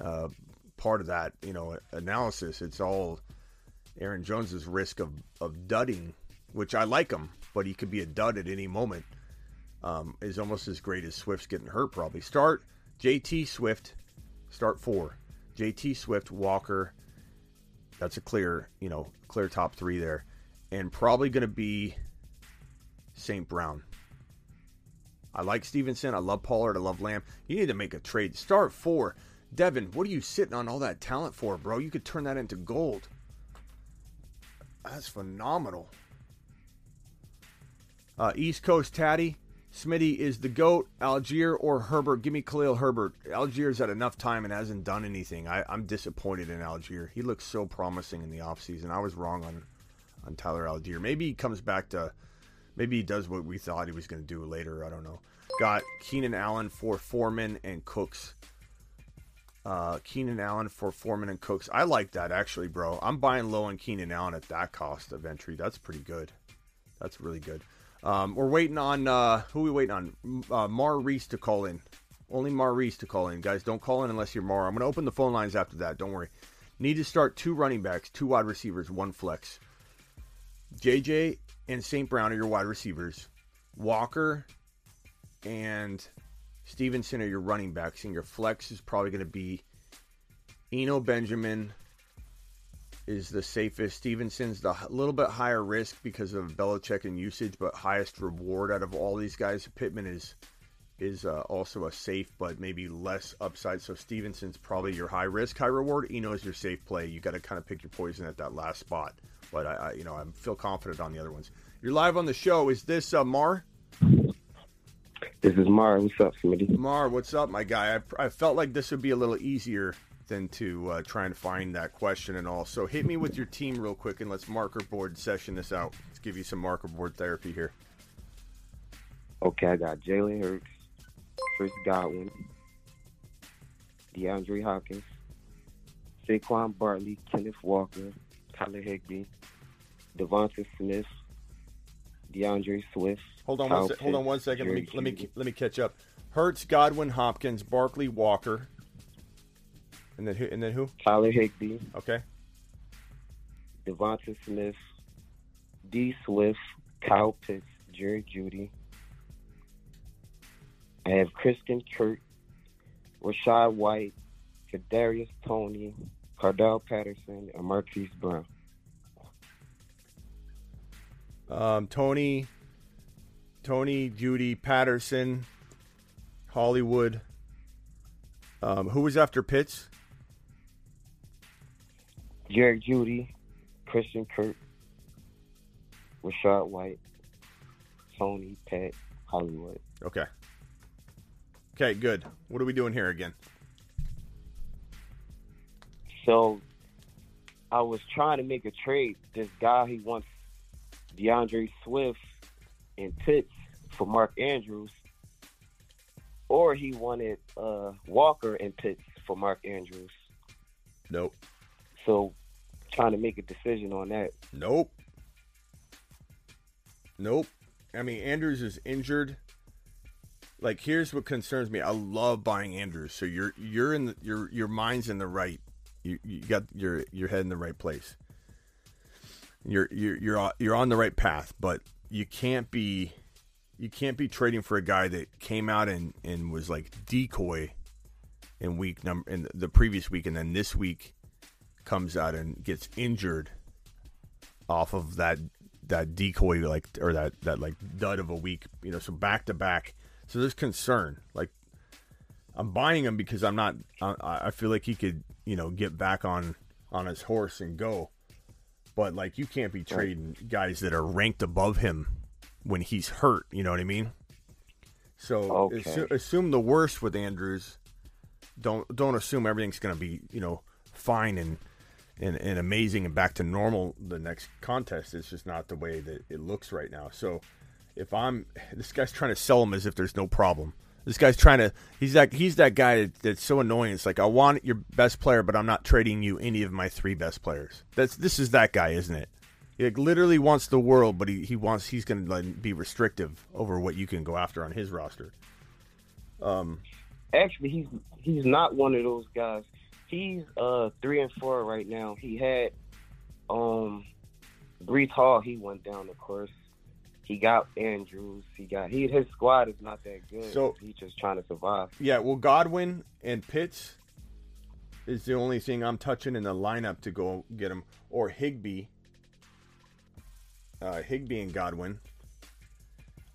uh, part of that, you know, analysis. It's all Aaron Jones's risk of, of dudding, which I like him, but he could be a dud at any moment, um, is almost as great as Swift's getting hurt probably. Start J T Swift, start four. J T Swift, Walker, that's a clear, you know, clear top three there. And probably going to be Saint Brown. I like Stevenson. I love Pollard. I love Lamb. You need to make a trade. Start four. Devin, what are you sitting on all that talent for, bro? You could turn that into gold. That's phenomenal. Uh, East Coast Taddy. Smitty is the GOAT. Algier or Herbert. Give me Khalil Herbert. Algier's had enough time and hasn't done anything. I, I'm disappointed in Algier. He looks so promising in the offseason. I was wrong on, on Tyler Algier. Maybe he comes back to... Maybe he does what we thought he was going to do later. I don't know. Got Keenan Allen for Foreman and Cooks. Uh, Keenan Allen for Foreman and Cooks. I like that, actually, bro. I'm buying low on Keenan Allen at that cost of entry. That's pretty good. That's really good. Um, we're waiting on, uh, who are we waiting on? Uh, Mar Reese to call in. Only Mar Reese to call in. Guys, don't call in unless you're Mar. I'm going to open the phone lines after that. Don't worry. Need to start two running backs, two wide receivers, one flex. J J and Saint Brown are your wide receivers. Walker and Stevenson are your running backs, and your flex is probably going to be Eno Benjamin is the safest. Stevenson's the little bit higher risk because of Belichick and usage, but highest reward out of all these guys. Pittman is is uh, also a safe, but maybe less upside. So Stevenson's probably your high risk, high reward. Eno's your safe play. You got to kind of pick your poison at that last spot. But I, I you know, I feel confident on the other ones. You're live on the show. Is this uh, Mar? This is Mar. What's up, Smitty? Mar, what's up, my guy? I, I felt like this would be a little easier than to uh, try and find that question and all. So hit me with your team real quick, and let's marker board session this out. Let's give you some marker board therapy here. Okay, I got Jalen Hurts, Chris Godwin, DeAndre Hopkins, Saquon Bartley, Kenneth Walker, Tyler Higbee, Devonta Smith, DeAndre Swift. Hold on, one se- hold on one second. Let me let me let me catch up. Hurts, Godwin, Hopkins, Barkley, Walker, And then who? And then who? Tyler Higbee. Okay. Devonta Smith, D. Swift, Kyle Pitts, Jerry Jeudy. I have Christian Kirk, Rashad White, Kadarius Toney, Cardell Patterson, and Marquise Brown. Um, Toney, Toney, Jeudy, Patterson, Hollywood. Um, who was after Pitts? Jerry Jeudy, Christian Kirk, Rashad White, Toney, Pat, Hollywood. Okay. Okay, good. What are we doing here again? So, I was trying to make a trade. This guy, he wants DeAndre Swift and Pitts for Mark Andrews. Or he wanted uh, Walker and Pitts for Mark Andrews. Nope. So, trying to make a decision on that. Nope. Nope. I mean, Andrews is injured. Like, here's what concerns me. I love buying Andrews. So you're you're in the, your your mind's in the right. You you got your your head in the right place. You're you're you're you're on the right path, but you can't be you can't be trading for a guy that came out and, and was like decoy in week number in the previous week, and then this week comes out and gets injured off of that that decoy like or that that like dud of a week. You know, so back to back. So there's concern. Like, I'm buying him because I'm not. I, I feel like he could, you know, get back on on his horse and go. But like, you can't be trading guys that are ranked above him when he's hurt. You know what I mean? So okay. assu- assume the worst with Andrews. Don't don't assume everything's gonna be, you know, fine and and and amazing and back to normal the next contest. It's just not the way that it looks right now. So. If I'm, this guy's trying to sell him as if there's no problem. This guy's trying to, he's that, he's that guy that, that's so annoying. It's like, I want your best player, but I'm not trading you any of my three best players. That's, this is that guy, isn't it? He like literally wants the world, but he, he wants, he's going to be restrictive over what you can go after on his roster. Um, Actually, he's, he's not one of those guys. He's uh three and four right now. He had, um, Breece Hall, he went down, of course. He got Andrews. He got he. His squad is not that good. So he's just trying to survive. Yeah. Well, Godwin and Pitts is the only thing I'm touching in the lineup to go get him, or Higbee. Uh, Higbee and Godwin.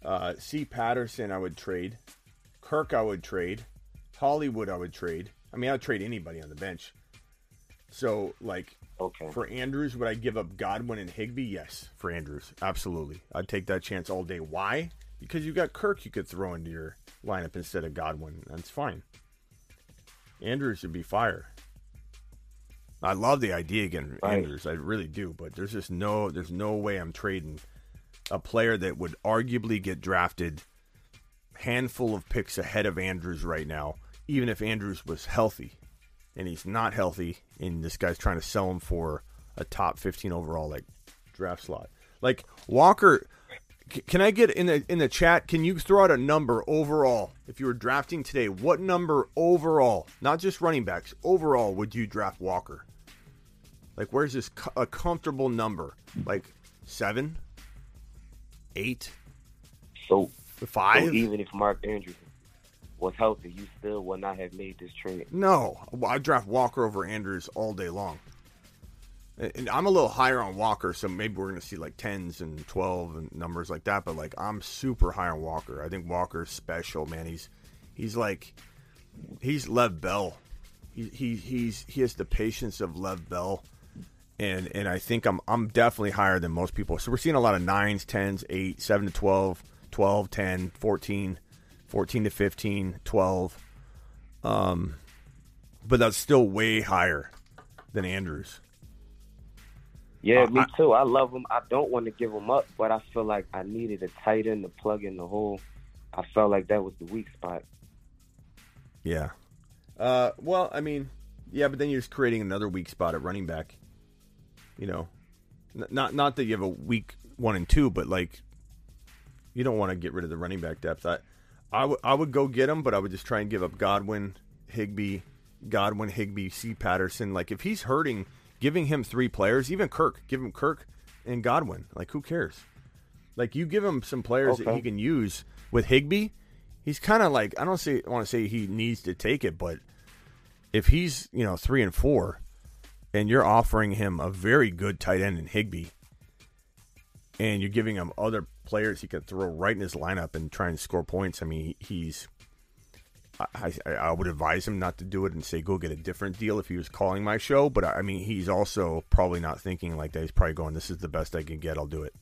Uh, C. Patterson, I would trade. Kirk, I would trade. Hollywood, I would trade. I mean, I would trade anybody on the bench. So, like, okay. For Andrews, would I give up Godwin and Higbee? Yes, for Andrews. Absolutely. I'd take that chance all day. Why? Because you got Kirk you could throw into your lineup instead of Godwin. That's fine. Andrews would be fire. I love the idea again, right. Andrews. I really do. But there's just no, there's no way I'm trading a player that would arguably get drafted handful of picks ahead of Andrews right now, even if Andrews was healthy. And he's not healthy, and this guy's trying to sell him for a top fifteen overall like draft slot. Like Walker, c- can I get in the in the chat? Can you throw out a number overall if you were drafting today? What number overall, not just running backs, overall would you draft Walker? Like, where's this co- a comfortable number? Like seven, eight, so five. So even if Mark Andrews was healthy, you still would not have made this trade. No, I draft Walker over Andrews all day long, and I'm a little higher on Walker, so maybe we're going to see like tens and twelve and numbers like that. But like, I'm super high on Walker. I think Walker's special, man. He's he's like he's Lev Bell. He he he's he has the patience of Lev Bell, and and I think I'm I'm definitely higher than most people. So we're seeing a lot of nines, tens, eight, seven to twelve, twelve, ten, fourteen. fourteen to fifteen, twelve. Um, but that's still way higher than Andrews. Yeah, uh, me I, too. I love him. I don't want to give him up, but I feel like I needed a tight end to plug in the hole. I felt like that was the weak spot. Yeah. Uh, well, I mean, yeah, but then you're just creating another weak spot at running back. You know, N- not not that you have a weak one and two, but like, you don't want to get rid of the running back depth. I I would I would go get him, but I would just try and give up Godwin, Higbee, Godwin, Higbee, C. Patterson. Like, if he's hurting, giving him three players, even Kirk, give him Kirk and Godwin. Like, who cares? Like, you give him some players okay. that he can use. With Higbee, he's kind of like, I don't say, want to say he needs to take it, but if he's, you know, three and four, and you're offering him a very good tight end in Higbee, and you're giving him other players he could throw right in his lineup and try and score points, I mean, he's... I, I, I would advise him not to do it and say go get a different deal if he was calling my show. But, I mean, he's also probably not thinking like that. He's probably going, this is the best I can get. I'll do it.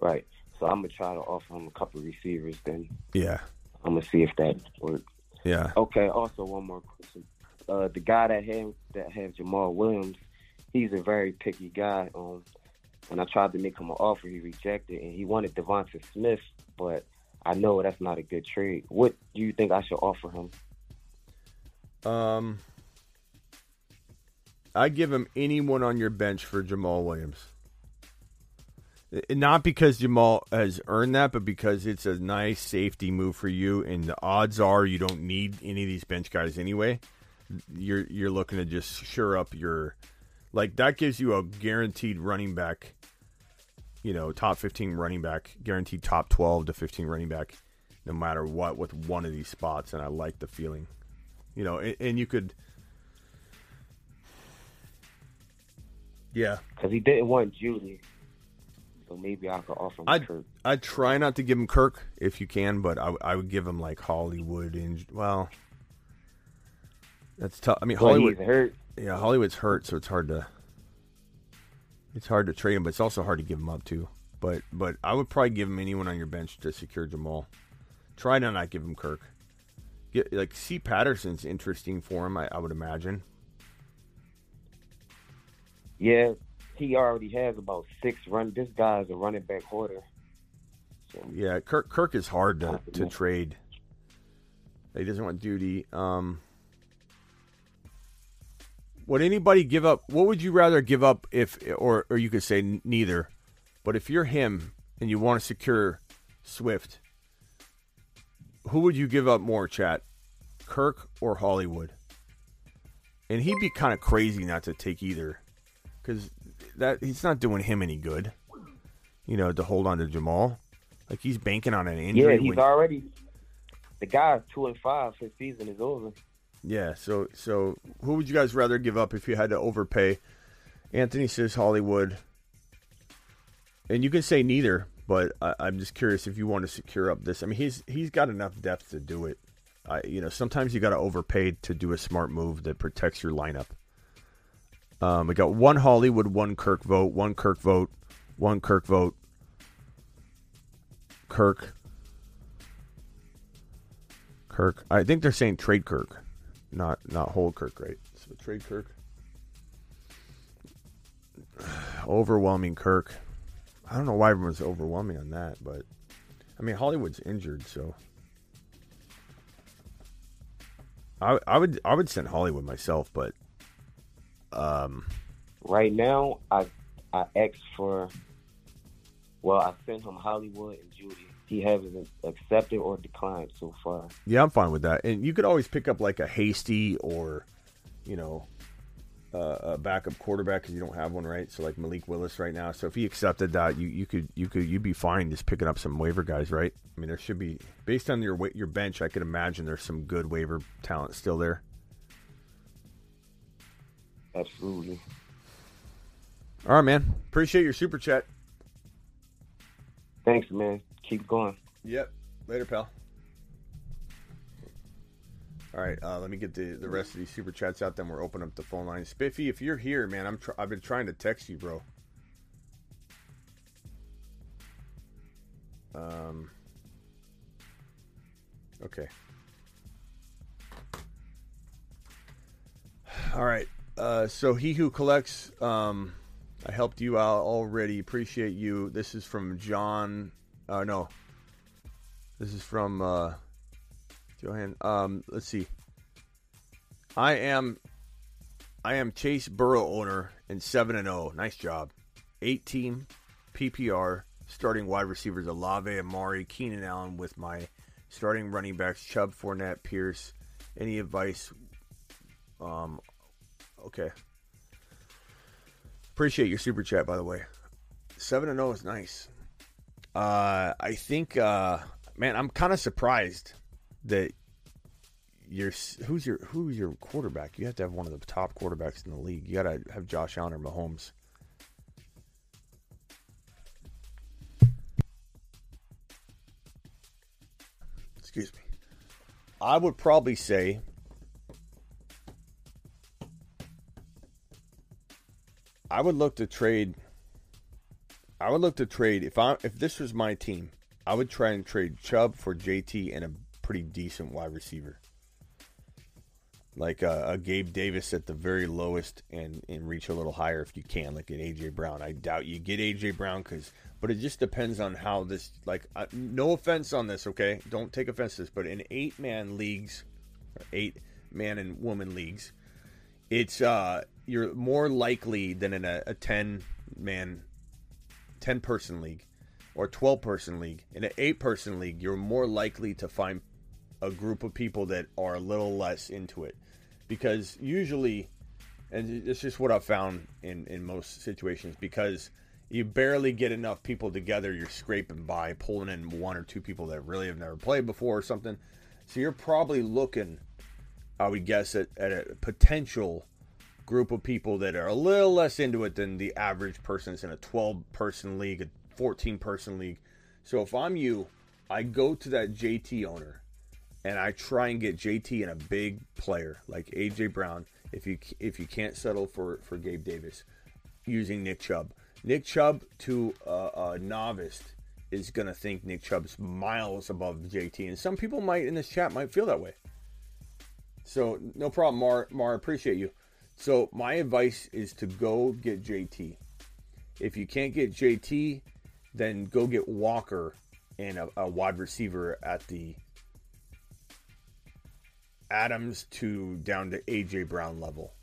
Right. So I'm going to try to offer him a couple of receivers then. Yeah. I'm going to see if that works. Yeah. Okay, also one more question. Uh, the guy that had, that had Ja'Marr Williams, he's a very picky guy. Um, when I tried to make him an offer, he rejected, and he wanted Devonta Smith, but I know that's not a good trade. What do you think I should offer him? Um, I give him anyone on your bench for Ja'Marr Williams. Not because Ja'Marr has earned that, but because it's a nice safety move for you, and the odds are you don't need any of these bench guys anyway. You're you're looking to just shore up your, like, that gives you a guaranteed running back. You know, top fifteen running back, guaranteed top twelve to fifteen running back, no matter what, with one of these spots. And I like the feeling, you know, and, and you could, yeah, because he didn't want Judy, so maybe I could offer him I'd, Kirk. I try not to give him Kirk if you can, but I, I would give him like Hollywood, and well, that's tough. I mean, well, Hollywood hurt. Yeah, Hollywood's hurt, so it's hard to. It's hard to trade him, but it's also hard to give him up too. But but I would probably give him anyone on your bench to secure Ja'Marr. Try to not give him Kirk. Get, like, C. Patterson's interesting for him, I, I would imagine. Yeah, he already has about six run. This guy is a running back hoarder. So. Yeah, Kirk Kirk is hard to, to trade. He doesn't want duty. Um, Would anybody give up? What would you rather give up if, or, or you could say neither, but if you're him and you want to secure Swift, who would you give up more, chat? Kirk or Hollywood? And he'd be kind of crazy not to take either, because that he's not doing him any good, you know, to hold on to Ja'Marr. Like, he's banking on an injury. Yeah, he's when, already, the guy's two and five. His season is over. Yeah, so so who would you guys rather give up if you had to overpay? Anthony says Hollywood. And you can say neither, but I, I'm just curious if you want to secure up this. I mean, he's he's got enough depth to do it. I, you know, sometimes you got to overpay to do a smart move that protects your lineup. Um, we got one Hollywood, one Kirk vote, one Kirk vote, one Kirk vote. Kirk. Kirk. I think they're saying trade Kirk. Not not hold Kirk, right? So trade Kirk. Overwhelming Kirk. I don't know why everyone's overwhelming on that, but I mean, Hollywood's injured, so I I would I would send Hollywood myself, but um right now I I asked for well, I sent him Hollywood and Judy. He hasn't accepted or declined so far. Yeah, I'm fine with that. And you could always pick up like a hasty or, you know, uh, a backup quarterback because you don't have one, right? So like Malik Willis right now. So if he accepted that, you, you could you could you'd be fine just picking up some waiver guys, right? I mean, there should be, based on your your bench, I could imagine there's some good waiver talent still there. Absolutely. All right, man. Appreciate your super chat. Thanks, man. Keep going. Yep. Later, pal. All right. Uh, let me get the, the rest of these super chats out. Then we're opening up the phone line. Spiffy, if you're here, man, I'm tr- I've been trying to text you, bro. Um. Okay. All right. Uh, so he who collects. Um, I helped you out already. Appreciate you. This is from John. Uh, no, this is from uh, Johan. Um, let's see. I am, I am Chase Burrow owner and seven and zero. Nice job. Eight team P P R starting wide receivers: Olave, Amari, Keenan Allen. With my starting running backs: Chubb, Fournette, Pierce, any advice. Um, okay. Appreciate your super chat, by the way. seven and oh is nice. Uh, I think, uh, man, I'm kind of surprised that your who's your who's your quarterback. You have to have one of the top quarterbacks in the league. You got to have Josh Allen or Mahomes. Excuse me. I would probably say I would look to trade. I would look to trade if I if this was my team. I would try and trade Chubb for J T and a pretty decent wide receiver, like a, a Gabe Davis at the very lowest, and, and reach a little higher if you can, like an A J. Brown. I doubt you get A J. Brown, because, but it just depends on how this, like, uh, no offense on this, okay? Don't take offense to this, but in eight-man leagues, eight-man and woman leagues, it's, uh, you're more likely than in a ten-man, ten-person league, or twelve-person league. In an eight-person league, you're more likely to find a group of people that are a little less into it, because usually, and it's just what I've found in, in most situations, because you barely get enough people together, you're scraping by, pulling in one or two people that really have never played before or something. So you're probably looking, I would guess, at, at a potential group of people that are a little less into it than the average person that's in a twelve-person league, a fourteen-person league. So if I'm you, I go to that J T owner, and I try and get J T and a big player like A J. Brown if you if you can't settle for, for Gabe Davis, using Nick Chubb. Nick Chubb to a, a novice is going to think Nick Chubb's miles above J T. And some people might in this chat might feel that way. So no problem, Mar. Mar, appreciate you. So my advice is to go get J T. If you can't get J T, then go get Walker and a, a wide receiver at the Adams to down to A J. Brown level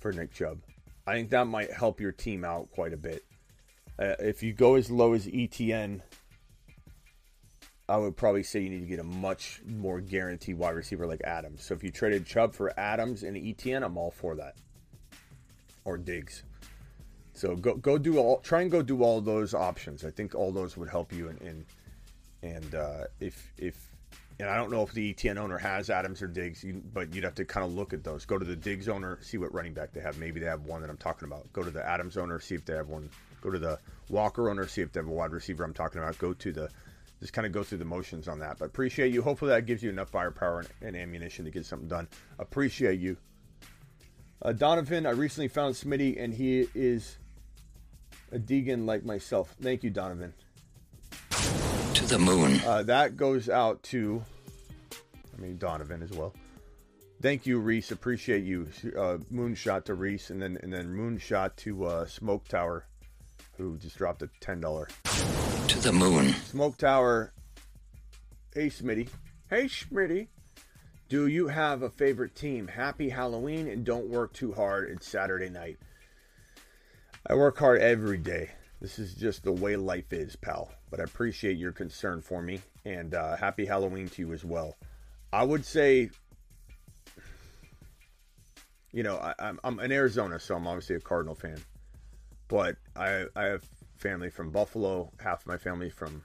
for Nick Chubb. I think that might help your team out quite a bit. Uh, if you go as low as Etienne, I would probably say you need to get a much more guaranteed wide receiver like Adams. So if you traded Chubb for Adams and Etienne, I'm all for that. Or Diggs. So go go do all try and go do all those options. I think all those would help you. And and, and uh, if if. And I don't know if the E T N owner has Adams or Diggs, but you'd have to kind of look at those. Go to the Diggs owner, see what running back they have. Maybe they have one that I'm talking about. Go to the Adams owner, see if they have one. Go to the Walker owner, see if they have a wide receiver I'm talking about. Go to the, just kind of go through the motions on that. But appreciate you. Hopefully that gives you enough firepower and, and ammunition to get something done. Appreciate you. Uh, Donovan, I recently found Smitty, and he is a Deegan like myself. Thank you, Donovan. To the moon. Uh, that goes out to, I mean, Donovan as well. Thank you, Reese. Appreciate you. Uh, moonshot to Reese, and then and then moonshot to uh, Smoke Tower, who just dropped a ten dollar. To the moon. Smoke Tower. Hey, Smitty. Hey, Smitty. Do you have a favorite team? Happy Halloween, and don't work too hard. It's Saturday night. I work hard every day. This is just the way life is, pal. But I appreciate your concern for me. And uh, happy Halloween to you as well. I would say, you know, I, I'm, I'm in Arizona, so I'm obviously a Cardinal fan. But I, I have family from Buffalo, half of my family from,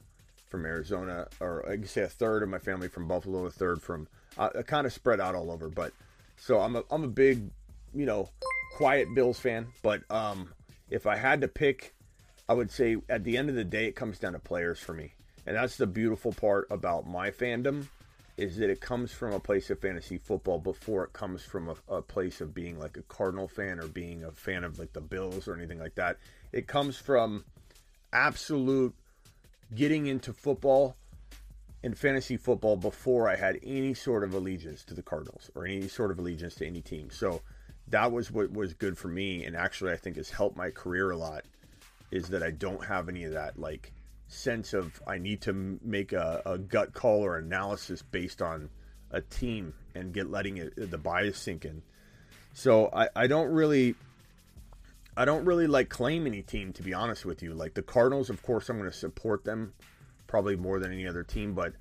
from Arizona. Or I could say a third of my family from Buffalo, a third from, uh, kind of spread out all over. But so I'm a, I'm a big, you know, quiet Bills fan. But um, if I had to pick, I would say at the end of the day, it comes down to players for me. And that's the beautiful part about my fandom, is that it comes from a place of fantasy football before it comes from a, a place of being like a Cardinal fan or being a fan of like the Bills or anything like that. It comes from absolute getting into football and fantasy football before I had any sort of allegiance to the Cardinals or any sort of allegiance to any team. So that was what was good for me, and actually I think has helped my career a lot, is that I don't have any of that like sense of I need to make a, a gut call or analysis based on a team and get letting it, the bias sink in. So I, I don't really, I don't really like claim any team, to be honest with you. Like the Cardinals, of course, I'm going to support them probably more than any other team, but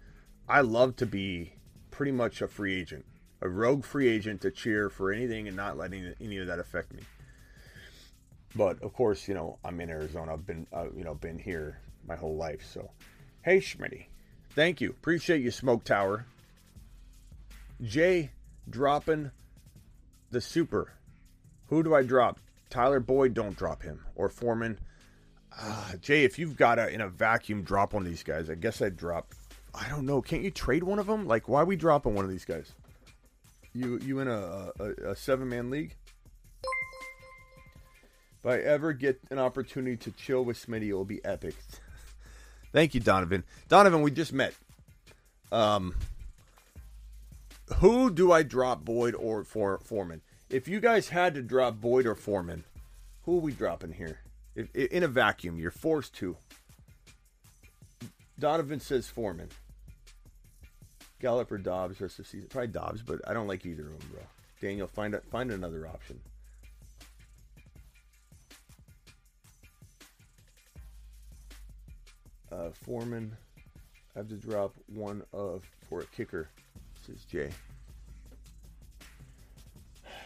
I love to be pretty much a free agent, a rogue free agent to cheer for anything and not letting any of that affect me. But of course, you know, I'm in Arizona. I've been, uh, you know, been here my whole life. So, hey, Schmitty, thank you. Appreciate you, Smoke Tower. Jay dropping the super. Who do I drop? Tyler Boyd, don't drop him. Or Foreman. Uh, Jay, if you've got to, in a vacuum, drop one of these guys. I guess I'd drop, I don't know. Can't you trade one of them? Like, why are we dropping one of these guys? You you in a, a, a seven-man league? If I ever get an opportunity to chill with Smitty, it will be epic. Thank you, Donovan. Donovan, we just met. Um, who do I drop, Boyd or for, Foreman? If you guys had to drop Boyd or Foreman, who are we dropping here? If, if, in a vacuum, you're forced to. Donovan says Foreman. Gallup or Dobbs rest of the season. Probably Dobbs, but I don't like either of them, bro. Daniel, find a, find another option. Uh, Foreman, I have to drop one of for a kicker, says Jay.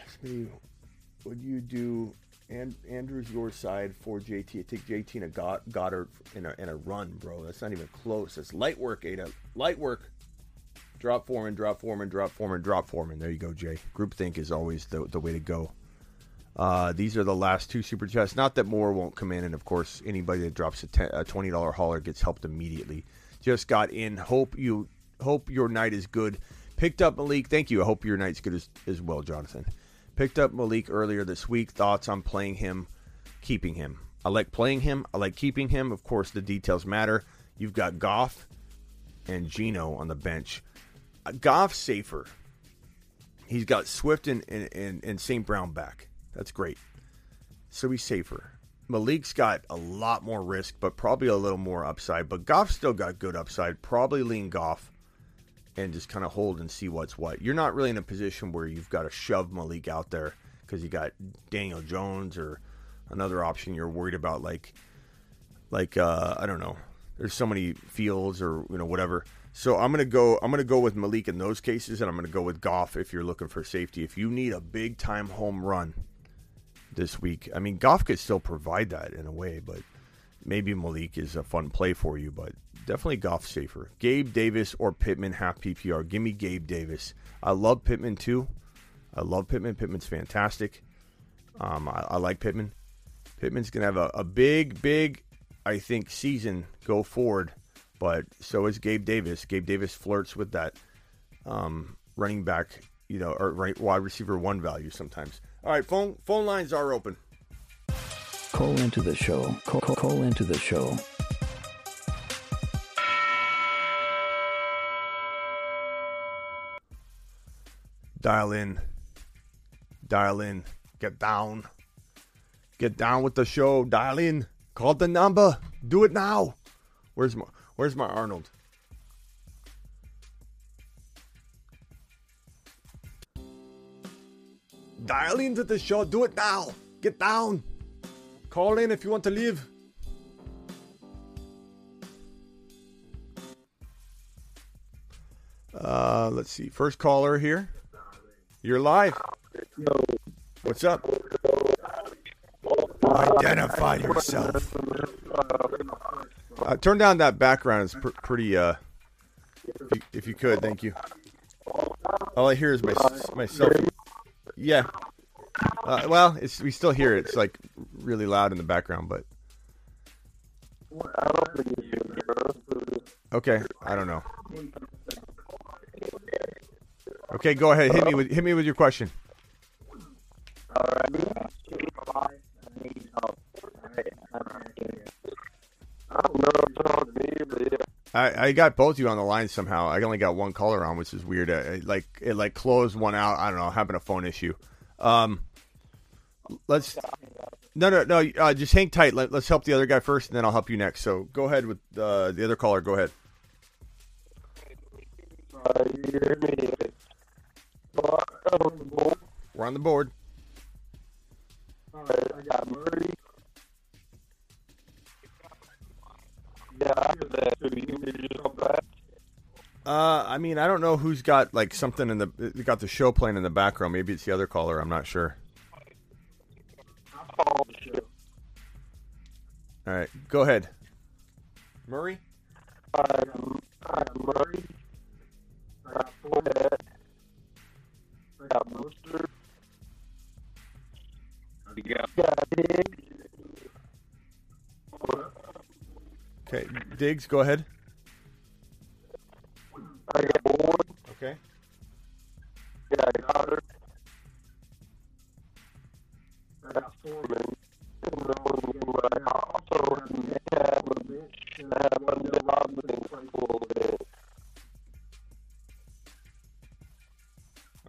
Smitty, would you do and Andrews your side for J T? I take J T and a God, Goddard in a, in a run, bro. That's not even close. That's light work, Ada. Light work. Drop Foreman, drop Foreman, drop Foreman, drop Foreman. There you go, Jay. Groupthink is always the, the way to go. Uh, these are the last two Super Chats. Not that more won't come in, and of course, anybody that drops a twenty dollar hauler gets helped immediately. Just got in. Hope you hope your night is good. Picked up Malik. Thank you. I hope your night's good as, as well, Jonathan. Picked up Malik earlier this week. Thoughts on playing him, keeping him. I like playing him. I like keeping him. Of course, the details matter. You've got Goff and Geno on the bench. Goff's safer. He's got Swift and, and, and, and Saint Brown back. That's great. So he's safer. Malik's got a lot more risk, but probably a little more upside. But Goff's still got good upside. Probably lean Goff and just kind of hold and see what's what. You're not really in a position where you've got to shove Malik out there because you got Daniel Jones or another option you're worried about. Like, like uh, I don't know. There's so many Fields or you know whatever. So I'm gonna go. I'm gonna go with Malik in those cases, and I'm gonna go with Goff if you're looking for safety. If you need a big time home run this week. I mean, Goff could still provide that in a way, but maybe Malik is a fun play for you, but definitely Goff safer. Gabe Davis or Pittman, half P P R. Give me Gabe Davis. I love Pittman too. I love Pittman. Pittman's fantastic. Um, I, I like Pittman. Pittman's going to have a, a big, big, I think, season go forward, but so is Gabe Davis. Gabe Davis flirts with that um, running back, you know, or right, wide receiver one value sometimes. All right, phone phone lines are open. Call into the show. Call, call, call into the show. Dial in. Dial in. Get down. Get down with the show. Dial in. Call the number. Do it now. Where's my Where's my Arnold? Dial into the show. Do it now. Get down. Call in if you want to leave. Uh, let's see. First caller here. You're live. What's up? Identify yourself. Uh, turn down that background. It's pr- pretty. Uh, if you, if you could, thank you. All I hear is my myself. Yeah. Uh, well, it's we still hear it. It's like really loud in the background, but. Okay, I don't know. Okay, go ahead. Hit me with hit me with your question. I, I got both of you on the line somehow. I only got one caller on, which is weird. I, I, like it like closed one out. I don't know. Having a phone issue. Um, let's no no no. Uh, just hang tight. Let, let's help the other guy first, and then I'll help you next. So go ahead with uh, the other caller. Go ahead. We're on the board. All right, I got Murray. Yeah, I heard that. So you can just go back. Uh, I mean, I don't know who's got like something in the got the show playing in the background. Maybe it's the other caller. I'm not sure. All right, go ahead, Murray. Um, uh, Murray. Uh, Fournette. We got Mostert. We got Diggs. Okay, Diggs, go ahead. I got Boyd. Okay. Yeah, I got her. I got Foreman. And I also have a bench. And I have a bench.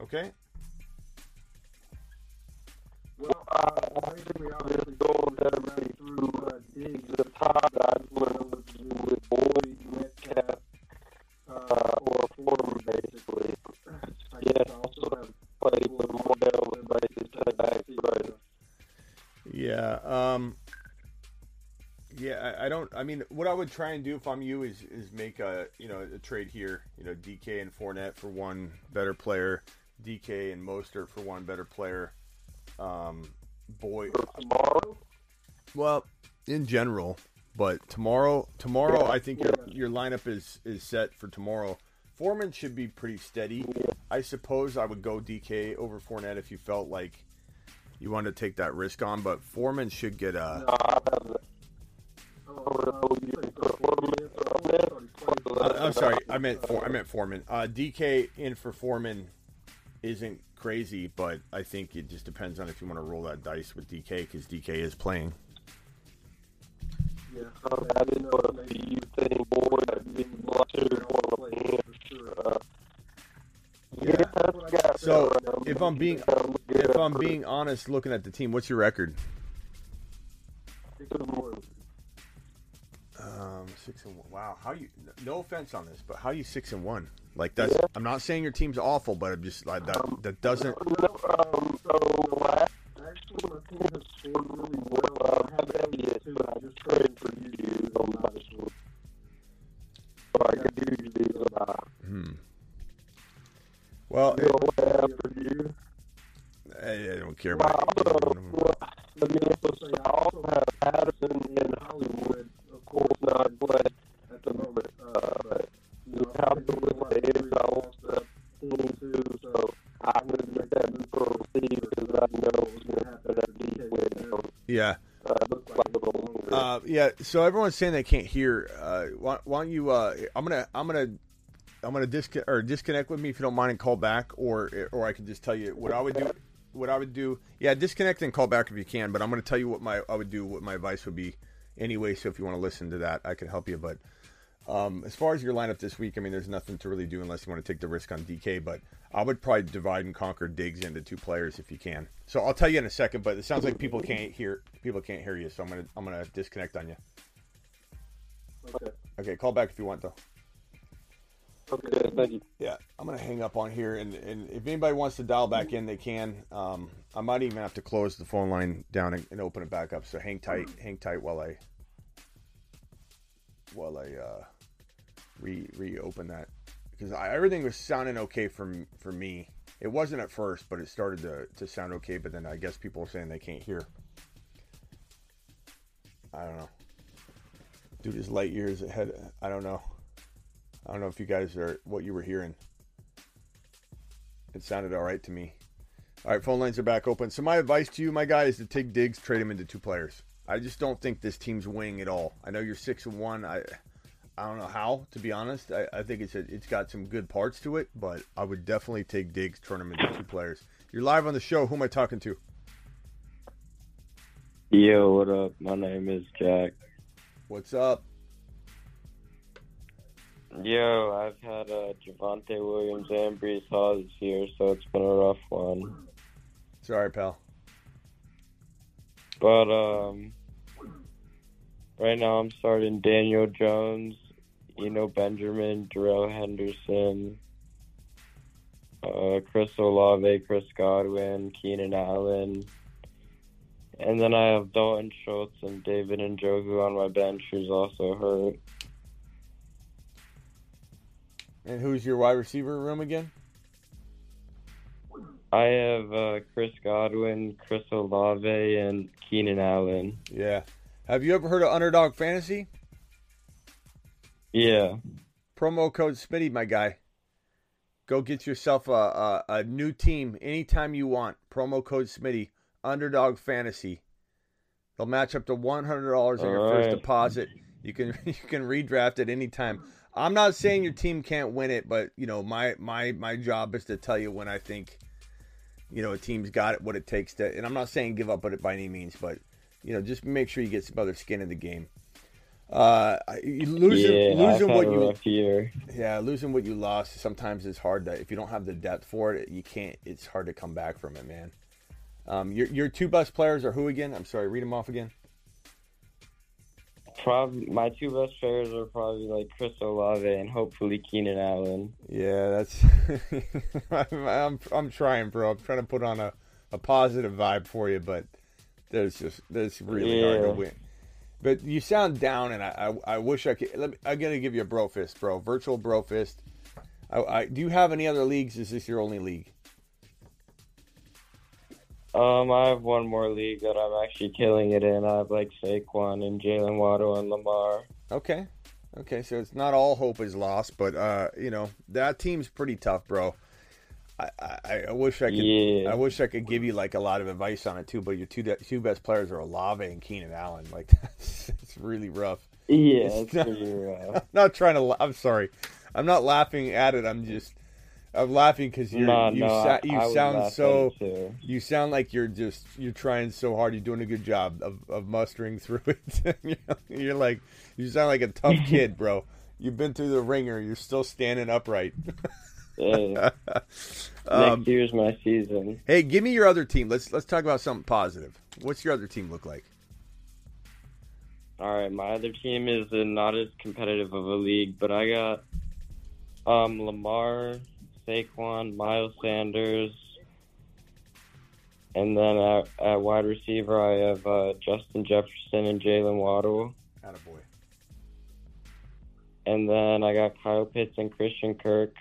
Okay. Well, uh, I think we all just go that everybody through uh, Diggs up top. I just went over to with Boyd, Metcalf. Uh, or Fordham, basically. I guess I also have played with Mordell and Baker's tight back. Yeah. Um, yeah, I, I don't, I mean, what I would try and do if I'm you is, is make a, you know, a trade here. You know, D K and Fournette for one better player. D K and Mostert for one better player. Um, Boy. For tomorrow? Well, in general. But tomorrow, tomorrow, yeah, I think yeah. your your lineup is, is set for tomorrow. Foreman should be pretty steady. Yeah. I suppose I would go D K over Fournette if you felt like you wanted to take that risk on. But Foreman should get a. Uh, I'm sorry, I meant for, I meant Foreman. Uh, D K in for Foreman isn't crazy, but I think it just depends on if you want to roll that dice with D K because D K is playing. Yeah, um, I didn't know if maybe you think Boyd I'd be for sure. Yeah. So if I'm being if I'm being honest, looking at the team, what's your record? Six and one. Um, six and one. Wow, how you? No offense on this, but how you six and one? Like that's. Yeah. I'm not saying your team's awful, but I'm just like that. Um, that doesn't. No, um, so last actually my team has scored really well. I haven't had yet. I just prayed for you dudes on my show. So I could do you dudes on my Hmm. Well, you know what I have for you? I don't care about well, you. Well, let me also say, I also have Patterson in Hollywood. Of course, not in play at the moment. Uh, but, you know, how good was the end I lost that team too, so I'm going to make that move for a receiver because I know what's going to happen at the way. Yeah. Uh, yeah, so everyone's saying they can't hear. Uh, why, why don't you? Uh, I'm gonna, I'm gonna, I'm gonna disconnect or disconnect with me if you don't mind and call back, or or I can just tell you what I would do. What I would do, yeah, disconnect and call back if you can. But I'm gonna tell you what my I would do, what my advice would be, anyway. So if you want to listen to that, I can help you. But um, as far as your lineup this week, I mean, there's nothing to really do unless you want to take the risk on D K. But I would probably divide and conquer Diggs into two players if you can. So I'll tell you in a second, but it sounds like people can't hear people can't hear you, so I'm gonna I'm gonna disconnect on you. Okay. Okay, call back if you want though. Okay, thank you. Yeah, I'm gonna hang up on here, and, and if anybody wants to dial back in, they can. Um, I might even have to close the phone line down and, and open it back up. So hang tight, hang tight while I while I uh, re reopen that. Because everything was sounding okay for, for me. It wasn't at first, but it started to, to sound okay. But then I guess people are saying they can't hear. I don't know. Dude is light years ahead. I don't know. I don't know if you guys are what you were hearing. It sounded all right to me. All right, phone lines are back open. So my advice to you, my guy, is to take Diggs, trade him into two players. I just don't think this team's winning at all. I know you're six and one. I... I don't know how, to be honest. I, I think it's a, it's got some good parts to it, but I would definitely take Diggs, turn him into two players. You're live on the show. Who am I talking to? Yo, what up? My name is Jack. What's up? Yo, I've had uh, Javonte Williams and Breece Hall this year, so it's been a rough one. Sorry, pal. But, um... right now I'm starting Daniel Jones, Eno Benjamin, Darrell Henderson, uh, Chris Olave, Chris Godwin, Keenan Allen. And then I have Dalton Schultz and David Njoku on my bench, who's also hurt. And who's your wide receiver room again? I have uh, Chris Godwin, Chris Olave, and Keenan Allen. Yeah. Have you ever heard of Underdog Fantasy? Yeah. Promo code Smitty, my guy. Go get yourself a, a, a new team anytime you want. Promo code Smitty, Underdog Fantasy. They'll match up to one hundred dollars on All your right. first deposit. You can you can redraft at any time. I'm not saying your team can't win it, but you know my my my job is to tell you when I think you know a team's got it, what it takes to. And I'm not saying give up on it by any means, but you know just make sure you get some other skin in the game. Uh, losing yeah, losing what you yeah losing what you lost sometimes is hard. That if you don't have the depth for it, you can't. It's hard to come back from it, man. Um, your your two best players are who again? I'm sorry, read them off again. Probably my two best players are probably like Chris Olave and hopefully Keenan Allen. Yeah, that's. I'm, I'm I'm trying, bro. I'm trying to put on a, a positive vibe for you, but there's just there's really yeah. hard to win. But you sound down, and I I, I wish I could. Let me, I'm gonna give you a bro fist, bro. Virtual bro fist. I, I do you have any other leagues? Is this your only league? Um, I have one more league that I'm actually killing it in. I have like Saquon and Jalen Waddle and Lamar. Okay, okay. So it's not all hope is lost, but uh, you know that team's pretty tough, bro. I, I, I wish I could. Yeah. I wish I could give you like a lot of advice on it too. But your two de- two best players are Olave and Keenan Allen. Like that's it's really rough. Yeah, it's, it's not, pretty rough. I'm not trying to. I'm sorry. I'm not laughing at it. I'm just. I'm laughing because you're no, you, no, sa- you sound so too. You sound like you're just you're trying so hard. You're doing a good job of, of mustering through it. you know, you're like you sound like a tough kid, bro. You've been through the ringer. You're still standing upright. yeah. um, Next year's my season. Hey, give me your other team. Let's let's talk about something positive. What's your other team look like? All right, my other team is not as competitive of a league, but I got um, Lamar. Saquon, Miles Sanders, and then at, at wide receiver, I have uh, Justin Jefferson and Jalen Waddle. Attaboy. And then I got Kyle Pitts and Christian Kirk.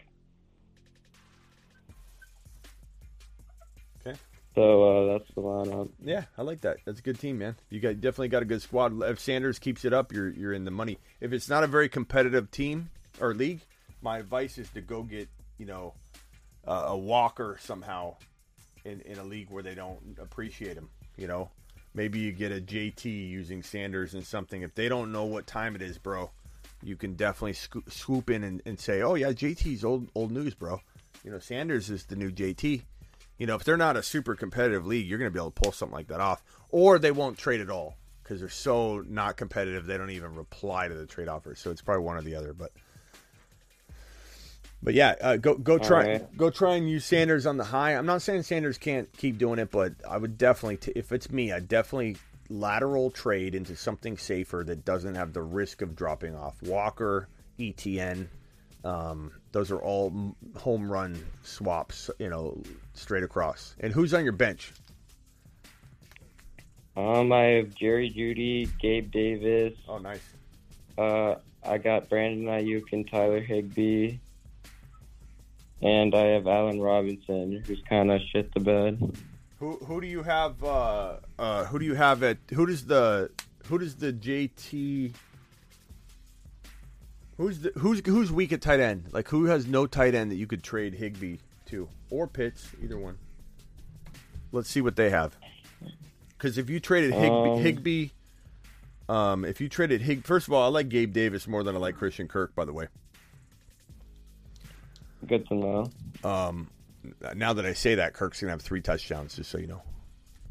Okay. So uh, that's the lineup. Yeah, I like that. That's a good team, man. You got definitely got a good squad. If Sanders keeps it up, you're you're in the money. If it's not a very competitive team or league, my advice is to go get. You know, uh, a Walker somehow in, in a league where they don't appreciate him. You know, maybe you get a J T using Sanders and something. If they don't know what time it is, bro, you can definitely sco- swoop in and, and say, oh, yeah, J T's old old news, bro. You know, Sanders is the new J T. You know, if they're not a super competitive league, you're going to be able to pull something like that off. Or they won't trade at all because they're so not competitive, they don't even reply to the trade offers. So it's probably one or the other, but... But yeah, uh, go go try right. go try and use Sanders on the high. I'm not saying Sanders can't keep doing it, but I would definitely, t- if it's me, I definitely lateral trade into something safer that doesn't have the risk of dropping off. Walker, Etienne, um, those are all home run swaps, you know, straight across. And who's on your bench? Um, I have Jerry Jeudy, Gabe Davis. Oh, nice. Uh, I got Brandon Ayuk and Tyler Higbee. And I have Allen Robinson, who's kind of shit the bed. Who who do you have? Uh, uh, who do you have at? Who does the who does the J T? Who's the who's who's weak at tight end? Like who has no tight end that you could trade Higbee to or Pitts, either one. Let's see what they have. Because if you traded Higbee, um, Higbee, um, if you traded Hig, first of all, I like Gabe Davis more than I like Christian Kirk, by the way. Good to know. Um, now that I say that, Kirk's going to have three touchdowns, just so you know.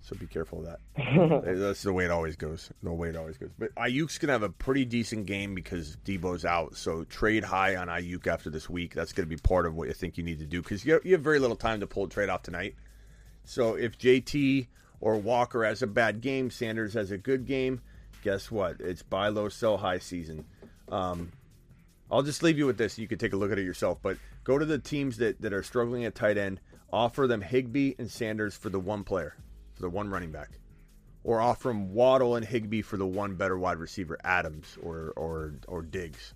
So be careful of that. That's the way it always goes. The way it always goes. But Ayuk's going to have a pretty decent game because Deebo's out. So trade high on Ayuk after this week. That's going to be part of what I think you need to do because you, you have very little time to pull a trade off tonight. So if J T or Walker has a bad game, Sanders has a good game, guess what? It's buy low, sell high season. Um, I'll just leave you with this. You can take a look at it yourself, but go to the teams that, that are struggling at tight end. Offer them Higbee and Sanders for the one player, for the one running back. Or offer them Waddle and Higbee for the one better wide receiver, Adams or or, or Diggs.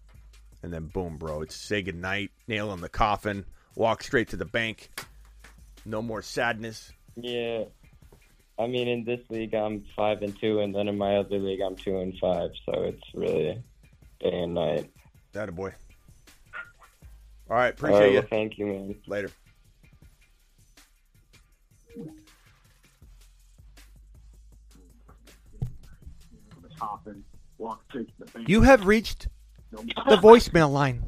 and then boom, bro. It's say goodnight, nail in the coffin, walk straight to the bank. No more sadness. Yeah. I mean, in this league, I'm five and two, and then in my other league, I'm two and five. So it's really day and night. That a boy. All right, appreciate All right, you. Well, thank you, man. Later. You have reached the voicemail line.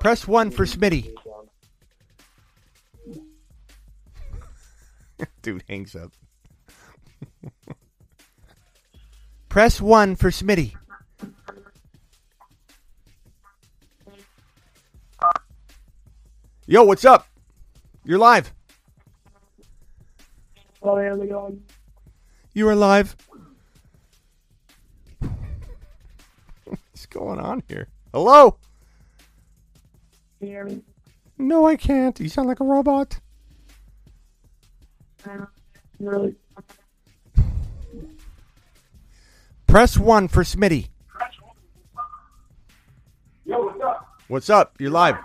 Press one for Smitty. Dude hangs up. Press one for Smitty. Yo, what's up? You're live. Oh, how's it going? You are live. What's going on here? Hello? Can you hear me? No, I can't. You sound like a robot. Really? Press one for Smitty. Yo, what's up? What's up? You're live.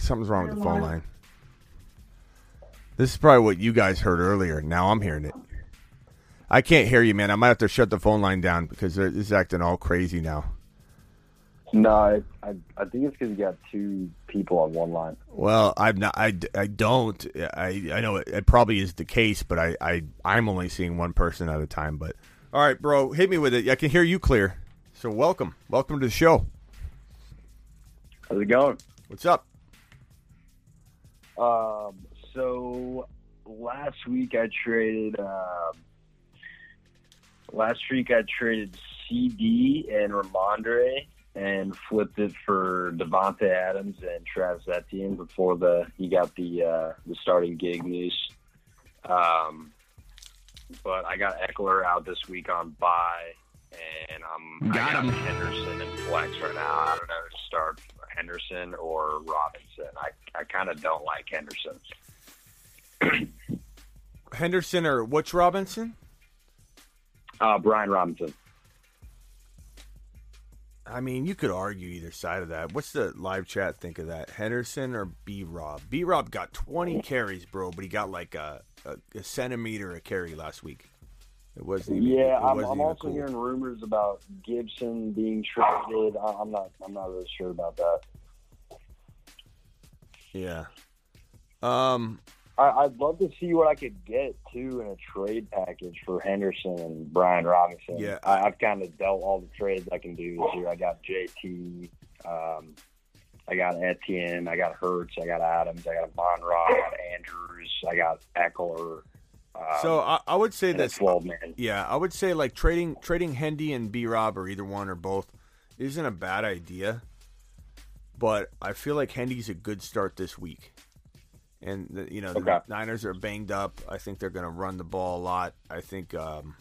Something's wrong with the phone line. This is probably what you guys heard earlier. Now I'm hearing it. I can't hear you, man. I might have to shut the phone line down because it's acting all crazy now. No, I I think it's because you got two people on one line. Well, I'm not. I, I don't. I I know it, it probably is the case, but I, I I'm only seeing one person at a time. But all right, bro, hit me with it. I can hear you clear. So welcome, welcome to the show. How's it going? What's up? Um. So last week I traded. Uh, last week I traded C D and Rhamondre and flipped it for Devante Adams and Travis Etienne before the he got the uh, the starting gig news. Um, but I got Eckler out this week on bye, and I'm got I got him. Henderson and flex right now. I don't know if to start Henderson or Robinson. I I kind of don't like Henderson. Henderson or which Robinson? Uh, Brian Robinson. I mean, you could argue either side of that. What's the live chat think of that? Henderson or B-Rob? B-Rob got twenty carries, bro, but he got like a, a, a centimeter a carry last week. It wasn't even, yeah, it wasn't I'm, I'm also cool. hearing rumors about Gibson being traded. I'm not I'm not really sure about that. Yeah. Um, I, I'd love to see what I could get, too, in a trade package for Henderson and Brian Robinson. Yeah, I, I've kind of dealt all the trades I can do this year. I got J T, um, I got Etienne, I got Hurts, I got Adams, I got Amon-Ra, I got Andrews, I got Eckler. Um, so I, I would say that's – yeah, I would say, like, trading trading Hendy and B-Rob or either one or both isn't a bad idea, but I feel like Hendy's a good start this week. And, the, you know, the okay. Niners are banged up. I think they're going to run the ball a lot. I think um,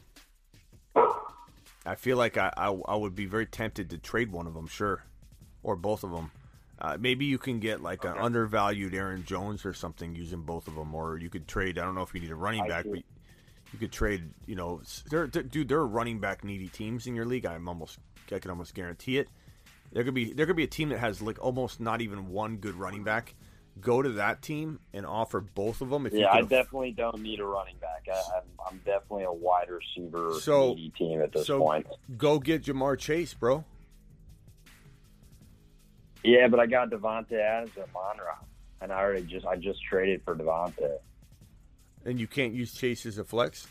I feel like I, I, I would be very tempted to trade one of them, sure, or both of them. Uh, maybe you can get, like, okay. an undervalued Aaron Jones or something using both of them, or you could trade. I don't know if you need a running back, but you could trade, you know. They're, they're, dude, there are running back needy teams in your league. I'm almost, I can almost guarantee it. There could be, there could be a team that has, like, almost not even one good running back. Go to that team and offer both of them. If yeah, you I definitely don't need a running back. I, I'm, I'm definitely a wide receiver so, team at this so point. Go get Ja'Marr Chase, bro. Yeah, but I got Devante Adams and Amon-Ra, and I already just I just traded for Devante. And you can't use Chase as a flex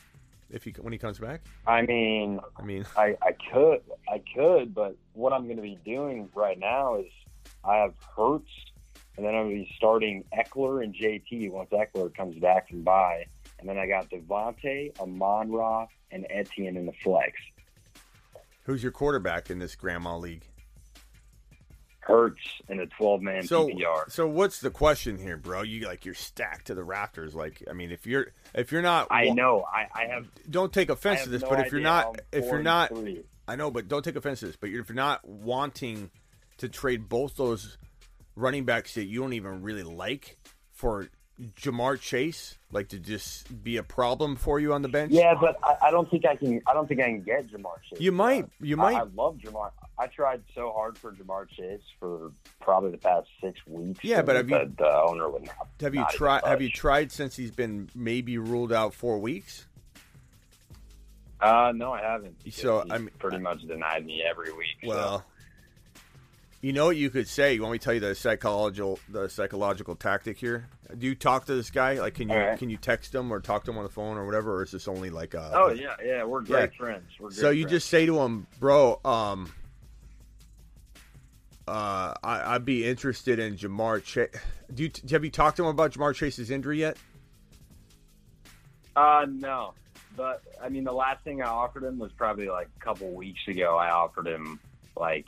if he when he comes back. I mean, I mean, I, I could I could, but what I'm going to be doing right now is I have Hurts. And then I'm going to be starting Eckler and J T once Eckler comes back from bye. And then I got Devante, Amon-Ra, and Etienne in the flex. Who's your quarterback in this grandma league? Hurts in a twelve-man so, P P R. So what's the question here, bro? You like you're stacked to the rafters. Like I mean, if you're if you're not, I well, know I, I have. Don't take offense to this, no but if you're not, if you're not, I know, but don't take offense to this. But if you're not wanting to trade both those running backs that you don't even really like for Ja'Marr Chase like to just be a problem for you on the bench? Yeah, but I, I don't think I can. I don't think I can get Ja'Marr Chase. You might. You might. I, I love Ja'Marr. I tried so hard for Ja'Marr Chase for probably the past six weeks. Yeah, but have the, you? The owner would not. Have you tried? Have you tried since he's been maybe ruled out four weeks? Uh, no, I haven't. So he's I mean, pretty much denied me every week. Well. So. You know what you could say? You want me to tell you the psychological the psychological tactic here? Do you talk to this guy? Like, can you right. can you text him or talk to him on the phone or whatever? Or is this only like a... Oh, yeah, yeah. We're great yeah. friends. We're good so you friends. Just say to him, bro, um, uh, I, I'd be interested in Ja'Marr Chase. Do you, have you talked to him about Ja'Marr Chase's injury yet? Uh, no. But, I mean, the last thing I offered him was probably like a couple weeks ago. I offered him, like...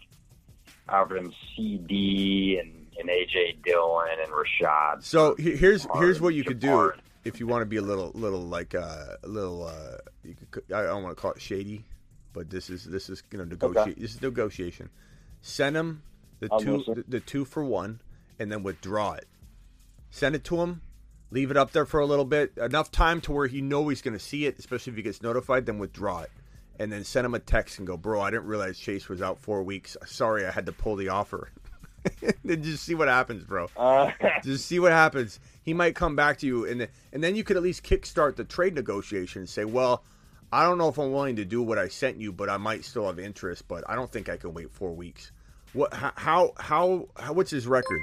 I offered him C D and, and A J. Dillon and Rashad. So here's hard. here's what you could do if you want to be a little little like uh, a little. Uh, you could, I don't want to call it shady, but this is this is you know negotiate. Okay. This is negotiation. Send him the I'll two the, the two for one, and then withdraw it. Send it to him. Leave it up there for a little bit, enough time to where you know he's going to see it, especially if he gets notified. Then withdraw it. And then send him a text and go, bro, I didn't realize Chase was out four weeks. Sorry, I had to pull the offer. And just see what happens, bro. Uh, just see what happens. He might come back to you. And, and then you could at least kickstart the trade negotiation and say, well, I don't know if I'm willing to do what I sent you, but I might still have interest, but I don't think I can wait four weeks. What? How? How? how what's his record?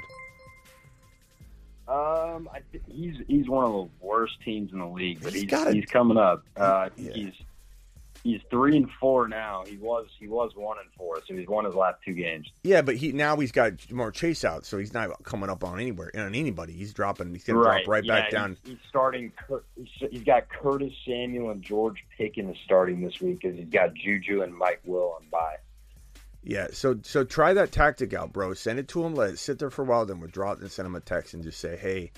Um, I th- He's he's one of the worst teams in the league, but he's, he's, gotta, he's coming up. Uh, I think yeah. he's... He's three and four now. He was he was one and four, so he's won his last two games. Yeah, but he now he's got Ja'Marr Chase out, so he's not coming up on anywhere on anybody. He's dropping. He's gonna right. drop right yeah, back he's, down. He's starting. He's got Curtis Samuel and George Pickens starting this week because he's got Juju and Mike Will on bye. Yeah, so so try that tactic out, bro. Send it to him. Let it sit there for a while, then withdraw it and send him a text and just say, hey,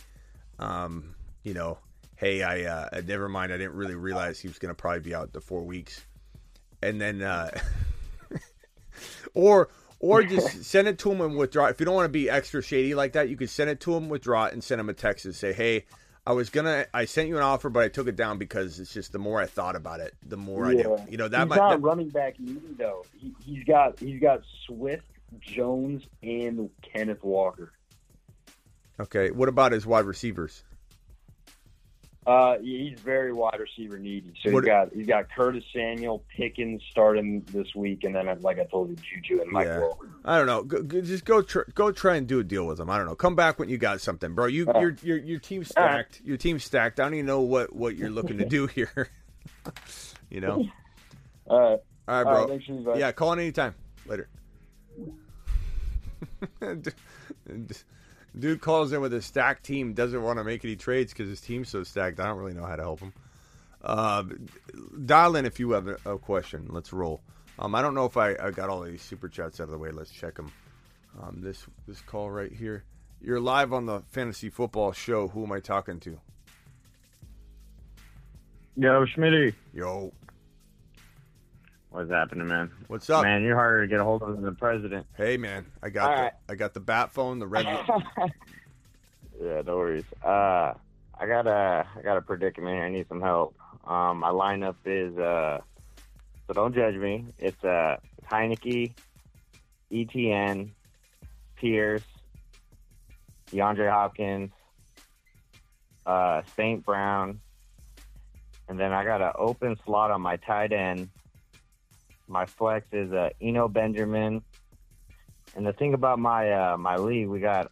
um, you know. Hey, I uh, never mind. I didn't really realize he was going to probably be out the four weeks, and then, uh, or or just send it to him and withdraw. If you don't want to be extra shady like that, you could send it to him, withdraw it, and send him a text and say, "Hey, I was gonna. I sent you an offer, but I took it down because it's just the more I thought about it, the more yeah. I did. You know that." He's might, not that... running back needy though. He, he's got he's got Swift, Jones, and Kenneth Walker. Okay, what about his wide receivers? Uh, he's very wide receiver needy. So what, he's got he's got Curtis Samuel, Pickens starting this week, and then like I told you, Juju and Mike yeah. Will. I don't know. Go, just go tr- go try and do a deal with him. I don't know. Come back when you got something, bro. You uh, your your your team's stacked. Uh, your team's stacked. I don't even know what, what you're looking to do here. You know. All right, all right, bro. All right, thanks for inviting. Yeah, call in anytime. Later. Dude calls in with a stacked team, doesn't want to make any trades because his team's so stacked. I don't really know how to help him. Uh, dial in if you have a, a question. Let's roll. Um, I don't know if I, I got all these super chats out of the way. Let's check them. Um, this this call right here. You're live on the Fantasy Football Show. Who am I talking to? Yo, Schmitty. Yo. What's happening, man? What's up, man? You're harder to get a hold of than the president. Hey, man, I got All the right. I got the bat phone, the red. Yeah, no worries. Uh, I got a I got a predicament here. I need some help. Um, my lineup is uh, so don't judge me. It's uh, Heineke, Etienne, Pierce, DeAndre Hopkins, uh, Saint Brown, and then I got an open slot on my tight end. My flex is uh, Eno Benjamin. And the thing about my uh, my league, we got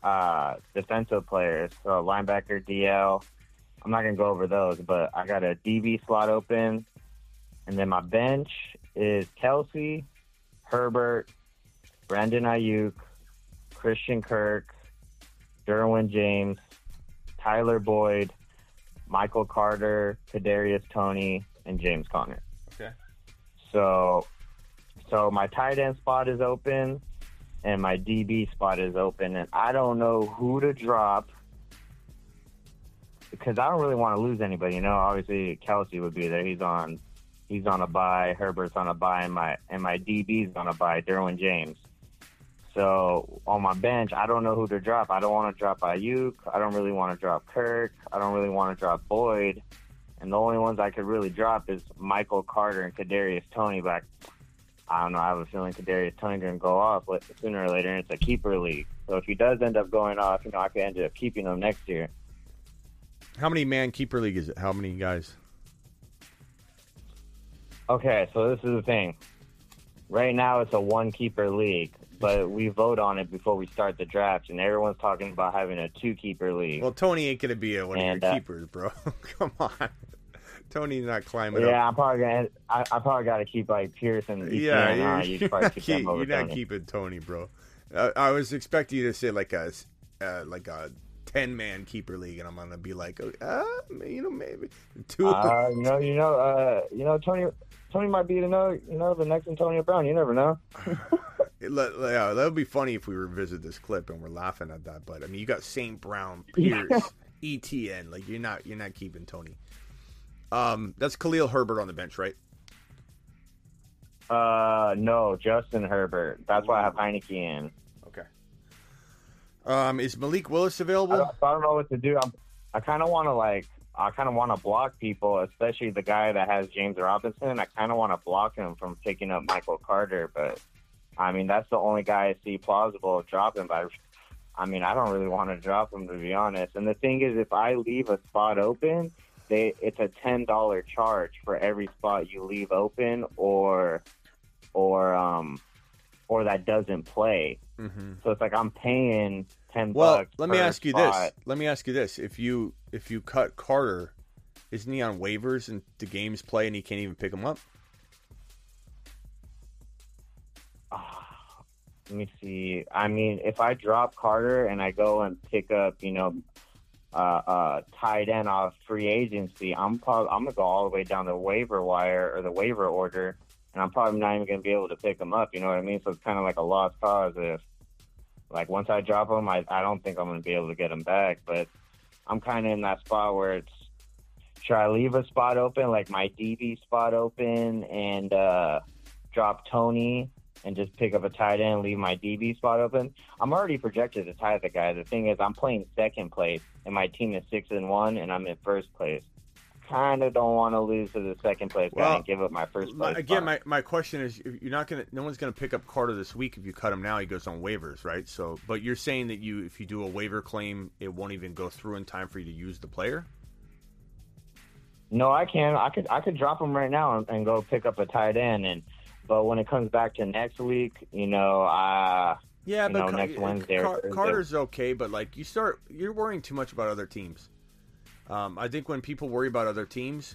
uh, defensive players. So linebacker, D L. I'm not going to go over those, but I got a D B slot open. And then my bench is Kelsey, Herbert, Brandon Ayuk, Christian Kirk, Derwin James, Tyler Boyd, Michael Carter, Kadarius Toney, and James Conner. Okay. So, so my tight end spot is open, and my D B spot is open, and I don't know who to drop because I don't really want to lose anybody. You know, obviously Kelsey would be there. He's on, he's on a bye. Herbert's on a bye, and my and my D B's on a bye. Derwin James. So on my bench, I don't know who to drop. I don't want to drop Ayuk. I don't really want to drop Kirk. I don't really want to drop Boyd. And the only ones I could really drop is Michael Carter and Kadarius Toney. But I don't know. I have a feeling Kadarius Toney going to go off sooner or later. And it's a keeper league. So if he does end up going off, you know, I could end up keeping him next year. How many man keeper league is it? How many guys? Okay, so this is the thing. Right now it's a one keeper league, but we vote on it before we start the draft, and everyone's talking about having a two keeper league. Well, Toney ain't gonna be a one and, of your uh, keepers, bro. Come on, Toney's not climbing. Yeah, up. Yeah, I'm probably gonna. I, I probably gotta keep like Pierce and yeah, and, uh, you're, you're, not keep, keep you're not Toney. keeping Toney, bro. Uh, I was expecting you to say like a uh, like a ten man keeper league, and I'm gonna be like, uh, you know, maybe two. Uh, you know, you know, uh, you know, Toney. Toney might be another, you know, the next Antonio Brown. You never know. it, yeah, that would be funny if we revisit this clip and we're laughing at that. But I mean, you got Saint Brown, Pierce, Etienne. Like you're not, you're not keeping Toney. Um, that's Khalil Herbert on the bench, right? Uh, no, Justin Herbert. That's why I have Heineke in. Okay. Um, is Malik Willis available? I don't, I don't know what to do. I'm, I kind of want to like. I kind of want to block people, especially the guy that has James Robinson. I kind of want to block him from picking up Michael Carter, but, I mean, that's the only guy I see plausible dropping. But, I mean, I don't really want to drop him, to be honest. And the thing is, if I leave a spot open, they it's a ten dollars charge for every spot you leave open or or um, or that doesn't play. Mm-hmm. So it's like I'm paying ten dollars well, bucks let me ask you spot. this. Let me ask you this. If you... If you cut Carter, isn't he on waivers and the games play and he can't even pick him up? Uh, let me see. I mean, if I drop Carter and I go and pick up, you know, uh, uh, tight end off free agency, I'm probably I'm gonna go all the way down the waiver wire or the waiver order, and I'm probably not even gonna be able to pick him up. You know what I mean? So it's kind of like a lost cause. If like once I drop him, I I don't think I'm gonna be able to get him back, but. I'm kind of in that spot where it's, should I leave a spot open, like my D B spot open, and uh, drop Toney and just pick up a tight end and leave my D B spot open? I'm already projected to tie the guy. The thing is, I'm playing second place, and my team is six and one, and I'm in first place. Kind of don't want to lose to the second place guy well, and give up my first place. Again, my, my question is, if you're not gonna, no one's gonna pick up Carter this week if you cut him now. He goes on waivers, right? So, but you're saying that you, if you do a waiver claim, it won't even go through in time for you to use the player. No, I can. I could. I could drop him right now and, and go pick up a tight end. And but when it comes back to next week, you know, uh yeah, but know, Car- next Wednesday, Car- Carter's okay. But like, you start, you're worrying too much about other teams. Um, I think when people worry about other teams,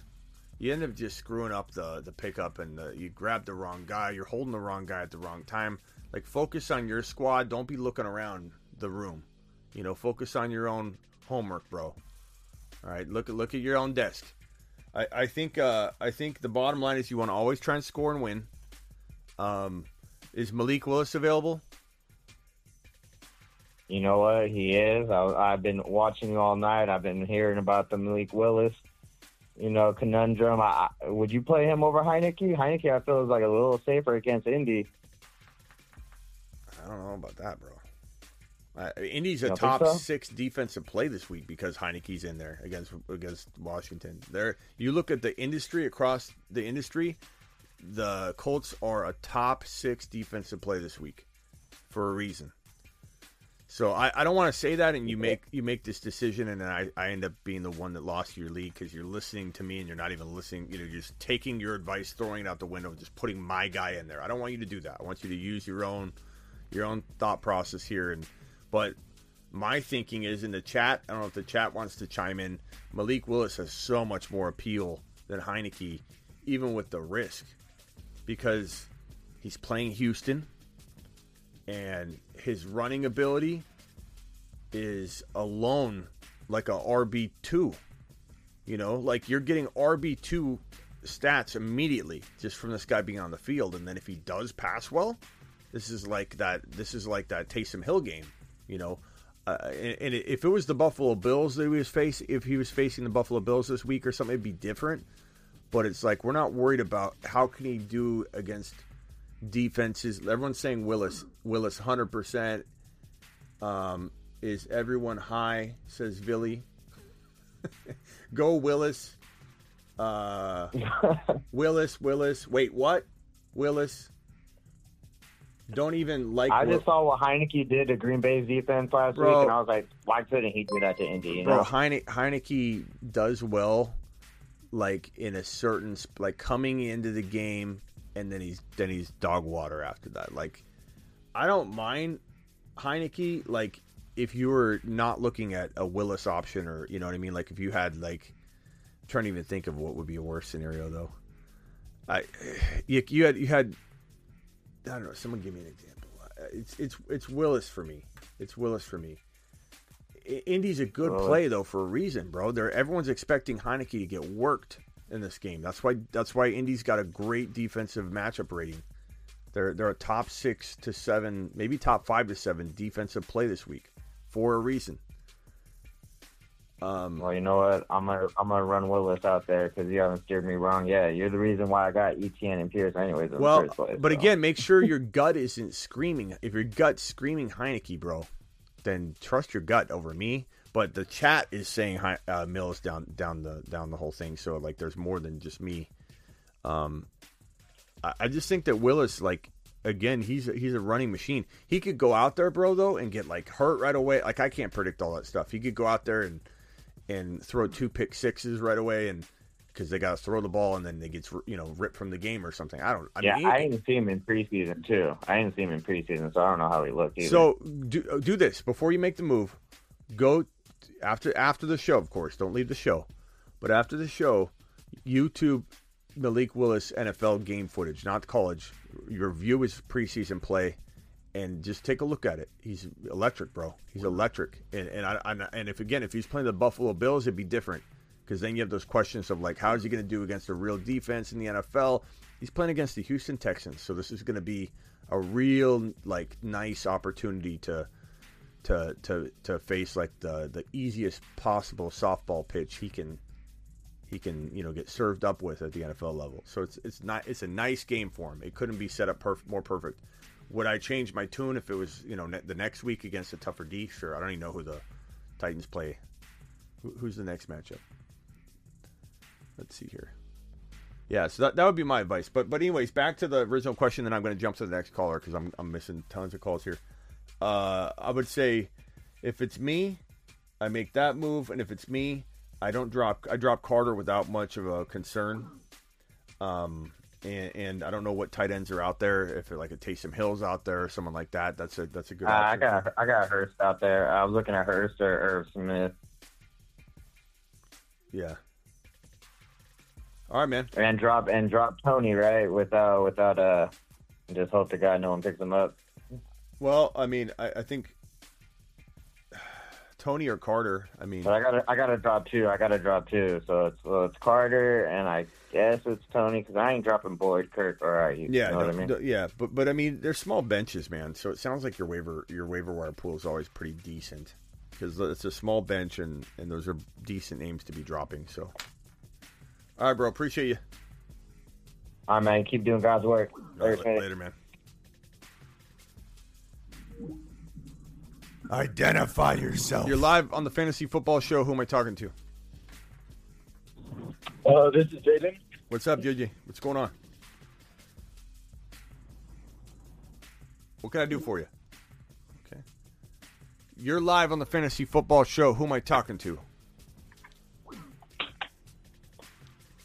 you end up just screwing up the, the pickup and the, you grab the wrong guy. You're holding the wrong guy at the wrong time. Like, focus on your squad. Don't be looking around the room. You know, focus on your own homework, bro. All right, look at look at your own desk. I, I think uh, I think the bottom line is you want to always try and score and win. Um, is Malik Willis available? You know what? He is. I, I've been watching all night. I've been hearing about the Malik Willis, you know, conundrum. I, I, would you play him over Heineke? Heineke, I feel, is like a little safer against Indy. I don't know about that, bro. Uh, Indy's a top so? six defensive play this week because Heineke's in there against against Washington. There, you look at the industry across the industry, the Colts are a top six defensive play this week for a reason. So I, I don't want to say that, and you make you make this decision, and then I, I end up being the one that lost your league because you're listening to me and you're not even listening. You know, you're just taking your advice, throwing it out the window, and just putting my guy in there. I don't want you to do that. I want you to use your own your own thought process here. And but my thinking is in the chat. I don't know if the chat wants to chime in. Malik Willis has so much more appeal than Heineke, even with the risk, because he's playing Houston. And his running ability is alone like a R B two. You know, like you're getting R B two stats immediately just from this guy being on the field. And then if he does pass well, this is like that. This is like that Taysom Hill game. You know, uh, and, and if it was the Buffalo Bills that he was face, if he was facing the Buffalo Bills this week or something, it'd be different. But it's like we're not worried about how can he do against defenses. Everyone's saying Willis. Willis, one hundred percent. Um, is everyone high, says Billy. Go, Willis. Uh, Willis, Willis. Wait, what? Willis. Don't even like I Will- just saw what Heineke did to Green Bay's defense last bro, week, and I was like, why couldn't he do that to Indy? You bro, know? Heine- Heineke does well, like, in a certain – like, coming into the game, and then he's then he's dog water after that. Like, I don't mind Heineke, like, if you were not looking at a Willis option or – you know what I mean? Like, if you had, like – I'm trying to even think of what would be a worse scenario, though. I You, you had you had – I don't know. Someone give me an example. It's it's it's Willis for me. It's Willis for me. Indy's a good Willis. play though for a reason, bro. They're everyone's expecting Heineke to get worked in this game. That's why that's why Indy's got a great defensive matchup rating. They're they're a top six to seven, maybe top five to seven defensive play this week for a reason. Um, well, you know what? I'm gonna I'm gonna run Willis out there because you haven't steered me wrong. Yeah, you're the reason why I got Etienne and Pierce, anyways. In well, the first place, but so. Again, make sure your gut isn't screaming. If your gut's screaming Heineke, bro, then trust your gut over me. But the chat is saying uh, Mills down down the down the whole thing. So like, there's more than just me. Um, I, I just think that Willis, like, again, he's he's a running machine. He could go out there, bro, though, and get like hurt right away. Like I can't predict all that stuff. He could go out there and. and throw two pick sixes right away, and because they got to throw the ball, and then they get you know ripped from the game or something. I don't. I yeah, mean, I didn't see him in preseason too. I didn't see him in preseason, so I don't know how he looked either. So do do this before you make the move. Go after after the show, of course. Don't leave the show, but after the show, YouTube Malik Willis N F L game footage, not college. Your view is preseason play. And just take a look at it. He's electric, bro. He's electric. And and I, I and if again, if he's playing the Buffalo Bills, it'd be different because then you have those questions of like, how is he going to do against a real defense in the N F L? He's playing against the Houston Texans, so this is going to be a real like nice opportunity to to to to face like the the easiest possible softball pitch he can he can you know get served up with at the N F L level. So it's it's not it's a nice game for him. It couldn't be set up perf- more perfect. Would I change my tune if it was, you know, ne- the next week against a tougher D? Sure. I don't even know who the Titans play. Who- who's the next matchup? Let's see here. Yeah, so that, that would be my advice. But but anyways, back to the original question, then I'm going to jump to the next caller because I'm I'm missing tons of calls here. Uh, I would say if it's me, I make that move, and if it's me, I don't drop. I drop Carter without much of a concern. Um. And, and I don't know what tight ends are out there. If they're like a Taysom Hill's out there or someone like that, that's a that's a good. Uh, I got I got Hurst out there. I was looking at Hurst or Irv Smith. Yeah. All right, man. And drop and drop Toney right without without uh, just hope to God no one picks him up. Well, I mean, I, I think Toney or Carter. I mean, but I got I got to drop two. I got to drop two. So it's well, it's Carter and I. Yes, it's Toney because I ain't dropping Boyd, Kirk, or I. Yeah, know no, what I mean? no, yeah, but but I mean, they're small benches, man. So it sounds like your waiver your waiver wire pool is always pretty decent because it's a small bench and and those are decent names to be dropping. So, all right, bro, appreciate you. All right, man, keep doing God's work. Later, right, later man. Identify yourself. You're live on the Fantasy Football Show. Who am I talking to? Uh, this is Jaden. What's up, J J? What's going on? What can I do for you? Okay. You're live on the Fantasy Football Show. Who am I talking to?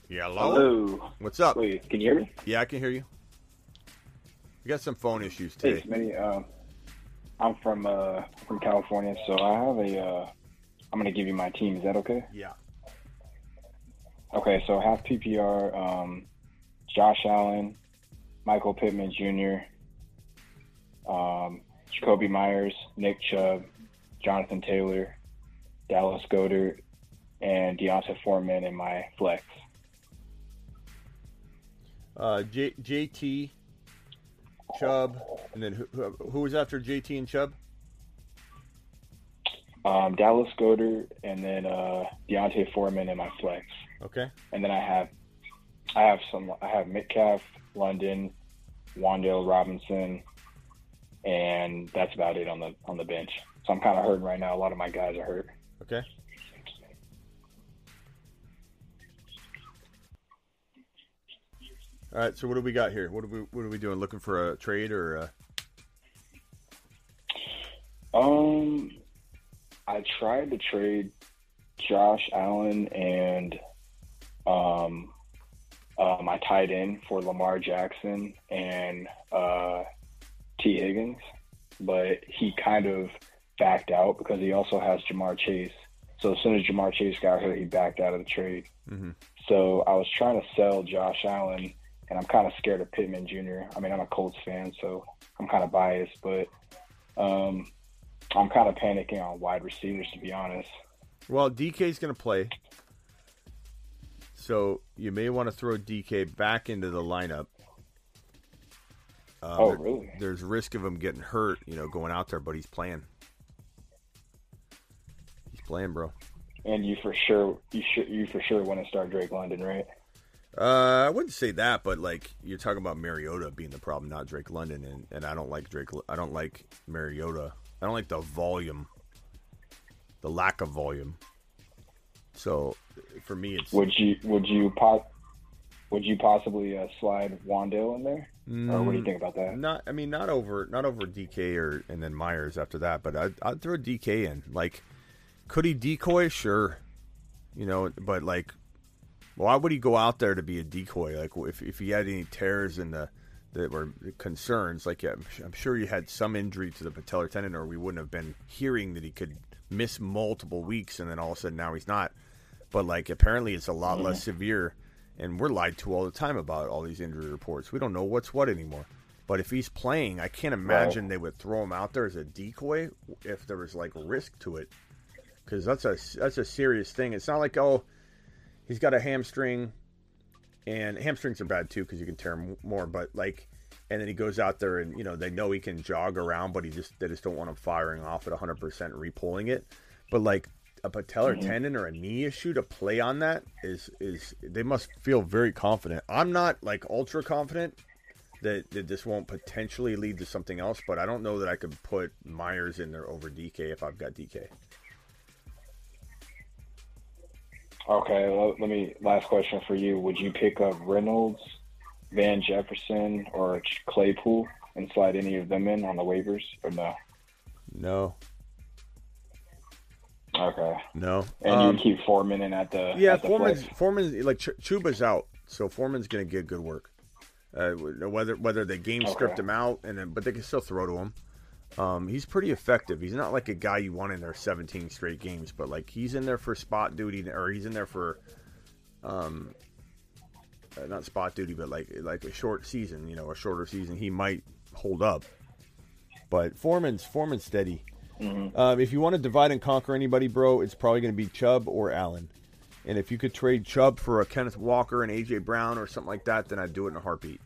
Hello? Hello. What's up? Wait, can you hear me? Yeah, I can hear you. We got some phone issues today. Hey, Smitty, um, I'm from uh, from California, so I have a. Uh, I'm going to give you my team. Is that okay? Yeah. Okay, so half P P R, um, Josh Allen, Michael Pittman Junior, um, Jacoby Myers, Nick Chubb, Jonathan Taylor, Dallas Goedert, and D'Onta Foreman in my flex. Uh, J- JT, Chubb, and then who, who was after J T and Chubb? Um, Dallas Goedert, and then uh, D'Onta Foreman in my flex. Okay. And then I have, I have some. I have Metcalf, London, Wan'Dale Robinson, and that's about it on the on the bench. So I'm kind of hurting right now. A lot of my guys are hurt. Okay. All right. So what do we got here? What are we what are we doing? Looking for a trade or? A... Um, I tried to trade Josh Allen and um, uh, my tight end for Lamar Jackson and uh, T. Higgins, but he kind of backed out because he also has Ja'Marr Chase. So as soon as Ja'Marr Chase got hurt, he backed out of the trade. Mm-hmm. So I was trying to sell Josh Allen, and I'm kind of scared of Pittman Junior I mean, I'm a Colts fan, so I'm kind of biased, but um, I'm kind of panicking on wide receivers, to be honest. Well, D K's going to play, so you may want to throw D K back into the lineup. Uh, oh, there, really? There's risk of him getting hurt, you know, going out there, but he's playing. He's playing, bro. And you for sure, you should, you for sure want to start Drake London, right? Uh, I wouldn't say that, but like you're talking about Mariota being the problem, not Drake London, and, and I don't like Drake. I don't like Mariota. I don't like the volume, the lack of volume. So for me, it's would you would you po- would you possibly uh, slide Wan'Dale in there? Mm, or what do you think about that? Not, I mean, not over, not over D K or and then Myers after that, but I'd, I'd throw D K in. Like, could he decoy? Sure, you know, but like, why would he go out there to be a decoy? Like, if if he had any tears in the that were concerns, like yeah, I'm sure he had some injury to the patellar tendon, or we wouldn't have been hearing that he could miss multiple weeks, and then all of a sudden now he's not. But like, apparently it's a lot mm-hmm. less severe, and we're lied to all the time about all these injury reports. We don't know what's what anymore. But if he's playing, I can't imagine right. they would throw him out there as a decoy if there was like risk to it. Because that's a, that's a serious thing. It's not like, oh, he's got a hamstring. And hamstrings are bad, too, because you can tear them more. But, like, and then he goes out there and, you know, they know he can jog around, but he just they just don't want him firing off at one hundred percent re-pulling it. But, like, a patellar mm-hmm. tendon or a knee issue to play on that is, is they must feel very confident. I'm not, like, ultra confident that, that this won't potentially lead to something else. But I don't know that I could put Myers in there over D K if I've got D K. Okay, let me, last question for you. Would you pick up Reynolds, Van Jefferson, or Claypool and slide any of them in on the waivers, or no? No. Okay. No. And um, you keep Foreman in at the Yeah, at the Foreman's, Foreman's, like, Ch- Chuba's out, so Foreman's going to get good work. Uh, whether whether they game okay. script him out, and then, but they can still throw to him. Um, he's pretty effective. He's not like a guy you want in there seventeen straight games, but like he's in there for spot duty, or he's in there for, um, not spot duty, but like like a short season, you know, a shorter season. He might hold up, but Foreman's Foreman's steady. Mm-hmm. Um, if you want to divide and conquer anybody, bro, it's probably going to be Chubb or Allen. And if you could trade Chubb for a Kenneth Walker and A J. Brown or something like that, then I'd do it in a heartbeat.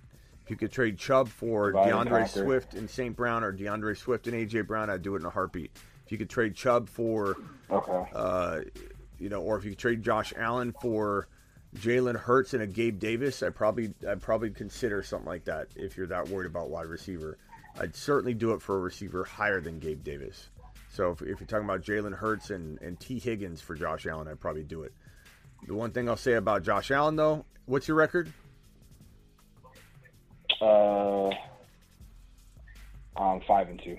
You could trade Chubb for DeAndre Swift and Saint Brown, or DeAndre Swift and A J. Brown, I'd do it in a heartbeat. If you could trade Chubb for, okay. uh, you know, or if you could trade Josh Allen for Jalen Hurts and a Gabe Davis, I probably, I'd probably consider something like that if you're that worried about wide receiver. I'd certainly do it for a receiver higher than Gabe Davis. So if, if you're talking about Jalen Hurts and, and T. Higgins for Josh Allen, I'd probably do it. The one thing I'll say about Josh Allen, though, what's your record? Uh, I'm five and two.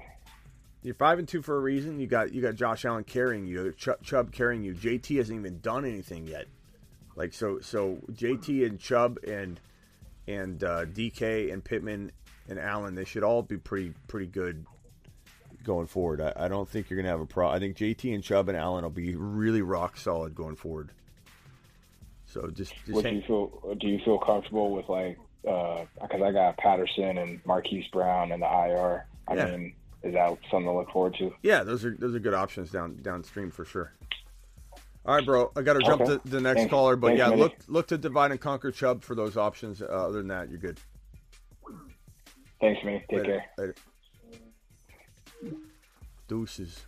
You're five and two for a reason. You got you got Josh Allen carrying you, Ch- Chubb carrying you. J T hasn't even done anything yet. Like so, so J T and Chubb and and uh, D K and Pittman and Allen, they should all be pretty pretty good going forward. I, I don't think you're gonna have a pro. I think J T and Chubb and Allen will be really rock solid going forward. So just, just what hang- do you feel? Do you feel comfortable with like? Because uh, I got Patterson and Marquise Brown and the I R. I yeah. mean, is that something to look forward to? Yeah, those are those are good options down downstream for sure. All right, bro, I got to jump okay. to the next Thanks. caller, but Thanks, yeah, look look to divide and conquer Chubb for those options. Uh, other than that, you're good. Thanks, man. Take Later. care. Later. Deuces.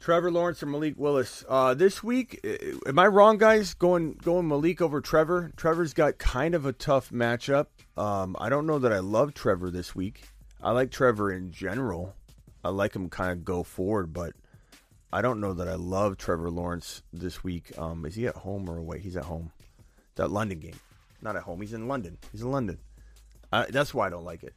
Trevor Lawrence or Malik Willis? Uh, this week, am I wrong, guys, going going Malik over Trevor? Trevor's got kind of a tough matchup. Um, I don't know that I love Trevor this week. I like Trevor in general. I like him kind of go forward, but I don't know that I love Trevor Lawrence this week. Um, is he at home or away? He's at home. That London game. Not at home. He's in London. He's in London. Uh, that's why I don't like it.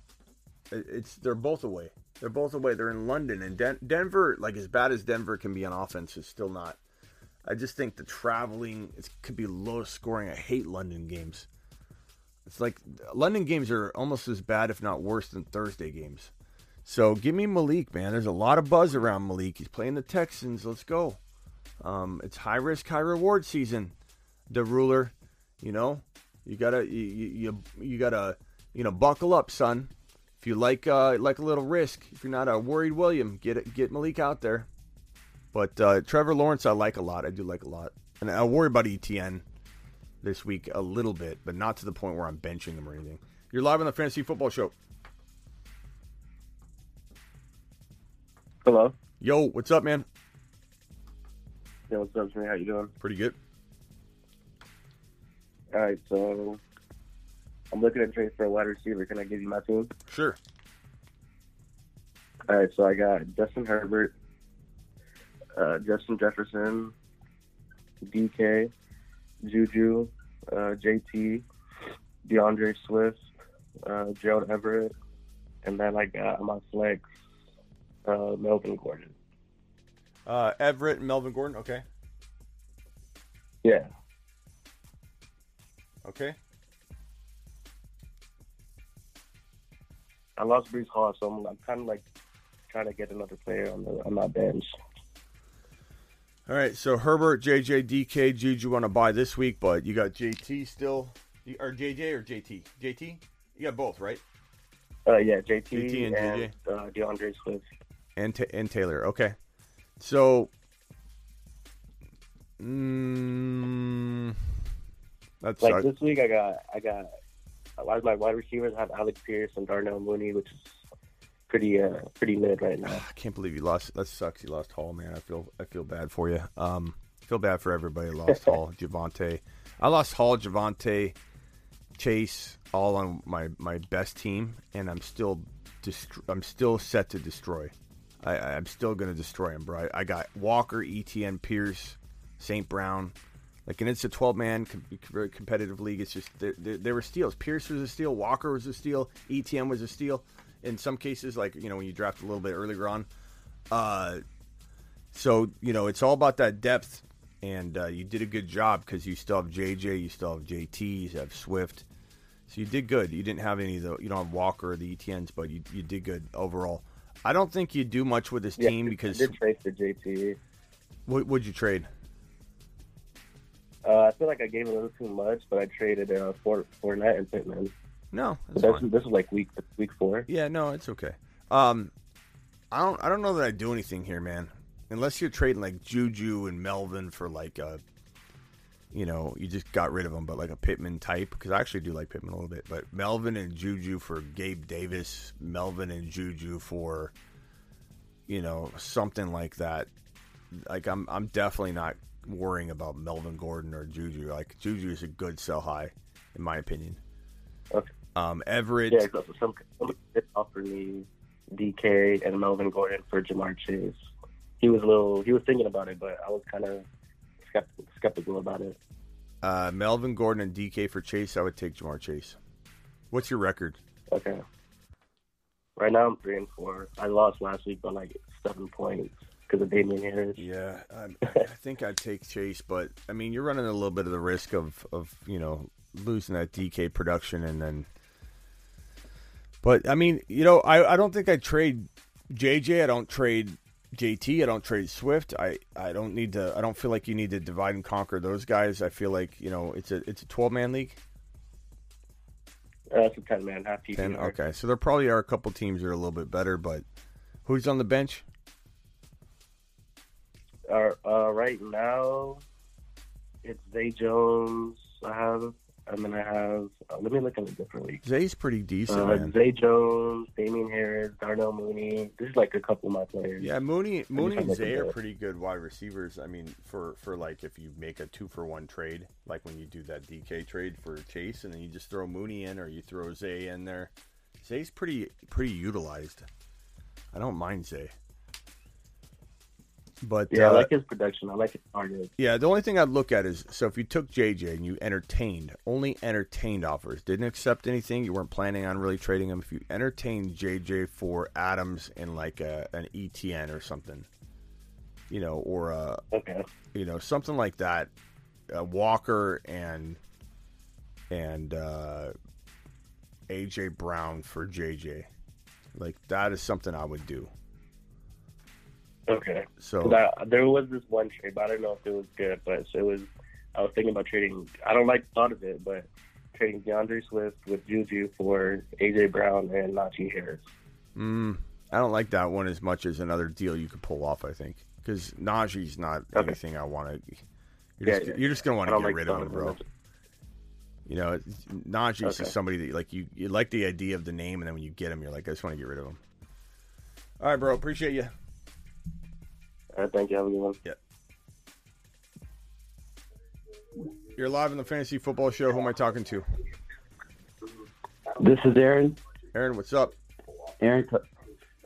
It's they're both away. They're both away. They're in London. And Den- Denver, like as bad as Denver can be on offense, is still not. I just think the traveling, it could be low scoring. I hate London games. It's like London games are almost as bad, if not worse, than Thursday games. So give me Malik, man. There's a lot of buzz around Malik. He's playing the Texans. Let's go. Um, it's high risk, high reward season. The ruler, you know, you gotta, you you you gotta, you know, buckle up, son. If you like uh, like a little risk, if you're not a worried William, get it, get Malik out there. But uh, Trevor Lawrence, I like a lot. I do like a lot, and I worry about Etienne this week a little bit, but not to the point where I'm benching him or anything. You're live on the Fantasy Football Show. Hello. Yo, what's up, man? Yo, what's up, Jimmy? How you doing? Pretty good. All right, so I'm looking at trade for a wide receiver. Can I give you my team? Sure. All right, so I got Justin Herbert, uh, Justin Jefferson, D K, Juju, uh, J T, DeAndre Swift, uh, Gerald Everett, and then I got my flex, uh, Melvin Gordon. Uh, Everett and Melvin Gordon, okay. Yeah. Okay. I lost Brees Hall, so I'm, I'm kind of like trying to get another player on the on my bench. All right, so Herbert, J J, D K, Juju on a bye this week, but you got J T still, or J J or J T? J T? You got both, right? Uh, yeah, J T, J T and, and J J. Uh, DeAndre Swift. And, t- and Taylor, okay. So, mm, that's like this week I got, I got, a lot of my wide receivers have Alec Pierce and Darnell Mooney, which is pretty, uh, pretty mid right now. I can't believe you lost. That sucks. You lost Hall, man. I feel, I feel bad for you. Um, feel bad for everybody. Lost Hall, Javonte. I lost Hall, Javonte, Chase, all on my, my best team, and I'm still, dest- I'm still set to destroy. I, I'm still gonna destroy him, bro. I, I got Walker, Etienne, Pierce, Saint Brown. Like, and it's a twelve-man com- competitive league. It's just, there, there, there were steals. Pierce was a steal. Walker was a steal. E T M was a steal. In some cases, like, you know, when you draft a little bit earlier on. Uh, so, you know, it's all about that depth. And uh, you did a good job because you still have J J. You still have J T. You have Swift. So you did good. You didn't have any of the, you don't have Walker or the E T Ns, but you, you did good overall. I don't think you do much with this yeah, team because. I did trade for J T. What would you trade? Uh, I feel like I gave a little too much, but I traded uh, for Fournette and Pittman. No, that's that's, this is like week week four. Yeah, no, it's okay. Um, I don't I don't know that I do anything here, man. Unless you're trading like Juju and Melvin for like a, you know, you just got rid of them, but like a Pittman type. Because I actually do like Pittman a little bit, but Melvin and Juju for Gabe Davis, Melvin and Juju for, you know, something like that. Like I'm I'm definitely not worrying about Melvin Gordon or Juju. Like Juju is a good sell high, in my opinion. Okay. Um, Everett. Yeah, so some, some offered me D K and Melvin Gordon for Ja'Marr Chase. He was a little. He was thinking about it, but I was kind of skeptical, skeptical about it. Uh, Melvin Gordon and D K for Chase. I would take Ja'Marr Chase. What's your record? Okay. Right now I'm three and four. I lost last week by like seven points. Of Dameon. Yeah, I, I think I'd take Chase, but I mean, you're running a little bit of the risk of, of you know, losing that D K production, and then. But I mean, you know, I, I don't think I trade J J. I don't trade J T. I don't trade Swift. I, I don't need to. I don't feel like you need to divide and conquer those guys. I feel like you know it's a it's a twelve man league. Uh, it's a ten man, half P P R. Okay, so there probably are a couple teams that are a little bit better, but who's on the bench? Uh, uh, right now, it's Zay Jones. I have I'm going to have uh, – let me look at a different league. Zay's pretty decent, uh, man. Zay Jones, Damian Harris, Darnell Mooney. This is like a couple of my players. Yeah, Mooney Mooney and Zay are pretty good wide receivers. I mean, for, for like if you make a two-for-one trade, like when you do that D K trade for Chase, and then you just throw Mooney in or you throw Zay in there. Zay's pretty pretty utilized. I don't mind Zay. But, yeah, uh, I like his production. I like his target. Yeah, the only thing I'd look at is, so if you took J J and you entertained, only entertained offers, didn't accept anything, you weren't planning on really trading him, if you entertained J J for Adams and like a, an Etienne or something, you know, or a, okay. you know, something like that, a Walker and and uh, A J. Brown for J J, like that is something I would do. Okay. So I, there was this one trade, but I don't know if it was good, but it was, I was thinking about trading, I don't like the thought of it, but trading DeAndre Swift with Juju for A J. Brown and Najee Harris. Mm, I don't like that one as much as another deal you could pull off, I think, because Najee's not okay. anything I want to, you're just, yeah, yeah. just going to want to get like rid of him, bro. It. You know, Najee's okay. is somebody that like you, you like the idea of the name, and then when you get him, you're like, I just want to get rid of him. All right, bro. Appreciate you. All right, thank you. Have a good one. Yep. You're live on the Fantasy Football Show. Who am I talking to? This is Aaron. Aaron, what's up? Aaron,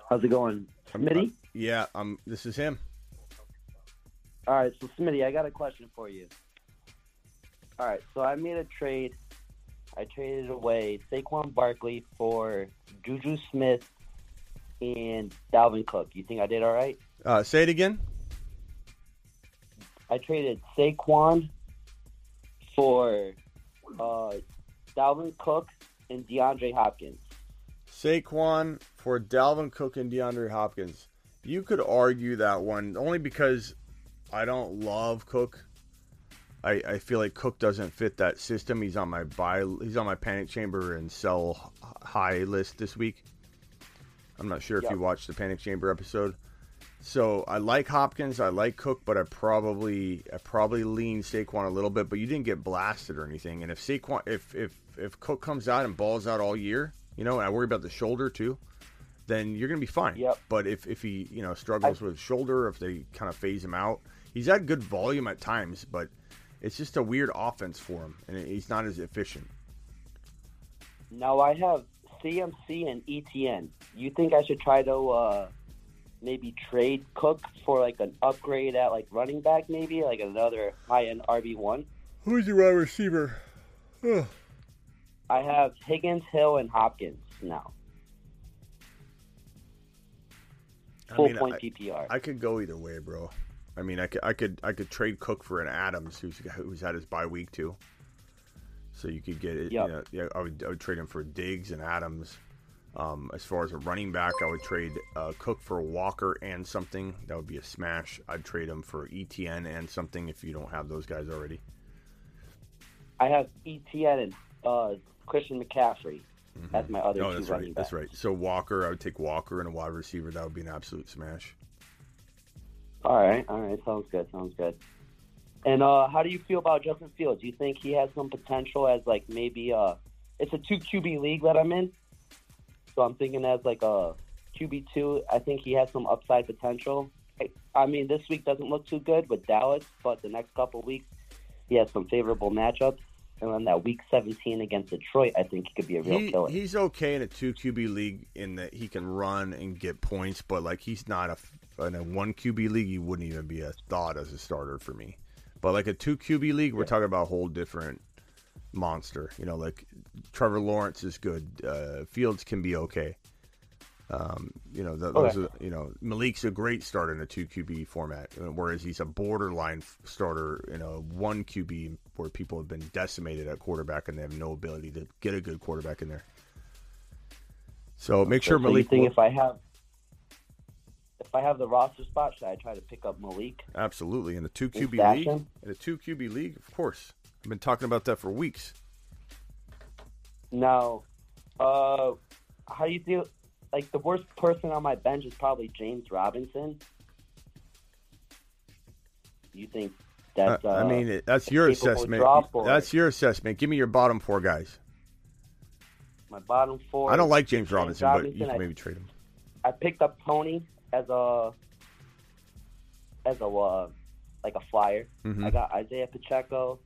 how's it going? Smitty? Uh, yeah, um, this is him. All right, so Smitty, I got a question for you. All right, so I made a trade. I traded away Saquon Barkley for Juju Smith and Dalvin Cook. You think I did all right? Uh, say it again. I traded Saquon for uh, Dalvin Cook and DeAndre Hopkins. Saquon for Dalvin Cook and DeAndre Hopkins. You could argue that one only because I don't love Cook. I, I feel like Cook doesn't fit that system. He's on my buy. He's on my panic chamber and sell high list this week. I'm not sure if yep. you watched the panic chamber episode. So I like Hopkins, I like Cook, but I probably I probably lean Saquon a little bit. But you didn't get blasted or anything. And if Saquon, if if if Cook comes out and balls out all year, you know, and I worry about the shoulder too, then you're gonna be fine. Yep. But if if he you know struggles I, with shoulder, if they kind of phase him out, he's had good volume at times, but it's just a weird offense for him, and he's not as efficient. Now I have C M C and Etienne. You think I should try to? Uh... Maybe trade Cook for like an upgrade at like running back, maybe like another high end R B one. Who's your wide receiver? Ugh. I have Higgins, Hill, and Hopkins now. Full I mean, point I, P P R. I could go either way, bro. I mean, I could, I could, I could trade Cook for an Adams, who's who's had his bye week too. So you could get it. Yep. You know, yeah, I would, I would trade him for Diggs and Adams. Um, as far as a running back, I would trade uh, Cook for Walker and something. That would be a smash. I'd trade him for Etienne and something if you don't have those guys already. I have Etienne and uh, Christian McCaffrey. Mm-hmm. That's my other no, two that's running right. backs. That's right. So Walker, I would take Walker and a wide receiver. That would be an absolute smash. All right. All right. Sounds good. Sounds good. And uh, how do you feel about Justin Fields? Do you think he has some potential as like maybe uh, it's a two Q B league that I'm in? So I'm thinking as like a Q B two, I think he has some upside potential. I mean, this week doesn't look too good with Dallas, but the next couple of weeks, he has some favorable matchups. And then that week seventeen against Detroit, I think he could be a real he, killer. He's okay in a two Q B league in that he can run and get points, but like he's not a, in a one Q B league, he wouldn't even be a thought as a starter for me. But like a two Q B league, we're yeah. talking about a whole different monster, you know, like Trevor Lawrence is good. Uh, Fields can be okay. Um, you know, the, okay. those are, you know, Malik's a great starter in a two Q B format, whereas he's a borderline starter in a one Q B where people have been decimated at quarterback and they have no ability to get a good quarterback in there. So okay. make sure so Malik. You think will... if I have, if I have the roster spot, should I try to pick up Malik? Absolutely, in a two Q B league. Him? In a two Q B league, of course. I've been talking about that for weeks. Now, uh, how do you feel? Like, the worst person on my bench is probably James Robinson. You think That's, uh, I mean, that's your assessment. That's your assessment. Give me your bottom four guys. My bottom four. I don't like James, James Robinson, Robinson, but you can I, maybe trade him. I picked up Toney as a as a uh, like a flyer. Mm-hmm. I got Isaiah Pacheco,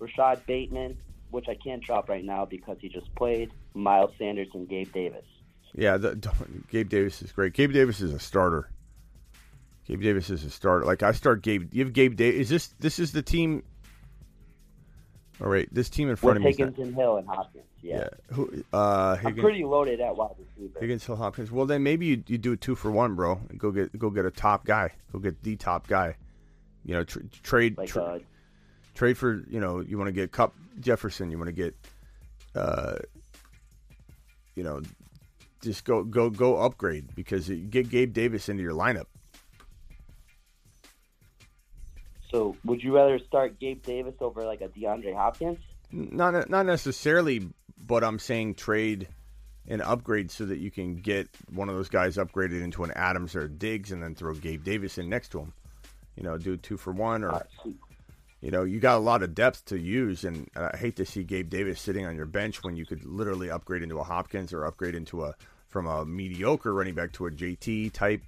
Rashad Bateman, which I can't drop right now because he just played. Miles Sanders and Gabe Davis. Yeah, the, Gabe Davis is great. Gabe Davis is a starter. Gabe Davis is a starter. Like I start Gabe. You have Gabe Davis. Is this this is the team? All right, this team in front We're of me. Higgins, Hill, and Hopkins. Yeah. yeah. Who, uh, Higgins, I'm pretty loaded at wide receiver. Higgins, Hill, Hopkins. Well, then maybe you you do a two for one, bro. And go get go get a top guy. Go get the top guy. You know, tra- trade like, tra- uh, trade for you know you want to get Cup Jefferson. You want to get, uh, you know, just go go go upgrade because you get Gabe Davis into your lineup. So, would you rather start Gabe Davis over, like, a DeAndre Hopkins? Not not necessarily, but I'm saying trade and upgrade so that you can get one of those guys upgraded into an Adams or a Diggs and then throw Gabe Davis in next to him. You know, do two for one or, you know, you got a lot of depth to use, and I hate to see Gabe Davis sitting on your bench when you could literally upgrade into a Hopkins or upgrade into a, from a mediocre running back to a J T type,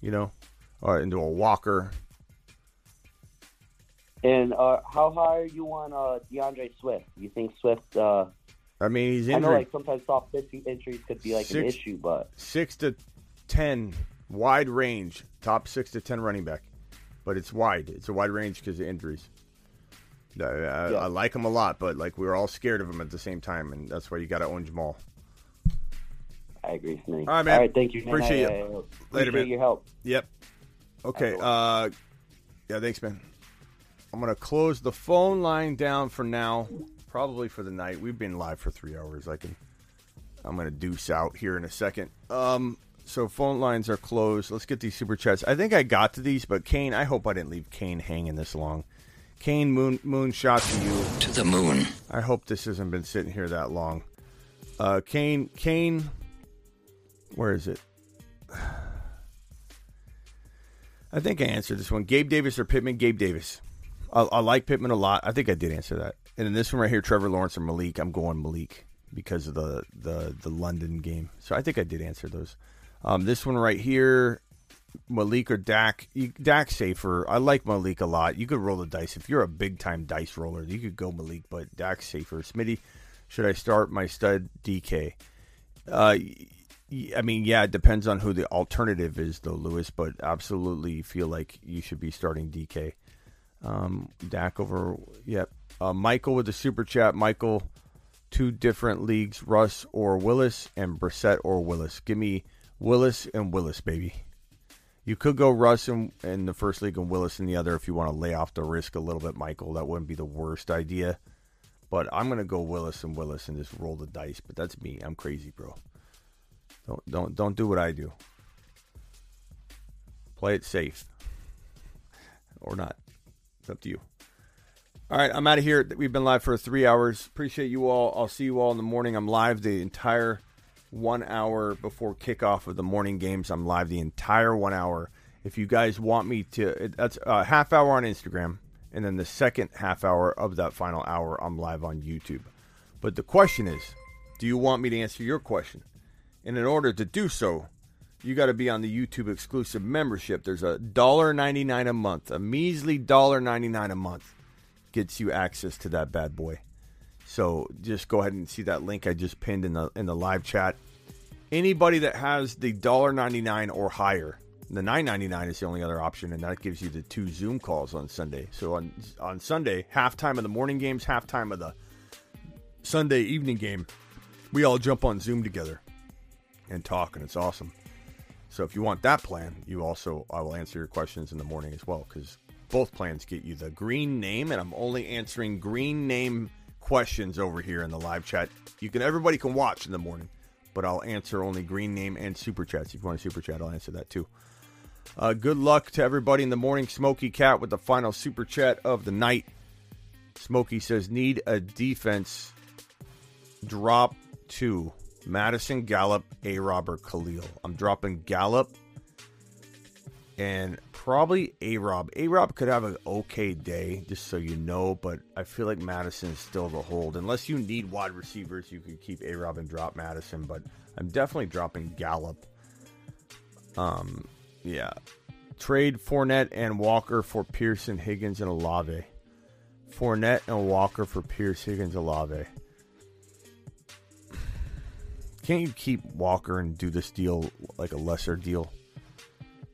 you know, or into a Walker. And uh, how high are you on uh, DeAndre Swift? You think Swift? Uh, I mean, he's injured. I know, like sometimes soft tissue injuries could be like six, an issue, but six to ten wide range, top six to ten running back, but it's wide. It's a wide range because of injuries. I, I, yeah. I like him a lot, but like we were all scared of him at the same time, and that's why you got to own Jamal. I agree, Snake. All right, man. All right, thank you. Man. Appreciate I, you. I, I appreciate Later, man. Your help. Yep. Okay. Uh, yeah. Thanks, man. I'm going to close the phone line down for now, probably for the night. We've been live for three hours. I can, I'm going to deuce out here in a second. Um, so phone lines are closed. Let's get these super chats. I think I got to these, but Kane, I hope I didn't leave Kane hanging this long. Kane, moon, moon shot to you. To the moon. I hope this hasn't been sitting here that long. Uh, Kane, Kane, where is it? I think I answered this one. Gabe Davis or Pittman? Gabe Davis. I, I like Pittman a lot. I think I did answer that. And in this one right here, Trevor Lawrence or Malik, I'm going Malik because of the the, the London game. So I think I did answer those. Um, this one right here, Malik or Dak. You, Dak's safer. I like Malik a lot. You could roll the dice. If you're a big-time dice roller, you could go Malik, but Dak's safer. Smitty, should I start my stud D K? Uh, I mean, yeah, it depends on who the alternative is, though, Lewis, but absolutely feel like you should be starting D K. Um, Dak over, yep. Uh, Michael with the super chat. Michael, two different leagues, Russ or Willis, and Brissett or Willis. Give me Willis and Willis, baby. You could go Russ in, in the first league and Willis in the other if you want to lay off the risk a little bit, Michael. That wouldn't be the worst idea. But I'm going to go Willis and Willis and just roll the dice. But that's me. I'm crazy, bro. Don't, don't, don't do what I do. Play it safe. Or not. It's up to you. All right, I'm out of here. We've been live for three hours. Appreciate you all. I'll see you all in the morning. I'm live the entire one hour before kickoff of the morning games. I'm live the entire one hour. If you guys want me to, that's a half hour on Instagram, and then the second half hour of that final hour, I'm live on YouTube. But the question is, do you want me to answer your question? And in order to do so, you got to be on the YouTube exclusive membership. There's a one dollar ninety-nine a month. A measly one dollar ninety-nine a month gets you access to that bad boy. So just go ahead and see that link I just pinned in the in the live chat. Anybody that has the one dollar ninety-nine or higher, the nine ninety-nine is the only other option, and that gives you the two Zoom calls on Sunday. So on, on Sunday, halftime of the morning games, halftime of the Sunday evening game, we all jump on Zoom together and talk, and it's awesome. So if you want that plan, you also, I will answer your questions in the morning as well, because both plans get you the green name, and I'm only answering green name questions over here in the live chat. You can, everybody can watch in the morning, but I'll answer only green name and super chats. If you want a super chat, I'll answer that too. Uh, good luck to everybody in the morning. Smokey Cat with the final super chat of the night. Smokey says, need a defense drop two. Madison, Gallup, A-Rob, or Khalil. I'm dropping Gallup and probably A-Rob. A-Rob could have an okay day, just so you know, but I feel like Madison is still the hold. Unless you need wide receivers, you could keep A-Rob and drop Madison, but I'm definitely dropping Gallup. Um, yeah. Trade Fournette and Walker for Pearson, Higgins, and Olave. Fournette and Walker for Pierce, Higgins, Olave. Can't you keep Walker and do this deal like a lesser deal?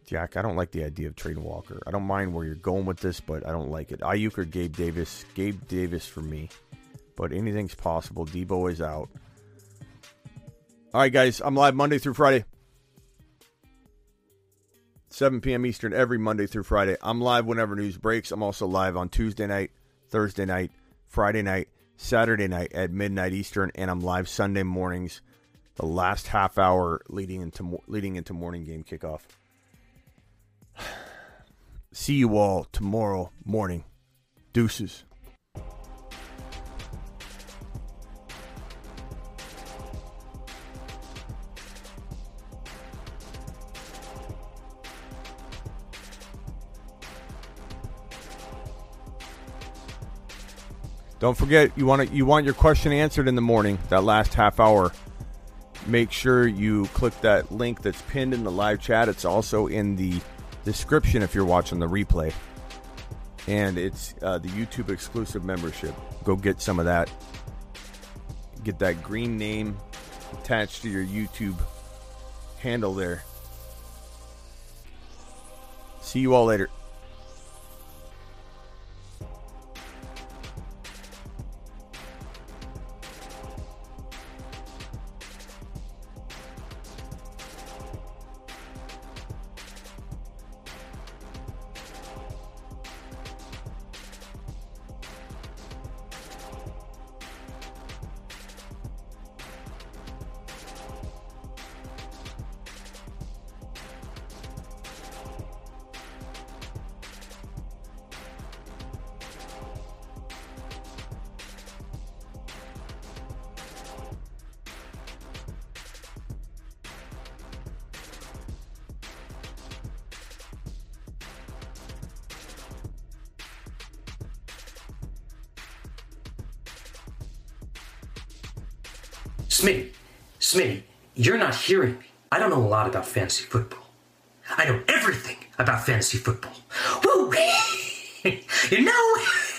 Jack, I don't like the idea of trading Walker. I don't mind where you're going with this, but I don't like it. Ayuk or Gabe Davis. Gabe Davis for me. But anything's possible. Deebo is out. All right, guys. I'm live Monday through Friday. seven p.m. Eastern every Monday through Friday. I'm live whenever news breaks. I'm also live on Tuesday night, Thursday night, Friday night, Saturday night at midnight Eastern. And I'm live Sunday mornings, the last half hour leading into leading into morning game kickoff. See you all tomorrow morning. Deuces. Don't forget, you want to, you want your question answered in the morning, that last half hour. Make sure you click that link that's pinned in the live chat. It's also in the description if you're watching the replay. And it's uh, the YouTube exclusive membership. Go get some of that. Get that green name attached to your YouTube handle there. See you all later. Smitty, Smitty, you're not hearing me. I don't know a lot about fantasy football. I know everything about fantasy football. Woo! You know...